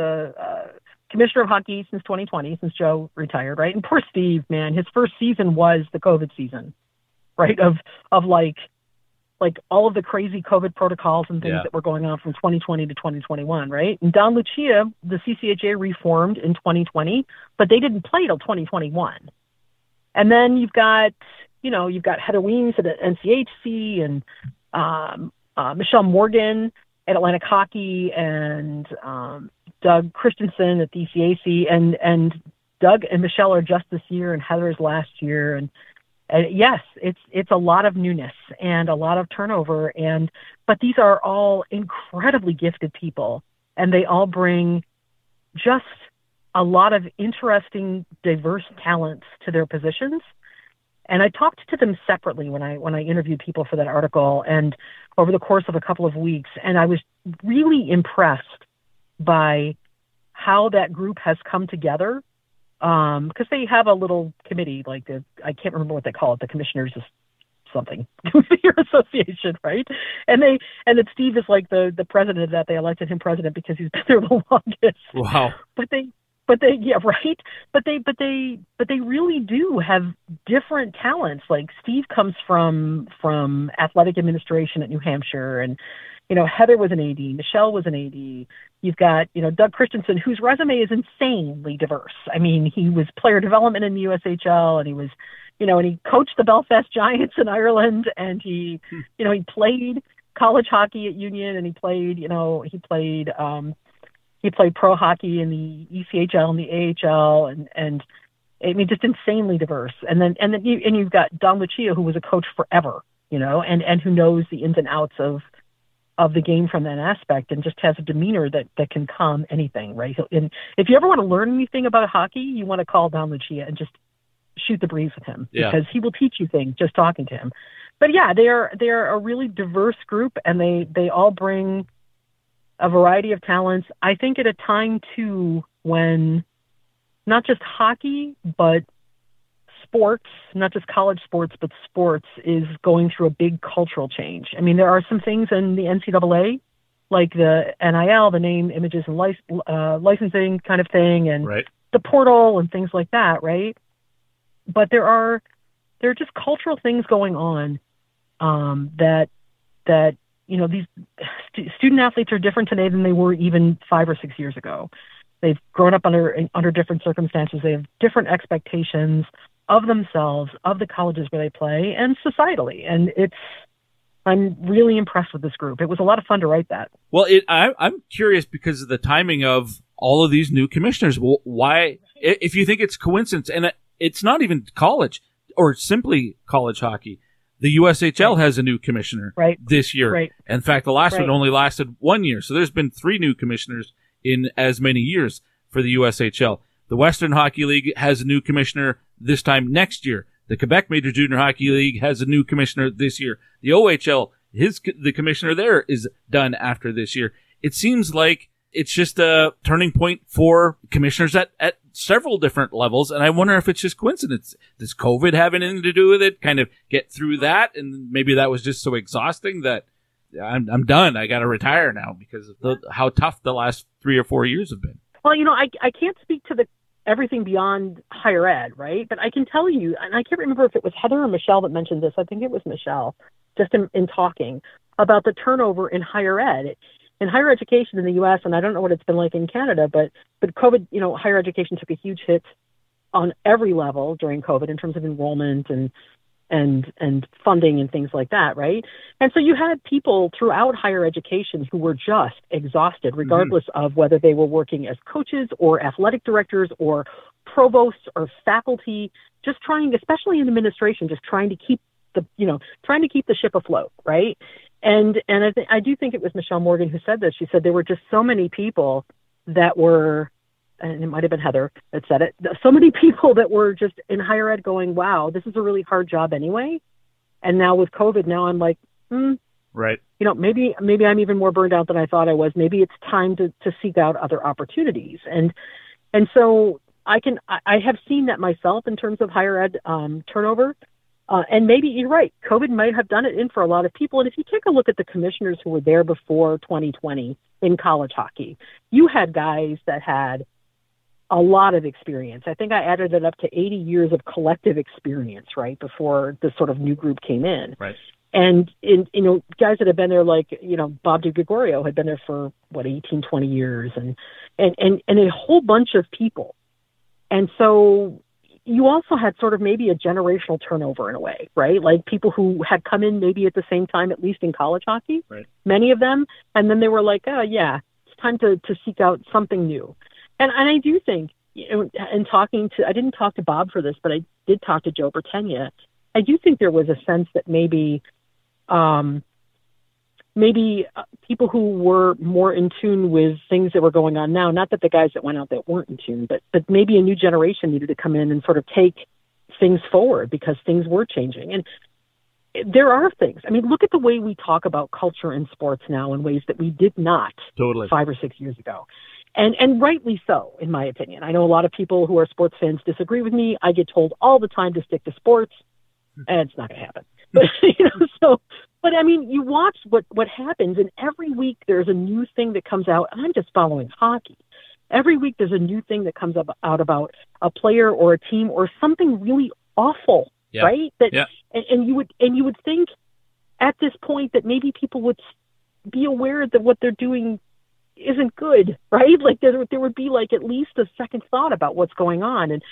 commissioner of Hockey East since 2020, since Joe retired, right? And poor Steve, man, his first season was the COVID season. Right, of like all of the crazy COVID protocols and things that were going on from 2020 to 2021, right? And Don Lucia, the CCHA reformed in 2020, but they didn't play till 2021. And then you've got Heather Weems at the NCHC, and Michelle Morgan at Atlantic Hockey, and Doug Christensen at DCAC, and Doug and Michelle are just this year, and Heather's last year, and. Yes, it's a lot of newness and a lot of turnover, but these are all incredibly gifted people, and they all bring just a lot of interesting, diverse talents to their positions. And I talked to them separately when I interviewed people for that article and over the course of a couple of weeks. And I was really impressed by how that group has come together, because they have a little committee, like the, I can't remember what they call it, the commissioners is something, your association, right? And Steve is like the president of that. They elected him president because he's been there the longest. Wow. But they really do have different talents. Like Steve comes from athletic administration at New Hampshire, and Heather was an AD, Michelle was an AD. You've got, Doug Christensen, whose resume is insanely diverse. I mean, he was player development in the USHL, and he was, and he coached the Belfast Giants in Ireland, and he, he played college hockey at Union, and he played, he played pro hockey in the ECHL and the AHL, and I mean, just insanely diverse. And then you've got Don Lucia, who was a coach forever, and who knows the ins and outs of the game from that aspect, and just has a demeanor that can calm anything, right? And if you ever want to learn anything about hockey, you want to call Don Lucia and just shoot the breeze with him, because he will teach you things just talking to him. But yeah, they're a really diverse group, and they all bring a variety of talents. I think at a time too when not just hockey, but sports, not just college sports, but sports is going through a big cultural change. I mean, there are some things in the NCAA, like the NIL, the name, images, and licensing kind of thing, and right, the portal and things like that, right? But there are just cultural things going on that these student athletes are different today than they were even 5 or 6 years ago. They've grown up under different circumstances. They have different expectations of themselves, of the colleges where they play, and societally. And I'm really impressed with this group. It was a lot of fun to write that. Well, I'm curious because of the timing of all of these new commissioners. Well, why, if you think it's coincidence, and it's not even college or simply college hockey, the USHL has a new commissioner this year. Right. In fact, the last one only lasted 1 year. So there's been 3 new commissioners in as many years for the USHL. The Western Hockey League has a new commissioner this time next year. The Quebec Major Junior Hockey League has a new commissioner this year. The OHL, the commissioner there is done after this year. It seems like it's just a turning point for commissioners at several different levels, and I wonder if it's just coincidence. Does COVID have anything to do with it? Kind of get through that, and maybe that was just so exhausting that I'm done. I got to retire now because of how tough the last 3 or 4 years have been. Well, I can't speak to everything beyond higher ed, right? But I can tell you, and I can't remember if it was Heather or Michelle that mentioned this. I think it was Michelle, just in talking about the turnover in higher ed. In higher education in the U.S., and I don't know what it's been like in Canada, but COVID, higher education took a huge hit on every level during COVID in terms of enrollment and funding and things like that, right? And so you had people throughout higher education who were just exhausted, regardless of whether they were working as coaches or athletic directors or provosts or faculty, just trying, especially in administration, just trying to keep the ship afloat, right? And I do think it was Michelle Morgan who said this. She said there were just so many people that were, and it might have been Heather that said it, so many people that were just in higher ed going, wow, this is a really hard job anyway. And now with COVID, now I'm like, right. Maybe I'm even more burned out than I thought I was. Maybe it's time to seek out other opportunities. And so I have seen that myself in terms of higher ed turnover. And maybe you're right. COVID might have done it in for a lot of people. And if you take a look at the commissioners who were there before 2020 in college hockey, you had guys that had a lot of experience. I think I added it up to 80 years of collective experience, right, before this sort of new group came in. Right. And, guys that have been there, like, Bob DiGregorio had been there for, 18, 20 years, and a whole bunch of people. And so you also had sort of maybe a generational turnover in a way, right? Like people who had come in maybe at the same time, at least in college hockey, right, many of them. And then they were like, oh yeah, it's time to seek out something new. And I do think, I didn't talk to Bob for this, but I did talk to Joe Bertenia. I do think there was a sense that maybe maybe people who were more in tune with things that were going on now, not that the guys that went out that weren't in tune, but maybe a new generation needed to come in and sort of take things forward because things were changing. And there are things. I mean, look at the way we talk about culture in sports now in ways that we did not totally 5 or 6 years ago. And rightly so, in my opinion. I know a lot of people who are sports fans disagree with me. I get told all the time to stick to sports, and it's not going to happen. But, you know, but I mean, you watch what happens, and every week there's a new thing that comes out. I'm just following hockey. Every week there's a new thing that comes up, out about a player or a team or something really awful, yeah. Right? That, yeah. and you would think at this point that maybe people would be aware that what they're doing isn't good, right? Like there would be like at least a second thought about what's going on, and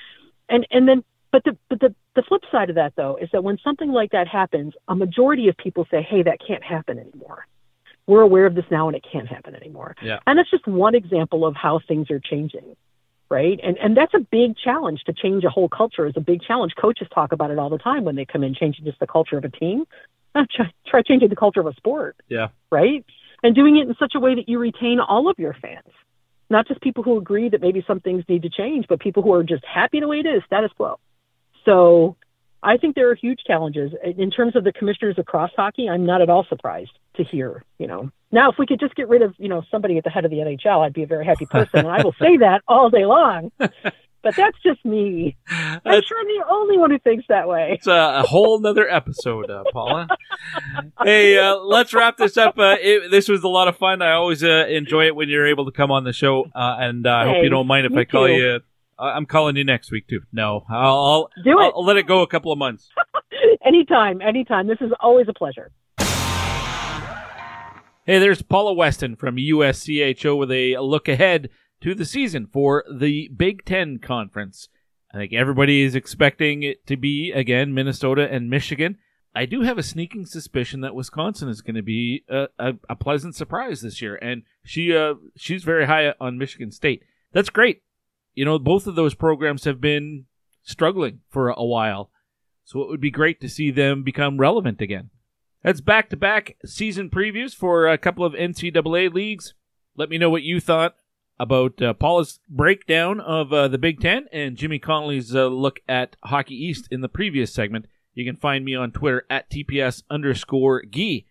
then the flip side of that though is that when something like that happens, a majority of people say, "Hey, that can't happen anymore. We're aware of this now, and it can't happen anymore." Yeah. And that's just one example of how things are changing, right? And that's a big challenge. To change a whole culture is a big challenge. Coaches talk about it all the time when they come in, changing just the culture of a team. Try changing the culture of a sport. Yeah. Right. And doing it in such a way that you retain all of your fans, not just people who agree that maybe some things need to change, but people who are just happy the way it is, status quo. So I think there are huge challenges. In terms of the commissioners across hockey, I'm not at all surprised to hear, you know. Now, if we could just get rid of, you know, somebody at the head of the NHL, I'd be a very happy person, and I will say that all day long. But that's just me. I'm sure I'm the only one who thinks that way. It's a whole nother episode, Paula. Hey, let's wrap this up. This was a lot of fun. I always enjoy it when you're able to come on the show, and I hope you don't mind if I call you. I'm calling you next week, too. No, I'll let it go a couple of months. Anytime. This is always a pleasure. Hey, there's Paula Weston from USCHO with a look ahead to the season for the Big Ten Conference. I think everybody is expecting it to be, again, Minnesota and Michigan. I do have a sneaking suspicion that Wisconsin is going to be a pleasant surprise this year, and she's very high on Michigan State. That's great. You know, both of those programs have been struggling for a while, so it would be great to see them become relevant again. That's back-to-back season previews for a couple of NCAA leagues. Let me know what you thought about Paula's breakdown of the Big Ten and Jimmy Connolly's look at Hockey East in the previous segment. You can find me on Twitter at @TPS_Guy.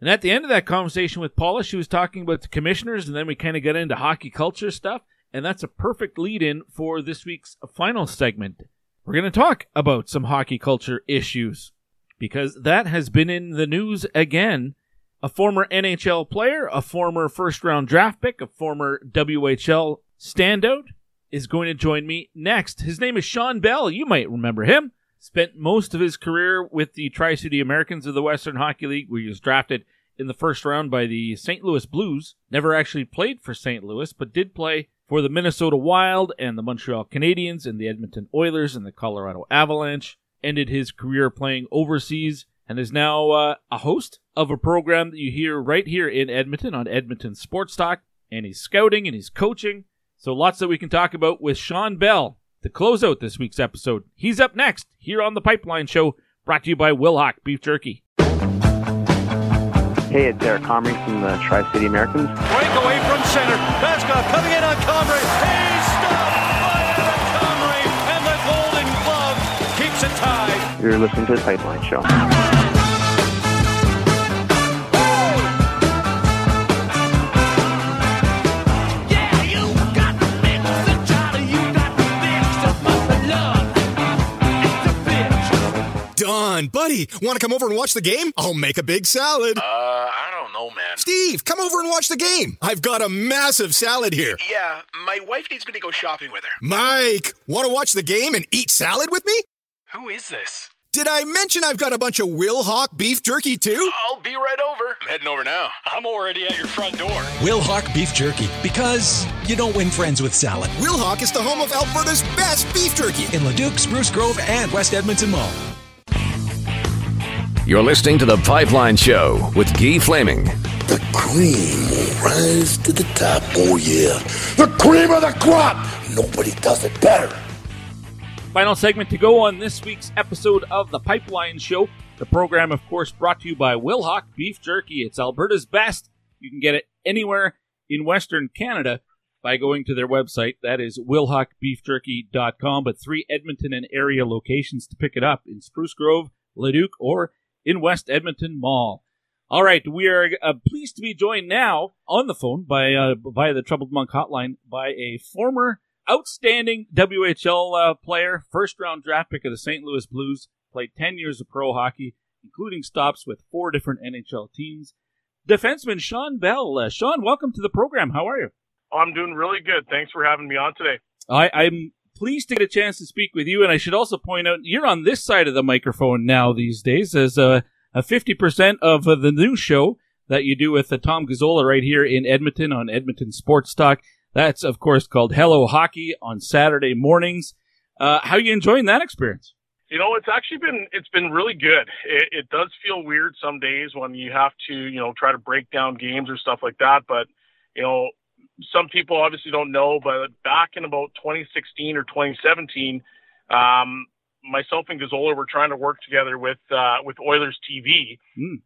And at the end of that conversation with Paula, she was talking about the commissioners, and then we kind of got into hockey culture stuff, and that's a perfect lead-in for this week's final segment. We're going to talk about some hockey culture issues, because that has been in the news again. A former NHL player, a former first-round draft pick, a former WHL standout is going to join me next. His name is Sean Bell. You might remember him. Spent most of his career with the Tri-City Americans of the Western Hockey League, where he was drafted in the first round by the St. Louis Blues. Never actually played for St. Louis, but did play for the Minnesota Wild and the Montreal Canadiens and the Edmonton Oilers and the Colorado Avalanche. Ended his career playing overseas, and is now a host of a program that you hear right here in Edmonton on Edmonton Sports Talk. And he's scouting and he's coaching. So lots that we can talk about with Sean Bell to close out this week's episode. He's up next here on The Pipeline Show, brought to you by Wilhock Beef Jerky. Hey, it's Derek Comrie from the Tri-City Americans. Break away from center. Baskov coming in on Comrie. He's stopped by Adam Comrie, and the Golden Glove keeps it tied. You're listening to The Pipeline Show. Done. Buddy, want to come over and watch the game? I'll make a big salad. I don't know, man. Steve, come over and watch the game. I've got a massive salad here. Yeah, my wife needs me to go shopping with her. Mike, want to watch the game and eat salad with me? Who is this? Did I mention I've got a bunch of Wilhock beef jerky, too? I'll be right over. I'm heading over now. I'm already at your front door. Wilhock beef jerky, because you don't win friends with salad. Wilhock is the home of Alberta's best beef jerky in Leduc, Spruce Grove, and West Edmonton Mall. You're listening to The Pipeline Show with Guy Flaming. The cream will rise to the top, oh yeah. The cream of the crop! Nobody does it better. Final segment to go on this week's episode of The Pipeline Show. The program, of course, brought to you by Wilhock Beef Jerky. It's Alberta's best. You can get it anywhere in Western Canada by going to their website. That is wilhockbeefjerky.com, but 3 Edmonton and area locations to pick it up, in Spruce Grove, Leduc, or in West Edmonton Mall. All right, we are pleased to be joined now on the phone by via the Troubled Monk Hotline by a former outstanding WHL player, first-round draft pick of the St. Louis Blues, played 10 years of pro hockey, including stops with 4 different NHL teams. Defenseman Sean Bell. Sean, welcome to the program. How are you? I'm doing really good. Thanks for having me on today. I'm pleased to get a chance to speak with you, and I should also point out you're on this side of the microphone now these days, as 50% of the new show that you do with Tom Gazzola right here in Edmonton on Edmonton Sports Talk. That's, of course, called Hello Hockey on Saturday mornings. How are you enjoying that experience? You know, it's actually been really good. It does feel weird some days when you have to, you know, try to break down games or stuff like that, but, you know, some people obviously don't know, but back in about 2016 or 2017, myself and Gazzola were trying to work together with Oilers TV.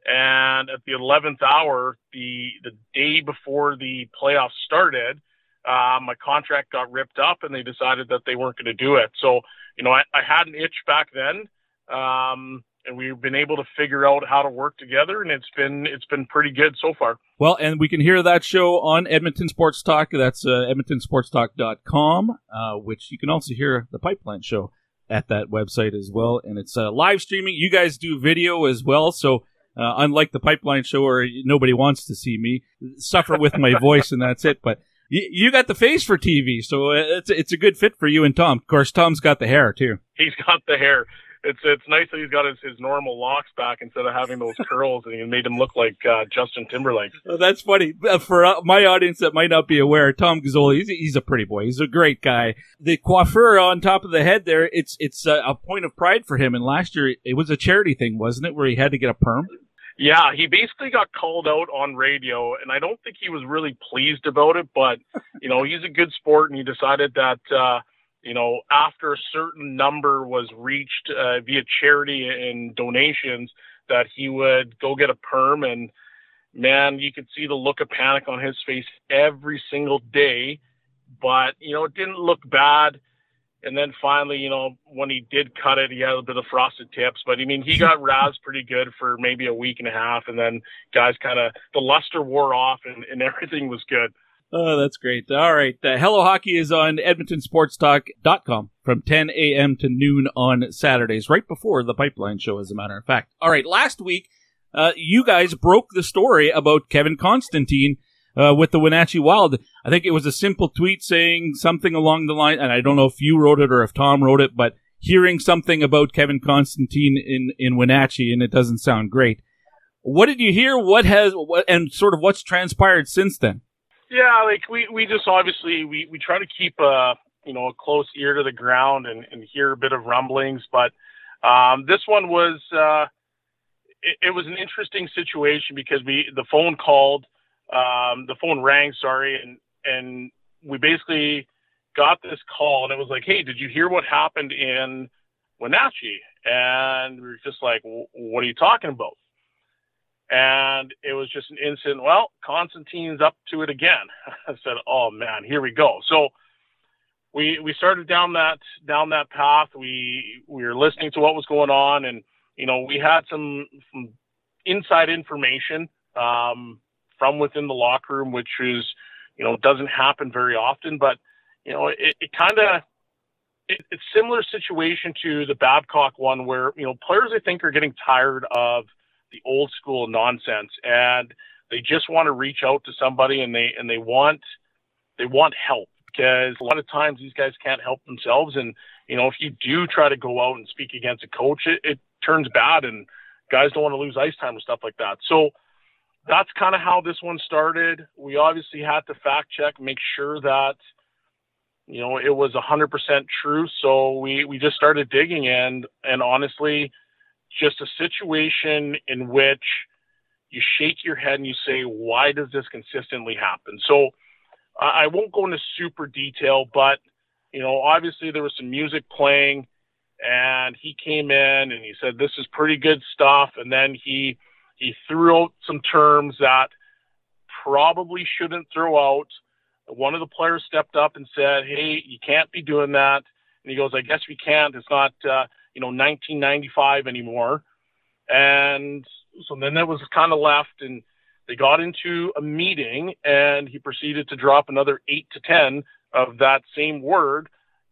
And at the 11th hour, the day before the playoffs started, my contract got ripped up and they decided that they weren't going to do it. So, you know, I had an itch back then, and we've been able to figure out how to work together, and it's been pretty good so far. Well, and we can hear that show on Edmonton Sports Talk. That's edmontonsportstalk.com, which you can also hear the Pipeline Show at that website as well. And it's live streaming. You guys do video as well, so unlike the Pipeline Show, where nobody wants to see me suffer with my voice, and that's it. But you got the face for TV, so it's a good fit for you and Tom. Of course, Tom's got the hair too. He's got the hair. It's nice that he's got his normal locks back instead of having those curls, and he made him look like Justin Timberlake. Oh, that's funny. For my audience that might not be aware, Tom Gazzola, he's a pretty boy. He's a great guy. The coiffure on top of the head there, it's a point of pride for him. And last year, it was a charity thing, wasn't it, where he had to get a perm? Yeah, he basically got called out on radio, and I don't think he was really pleased about it. But, you know, he's a good sport, and he decided that you know, after a certain number was reached via charity and donations, that he would go get a perm. And, man, you could see the look of panic on his face every single day. But, you know, it didn't look bad. And then finally, you know, when he did cut it, he had a bit of frosted tips. But, I mean, he got razzed pretty good for maybe a week and a half. And then guys kind of – the luster wore off and everything was good. Oh, that's great. All right. Hello Hockey is on edmontonsportstalk.com from 10 a.m. to noon on Saturdays, right before the Pipeline Show, as a matter of fact. All right. Last week, you guys broke the story about Kevin Constantine with the Wenatchee Wild. I think it was a simple tweet saying something along the line, and I don't know if you wrote it or if Tom wrote it, but hearing something about Kevin Constantine in Wenatchee, and it doesn't sound great. What did you hear? And sort of what's transpired since then? Yeah, like we just obviously we try to keep a close ear to the ground and hear a bit of rumblings, but this one was it was an interesting situation because the phone rang, and we basically got this call, and it was like, hey, did you hear what happened in Wenatchee? And we were just like, what are you talking about? And it was just an instant, well, Constantine's up to it again. I said, oh, man, here we go. So we started down that path. We were listening to what was going on, and, you know, we had some inside information from within the locker room, which is, you know, doesn't happen very often. But, you know, it's similar situation to the Babcock one where, you know, players, I think, are getting tired of the old school nonsense, and they just want to reach out to somebody, and they want help, because a lot of times these guys can't help themselves. And, you know, if you do try to go out and speak against a coach, it turns bad, and guys don't want to lose ice time and stuff like that. So that's kind of how this one started. We obviously had to fact check, make sure that, you know, it was 100% true. So we just started digging, and honestly, just a situation in which you shake your head and you say, why does this consistently happen? So I won't go into super detail, but, you know, obviously there was some music playing, and he came in and he said, this is pretty good stuff. And then he threw out some terms that probably shouldn't throw out. One of the players stepped up and said, hey, you can't be doing that. And he goes, I guess we can't. It's not, 1995 anymore. And so then that was kind of left, and they got into a meeting, and he proceeded to drop another 8 to 10 of that same word,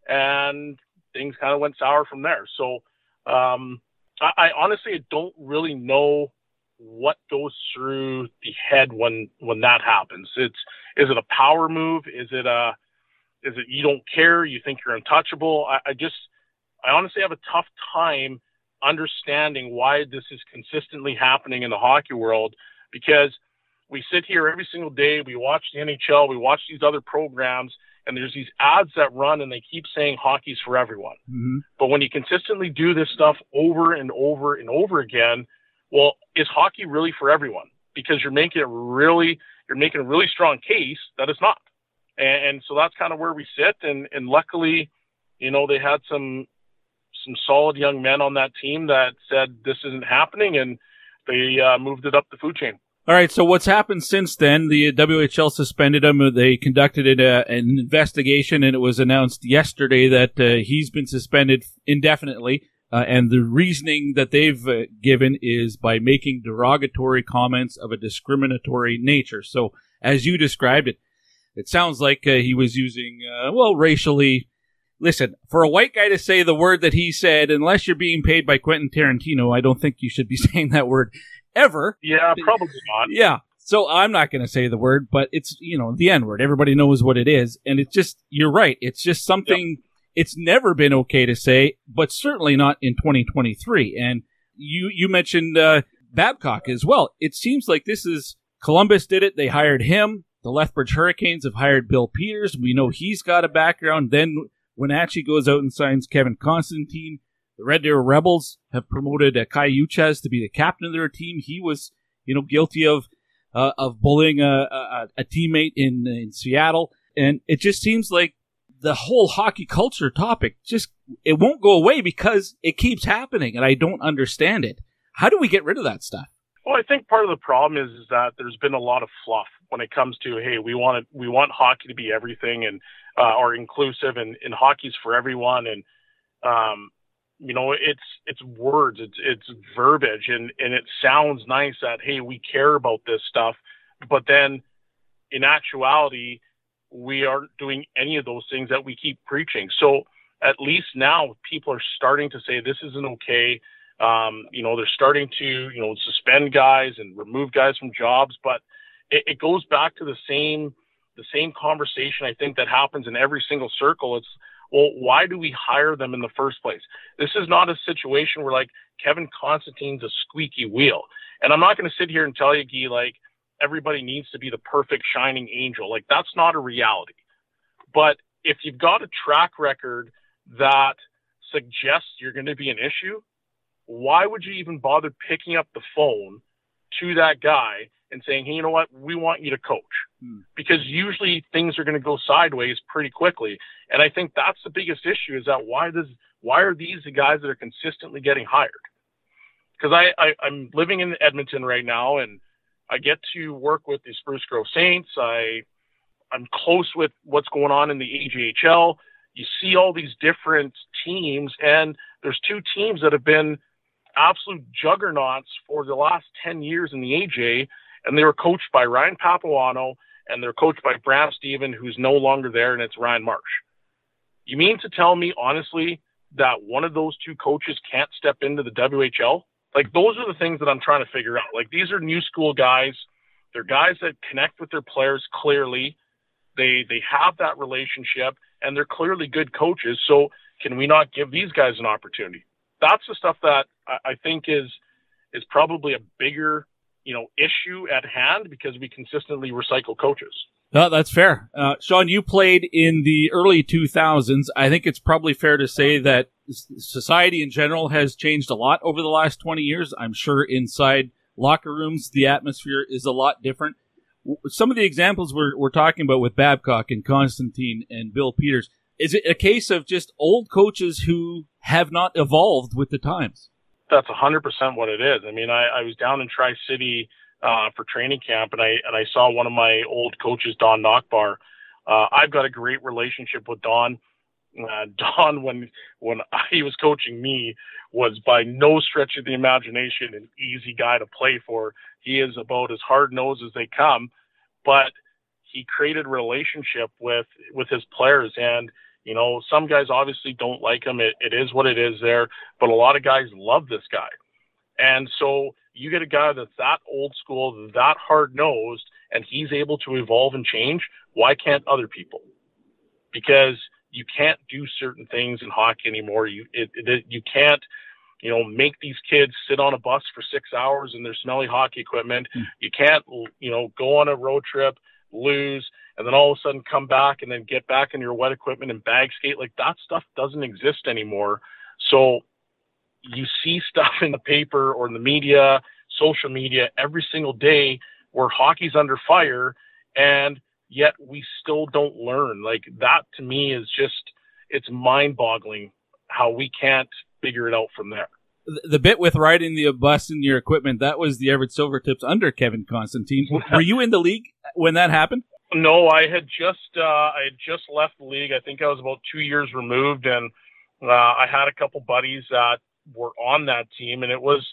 and things kind of went sour from there. So I honestly don't really know what goes through the head when that happens. Is it a power move? Is it you don't care? You think you're untouchable? I honestly have a tough time understanding why this is consistently happening in the hockey world, because we sit here every single day, we watch the NHL, we watch these other programs, and there's these ads that run, and they keep saying hockey's for everyone. Mm-hmm. But when you consistently do this stuff over and over and over again, well, is hockey really for everyone? Because you're making a really strong case that it's not. And so that's kind of where we sit. And luckily, they had some solid young men on that team that said this isn't happening, and they moved it up the food chain. All right, so what's happened since then? The WHL suspended him. They conducted an investigation, and it was announced yesterday that he's been suspended indefinitely. And the reasoning that they've given is by making derogatory comments of a discriminatory nature. So as you described it, it sounds like he was using, racially. Listen, for a white guy to say the word that he said, unless you're being paid by Quentin Tarantino, I don't think you should be saying that word ever. Yeah, probably not. Yeah. So I'm not going to say the word, but it's, the N-word. Everybody knows what it is. And it's just, you're right. It's just something... Yep. It's never been okay to say, but certainly not in 2023. And you mentioned Babcock as well. It seems like this is Columbus did it. They hired him. The Lethbridge Hurricanes have hired Bill Peters. We know he's got a background. Then Wenatchee goes out and signs Kevin Constantine. The Red Deer Rebels have promoted Kai Uchaz to be the captain of their team. He was, guilty of bullying a teammate in Seattle. And it just seems like the whole hockey culture topic it won't go away because it keeps happening, and I don't understand it. How do we get rid of that stuff? Well, I think part of the problem is that there's been a lot of fluff when it comes to, hey, we want hockey to be everything and are inclusive, and hockey's for everyone, and it's words, it's verbiage, and it sounds nice that, hey, we care about this stuff, but then in actuality, we aren't doing any of those things that we keep preaching. So at least now people are starting to say this isn't okay. They're starting to, suspend guys and remove guys from jobs, but it goes back to the same conversation I think that happens in every single circle. It's, well, why do we hire them in the first place? This is not a situation where like Kevin Constantine's a squeaky wheel. And I'm not going to sit here and tell you, Guy, like, everybody needs to be the perfect shining angel. Like, that's not a reality. But if you've got a track record that suggests you're going to be an issue, why would you even bother picking up the phone to that guy and saying, hey, you know what? We want you to coach. Because usually things are going to go sideways pretty quickly. And I think that's the biggest issue, is that why are these the guys that are consistently getting hired? Because I'm living in Edmonton right now, and I get to work with the Spruce Grove Saints. I'm close with what's going on in the AJHL. You see all these different teams, and there's two teams that have been absolute juggernauts for the last 10 years in the AJ, and they were coached by Ryan Papuano, and they're coached by Bram Steven, who's no longer there, and it's Ryan Marsh. You mean to tell me, honestly, that one of those two coaches can't step into the WHL? Like, those are the things that I'm trying to figure out. Like, these are new school guys. They're guys that connect with their players clearly. They have that relationship, and they're clearly good coaches. So can we not give these guys an opportunity? That's the stuff that I think is probably a bigger, issue at hand, because we consistently recycle coaches. No, that's fair. Sean, you played in the early 2000s. I think it's probably fair to say that society in general has changed a lot over the last 20 years. I'm sure inside locker rooms, the atmosphere is a lot different. Some of the examples we're talking about with Babcock and Constantine and Bill Peters, Is it a case of just old coaches who have not evolved with the times? That's 100% what it is. I mean, I was down in Tri-City for training camp, and I saw one of my old coaches, Don Nockbar. I've got a great relationship with Don. Don, when he was coaching me, was by no stretch of the imagination an easy guy to play for. He is about as hard-nosed as they come, but he created a relationship with his players. And, you know, some guys obviously don't like him. It is what it is there, but a lot of guys love this guy. And so you get a guy that's that old school, that hard-nosed, and he's able to evolve and change. Why can't other people? Because you can't do certain things in hockey anymore. You can't, you know, make these kids sit on a bus for 6 hours in their smelly hockey equipment. You can't, you know, go on a road trip, lose, and then all of a sudden come back and then get back in your wet equipment and bag skate. Like, that stuff doesn't exist anymore. So you see stuff in the paper or in the media, social media, every single day where hockey's under fire, and yet we still don't learn. Like, that to me is just, it's mind boggling how we can't figure it out from there. The bit with riding the bus in your equipment, that was the Everett Silvertips under Kevin Constantine. Were you in the league when that happened? No, I had just left the league. I think I was about 2 years removed, and I had a couple buddies that were on that team, and it was,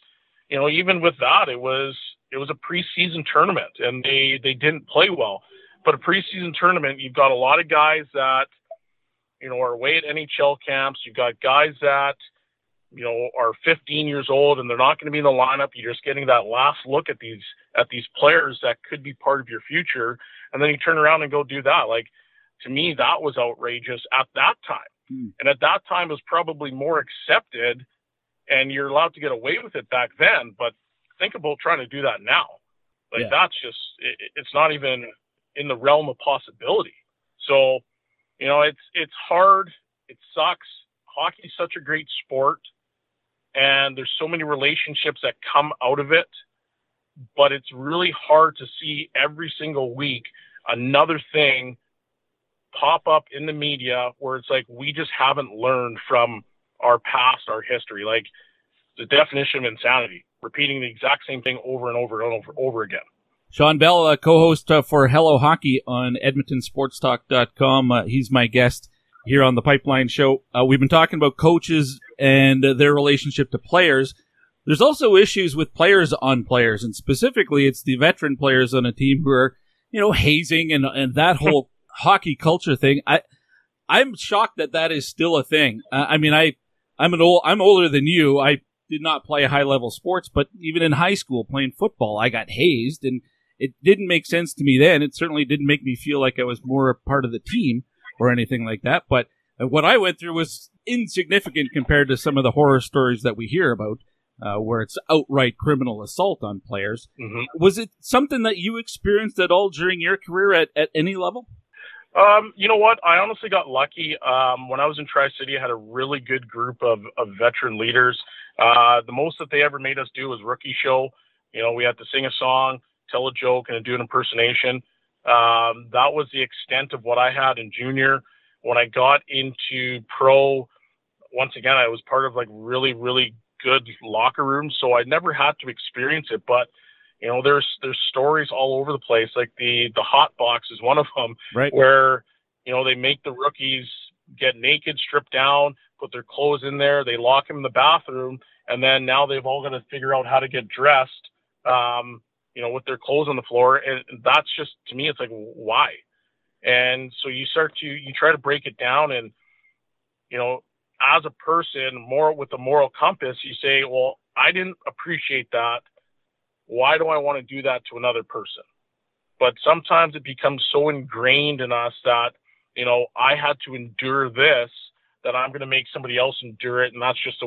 you know, even with that, it was a preseason tournament, and they didn't play well. But a preseason tournament, you've got a lot of guys that, you know, are away at NHL camps. You've got guys that, you know, are 15 years old and they're not going to be in the lineup. You're just getting that last look at these players that could be part of your future. And then you turn around and go do that. Like, to me, that was outrageous at that time. And at that time it was probably more accepted and you're allowed to get away with it back then. But think about trying to do that now. Like, that's just, it's not even in the realm of possibility. So, you know, it's hard. It sucks. Hockey is such a great sport, and there's so many relationships that come out of it, but it's really hard to see every single week another thing pop up in the media where it's like, we just haven't learned from our past, our history. Like, the definition of insanity, repeating the exact same thing over and over and over again. Sean Bell, co-host for Hello Hockey on edmontonsportstalk.com. He's my guest here on the Pipeline Show. We've been talking about coaches and their relationship to players. There's also issues with players on players, and specifically it's the veteran players on a team who are, you know, hazing and that whole hockey culture thing. I'm shocked that is still a thing. I mean, I'm older than you. I did not play high-level sports, but even in high school playing football, I got hazed, and it didn't make sense to me then. It certainly didn't make me feel like I was more a part of the team or anything like that. But what I went through was insignificant compared to some of the horror stories that we hear about, where it's outright criminal assault on players. Mm-hmm. Was it something that you experienced at all during your career at any level? You know what? I honestly got lucky. When I was in Tri-City, I had a really good group of veteran leaders. The most that they ever made us do was rookie show. You know, we had to sing a song, tell a joke, and do an impersonation. That was the extent of what I had in junior. When I got into pro, once again, I was part of like really, really good locker rooms. So I never had to experience it, but you know, there's stories all over the place. Like the hot box is one of them, right, where, you know, they make the rookies get naked, strip down, put their clothes in there. They lock them in the bathroom. And then now they've all got to figure out how to get dressed, you know, with their clothes on the floor. And that's just, to me, it's like, why? And so you try to break it down. And, you know, as a person more with a moral compass, you say, well, I didn't appreciate that. Why do I want to do that to another person? But sometimes it becomes so ingrained in us that, you know, I had to endure this, that I'm going to make somebody else endure it. And that's just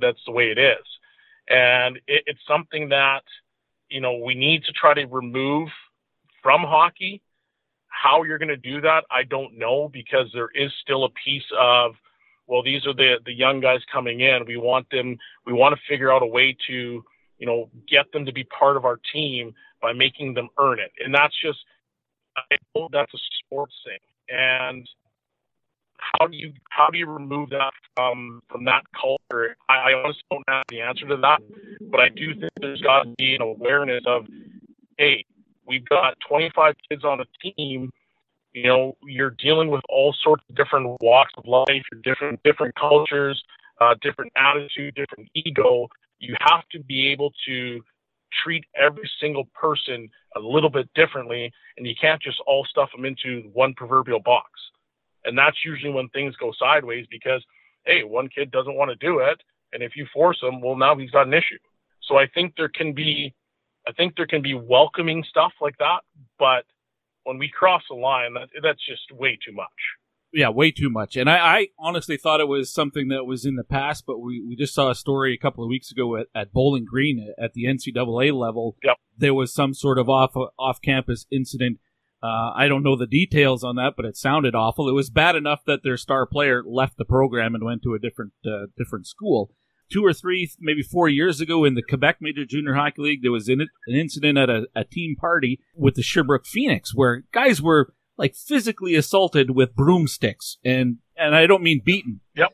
that's the way it is. And it's something that, you know, we need to try to remove from hockey. How you're going to do that, I don't know, because there is still a piece of, well, these are the young guys coming in. We want to figure out a way to, you know, get them to be part of our team by making them earn it. And that's just, I know that's a sports thing. And how do you remove that from that culture? I honestly don't have the answer to that, but I do think there's got to be an awareness of, hey, we've got 25 kids on a team. You know, you're dealing with all sorts of different walks of life, different cultures, different attitude, different ego. You have to be able to treat every single person a little bit differently, and you can't just all stuff them into one proverbial box. And that's usually when things go sideways because, hey, one kid doesn't want to do it, and if you force him, well, now he's got an issue. So I think there can be welcoming stuff like that, but when we cross the line, that's just way too much. Yeah, way too much. And I honestly thought it was something that was in the past, but we just saw a story a couple of weeks ago at Bowling Green at the NCAA level. Yep. There was some sort of off-campus incident. I don't know the details on that, but it sounded awful. It was bad enough that their star player left the program and went to a different school. 2 or 3, maybe 4 years ago in the Quebec Major Junior Hockey League, there was an incident at a team party with the Sherbrooke Phoenix where guys were like physically assaulted with broomsticks, and I don't mean beaten. Yep.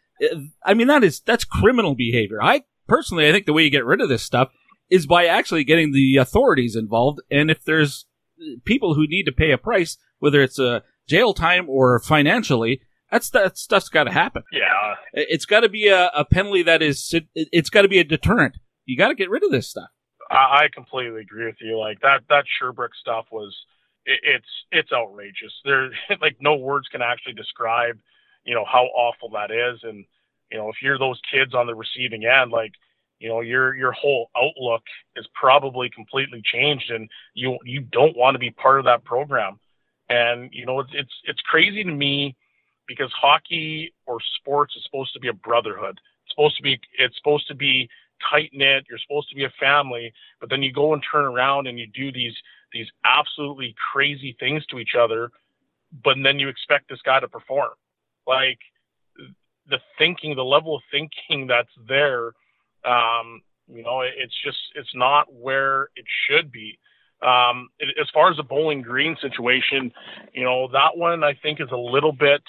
I mean, that's criminal behavior. I think the way you get rid of this stuff is by actually getting the authorities involved, and if there's people who need to pay a price, whether it's a jail time or financially, that stuff's got to happen. Yeah. It's got to be a penalty that is, it's got to be a deterrent. You got to get rid of this stuff. I completely agree with you. Like that Sherbrooke stuff was, it's outrageous. There's like no words can actually describe, you know, how awful that is. And, you know, if you're those kids on the receiving end, like, you know, your whole outlook is probably completely changed, and you don't want to be part of that program. And, you know, it's crazy to me because hockey or sports is supposed to be a brotherhood. It's supposed to be tight knit. You're supposed to be a family, but then you go and turn around and you do these absolutely crazy things to each other, but then you expect this guy to perform. Like the level of thinking that's there, you know, it's not where it should be. As far as the Bowling Green situation, you know, that one I think is a little bit,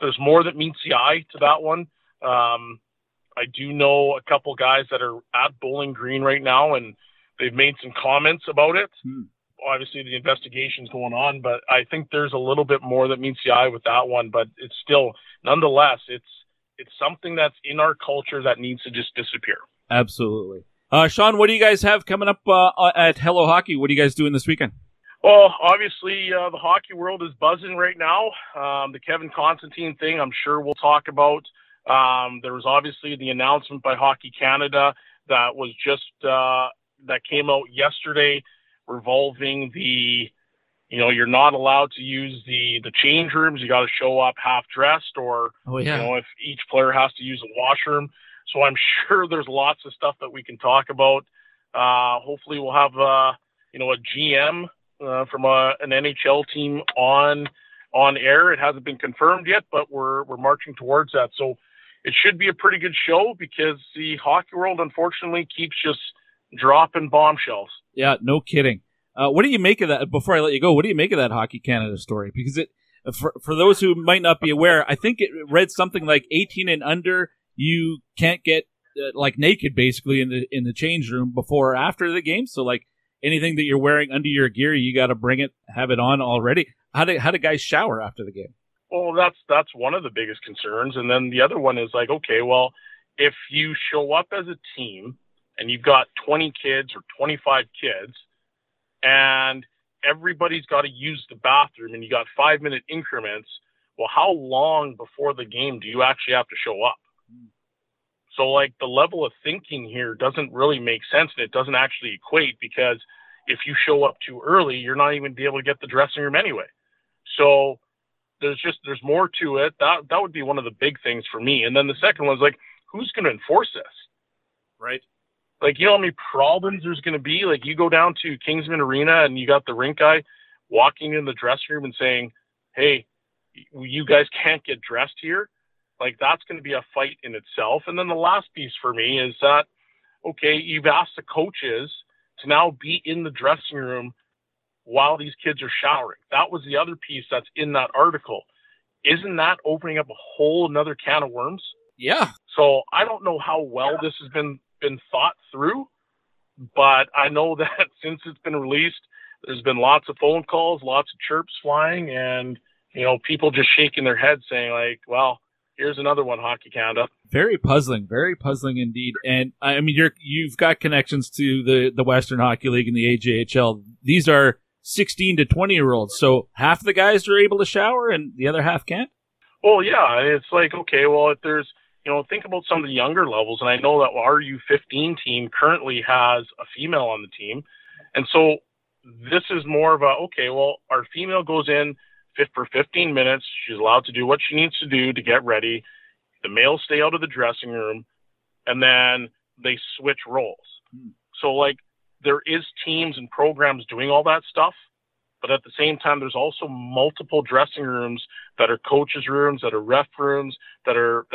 there's more that meets the eye to that one. I do know a couple guys that are at Bowling Green right now, and they've made some comments about it. Obviously the investigation's going on, but I think there's a little bit more that meets the eye with that one, but it's still, nonetheless, it's something that's in our culture that needs to just disappear. Absolutely. Sean, what do you guys have coming up at Hello Hockey? What are you guys doing this weekend? Well, obviously the hockey world is buzzing right now. The Kevin Constantine thing, I'm sure we'll talk about. There was obviously the announcement by Hockey Canada that was just that came out yesterday revolving the, you know, you're not allowed to use the change rooms. You got to show up half dressed, or you know, if each player has to use a washroom. So I'm sure there's lots of stuff that we can talk about. Hopefully we'll have, you know, a GM from an NHL team on air. It hasn't been confirmed yet, but we're marching towards that. So it should be a pretty good show because the hockey world, unfortunately, keeps just dropping bombshells. Yeah, no kidding. What do you make of that? Before I let you go, what do you make of that Hockey Canada story? Because it, for those who might not be aware, I think it read something like 18 and under, you can't get like naked basically in the change room before or after the game. So like anything that you're wearing under your gear, you got to have it on already. How do guys shower after the game? Well, that's one of the biggest concerns, and then the other one is like, okay, well, if you show up as a team and you've got 20 kids or 25 kids, and everybody's got to use the bathroom, and you got 5-minute increments, well, how long before the game do you actually have to show up? So, like, the level of thinking here doesn't really make sense, and it doesn't actually equate, because if you show up too early, you're not even be able to get the dressing room anyway. So there's more to it. That would be one of the big things for me. And then the second one's like, who's going to enforce this? Right. Like, you know how many problems there's going to be? Like, you go down to Kingsman Arena and you got the rink guy walking in the dressing room and saying, hey, you guys can't get dressed here. Like, that's going to be a fight in itself. And then the last piece for me is that, okay, you've asked the coaches to now be in the dressing room while these kids are showering. That was the other piece that's in that article. isn't that opening up a whole another can of worms? Yeah. So I don't know how well this has been thought through, but I know that since it's been released, there's been lots of phone calls, lots of chirps flying, and, you know, people just shaking their heads saying, like, well, here's another one, Hockey Canada. Very puzzling indeed. And, I mean, you've got connections to the Western Hockey League and the AJHL. These are 16 to 20-year-olds, so half the guys are able to shower and the other half can't? Well, yeah, it's like, okay, well, if there's, you know, think about some of the younger levels, and I know that our U15 team currently has a female on the team, and so this is more of a, okay, well, our female goes in for 15 minutes, she's allowed to do what she needs to do to get ready, the males stay out of the dressing room, and then they switch roles. So, like, there is teams and programs doing all that stuff, but at the same time, there's also multiple dressing rooms that are coaches' rooms, that are ref rooms, that are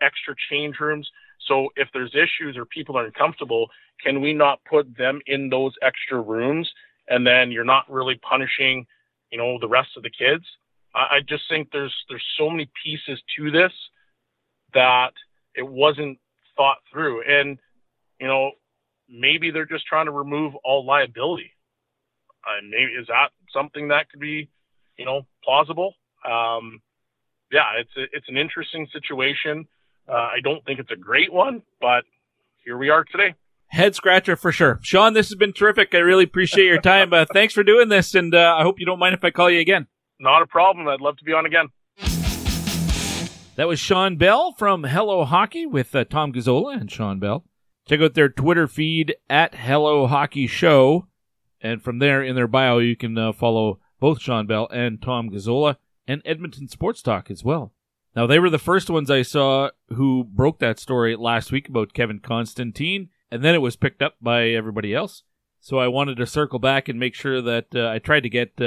extra change rooms. So if there's issues or people are uncomfortable, can we not put them in those extra rooms? And then you're not really punishing, you know, the rest of the kids. I just think there's so many pieces to this that it wasn't thought through. And, you know, maybe they're just trying to remove all liability. Maybe is that something that could be, you know, plausible? Yeah, it's an interesting situation. I don't think it's a great one, but here we are today. Head scratcher for sure. Sean, this has been terrific. I really appreciate your time. Thanks for doing this, and I hope you don't mind if I call you again. Not a problem. I'd love to be on again. That was Sean Bell from Hello Hockey with Tom Gazzola and Sean Bell. Check out their Twitter feed at Hello Hockey Show. And from there, in their bio, you can follow both Sean Bell and Tom Gazzola and Edmonton Sports Talk as well. Now, they were the first ones I saw who broke that story last week about Kevin Constantine, and then it was picked up by everybody else. So I wanted to circle back and make sure that I tried to get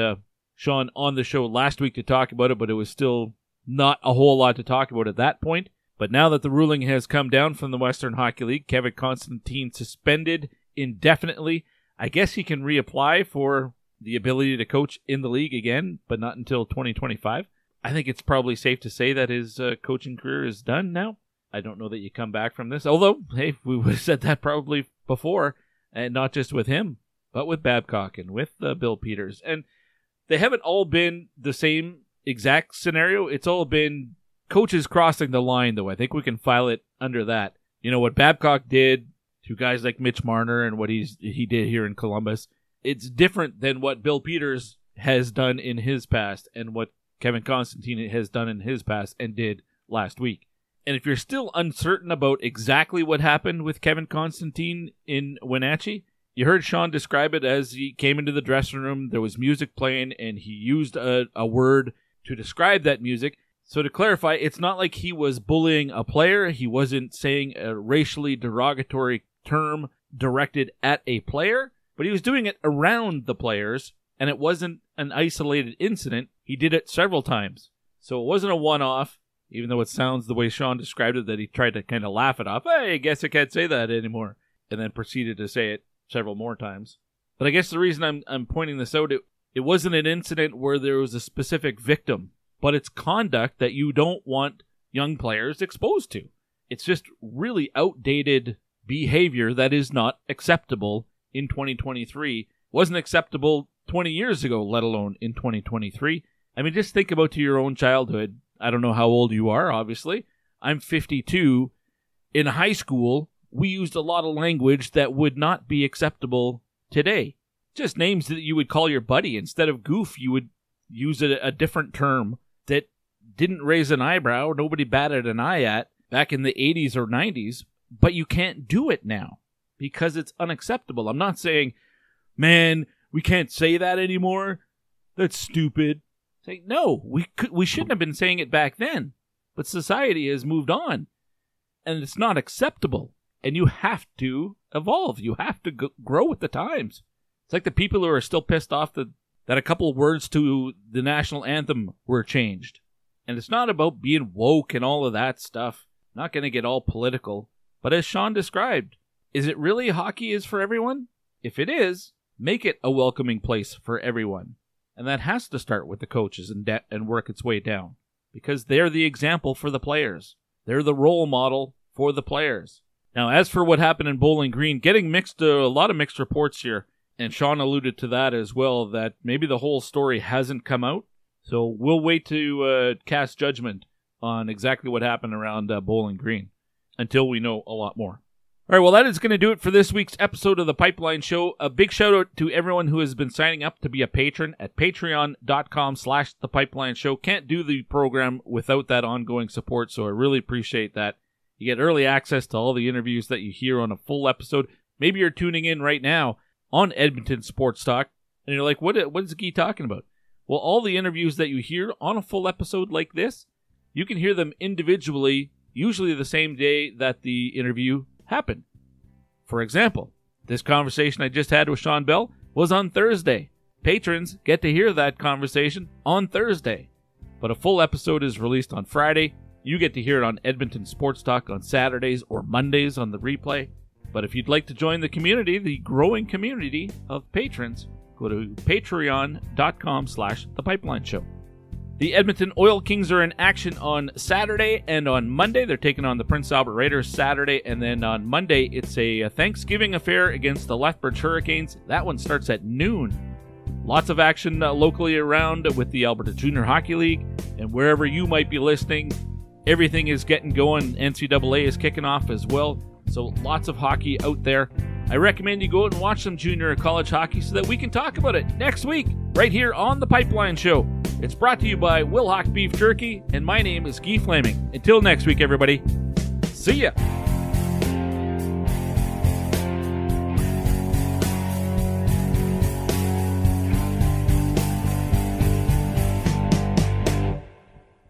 Sean on the show last week to talk about it, but it was still not a whole lot to talk about at that point. But now that the ruling has come down from the Western Hockey League, Kevin Constantine suspended indefinitely. I guess he can reapply for the ability to coach in the league again, but not until 2025. I think it's probably safe to say that his coaching career is done now. I don't know that you come back from this, although, hey, we would have said that probably before, and not just with him, but with Babcock and with Bill Peters. And they haven't all been the same exact scenario. It's all been coaches crossing the line, though. I think we can file it under that. You know, what Babcock did to guys like Mitch Marner and what he did here in Columbus, it's different than what Bill Peters has done in his past and what Kevin Constantine has done in his past and did last week. And if you're still uncertain about exactly what happened with Kevin Constantine in Wenatchee, you heard Sean describe it as he came into the dressing room, there was music playing, and he used a word to describe that music. So to clarify, it's not like he was bullying a player. He wasn't saying a racially derogatory term directed at a player, but he was doing it around the players, and it wasn't an isolated incident. He did it several times. So it wasn't a one-off, even though it sounds the way Sean described it, that he tried to kind of laugh it off. Hey, I guess I can't say that anymore, and then proceeded to say it several more times. But I guess the reason I'm pointing this out, it wasn't an incident where there was a specific victim, but it's conduct that you don't want young players exposed to. It's just really outdated behavior that is not acceptable in 2023. Wasn't acceptable 20 years ago, let alone in 2023. I mean, just think about to your own childhood. I don't know how old you are, obviously. I'm 52. In high school, we used a lot of language that would not be acceptable today. Just names that you would call your buddy. Instead of goof, you would use a different term that didn't raise an eyebrow, or nobody batted an eye at back in the 80s or 90s, but you can't do it now because it's unacceptable. I'm not saying, man, we can't say that anymore. That's stupid. Say, no, we shouldn't have been saying it back then, but society has moved on, and it's not acceptable, and you have to evolve. You have to grow with the times. It's like the people who are still pissed off that a couple words to the national anthem were changed. And it's not about being woke and all of that stuff. Not going to get all political. But as Sean described, is it really hockey is for everyone? If it is, make it a welcoming place for everyone. And that has to start with the coaches and work its way down. because they're the example for the players. They're the role model for the players. Now, as for what happened in Bowling Green, getting a lot of mixed reports here, and Sean alluded to that as well, that maybe the whole story hasn't come out. So we'll wait to cast judgment on exactly what happened around Bowling Green until we know a lot more. All right, well, that is going to do it for this week's episode of The Pipeline Show. A big shout-out to everyone who has been signing up to be a patron at patreon.com/The Pipeline Show. Can't do the program without that ongoing support, so I really appreciate that. You get early access to all the interviews that you hear on a full episode. Maybe you're tuning in right now on Edmonton Sports Talk, and you're like, what is Guy talking about? Well, all the interviews that you hear on a full episode like this, you can hear them individually, usually the same day that the interview happened. For example, this conversation I just had with Sean Bell was on Thursday. Patrons get to hear that conversation on Thursday, but a full episode is released on Friday. You get to hear it on Edmonton Sports Talk on Saturdays or Mondays on the replay. But if you'd like to join the community, the growing community of patrons, go to patreon.com/The Pipeline Show. The Edmonton Oil Kings are in action on Saturday and on Monday. They're taking on the Prince Albert Raiders Saturday, and then on Monday it's a Thanksgiving affair against the Lethbridge Hurricanes. That one starts at noon. Lots of action locally around with the Alberta Junior Hockey League, and wherever you might be listening, everything is getting going. NCAA is kicking off as well, so lots of hockey out there. I recommend you go out and watch some junior and college hockey so that we can talk about it next week right here on The Pipeline Show. It's brought to you by Wilhock Beef Jerky, and my name is Guy Flaming. Until next week, everybody, see ya!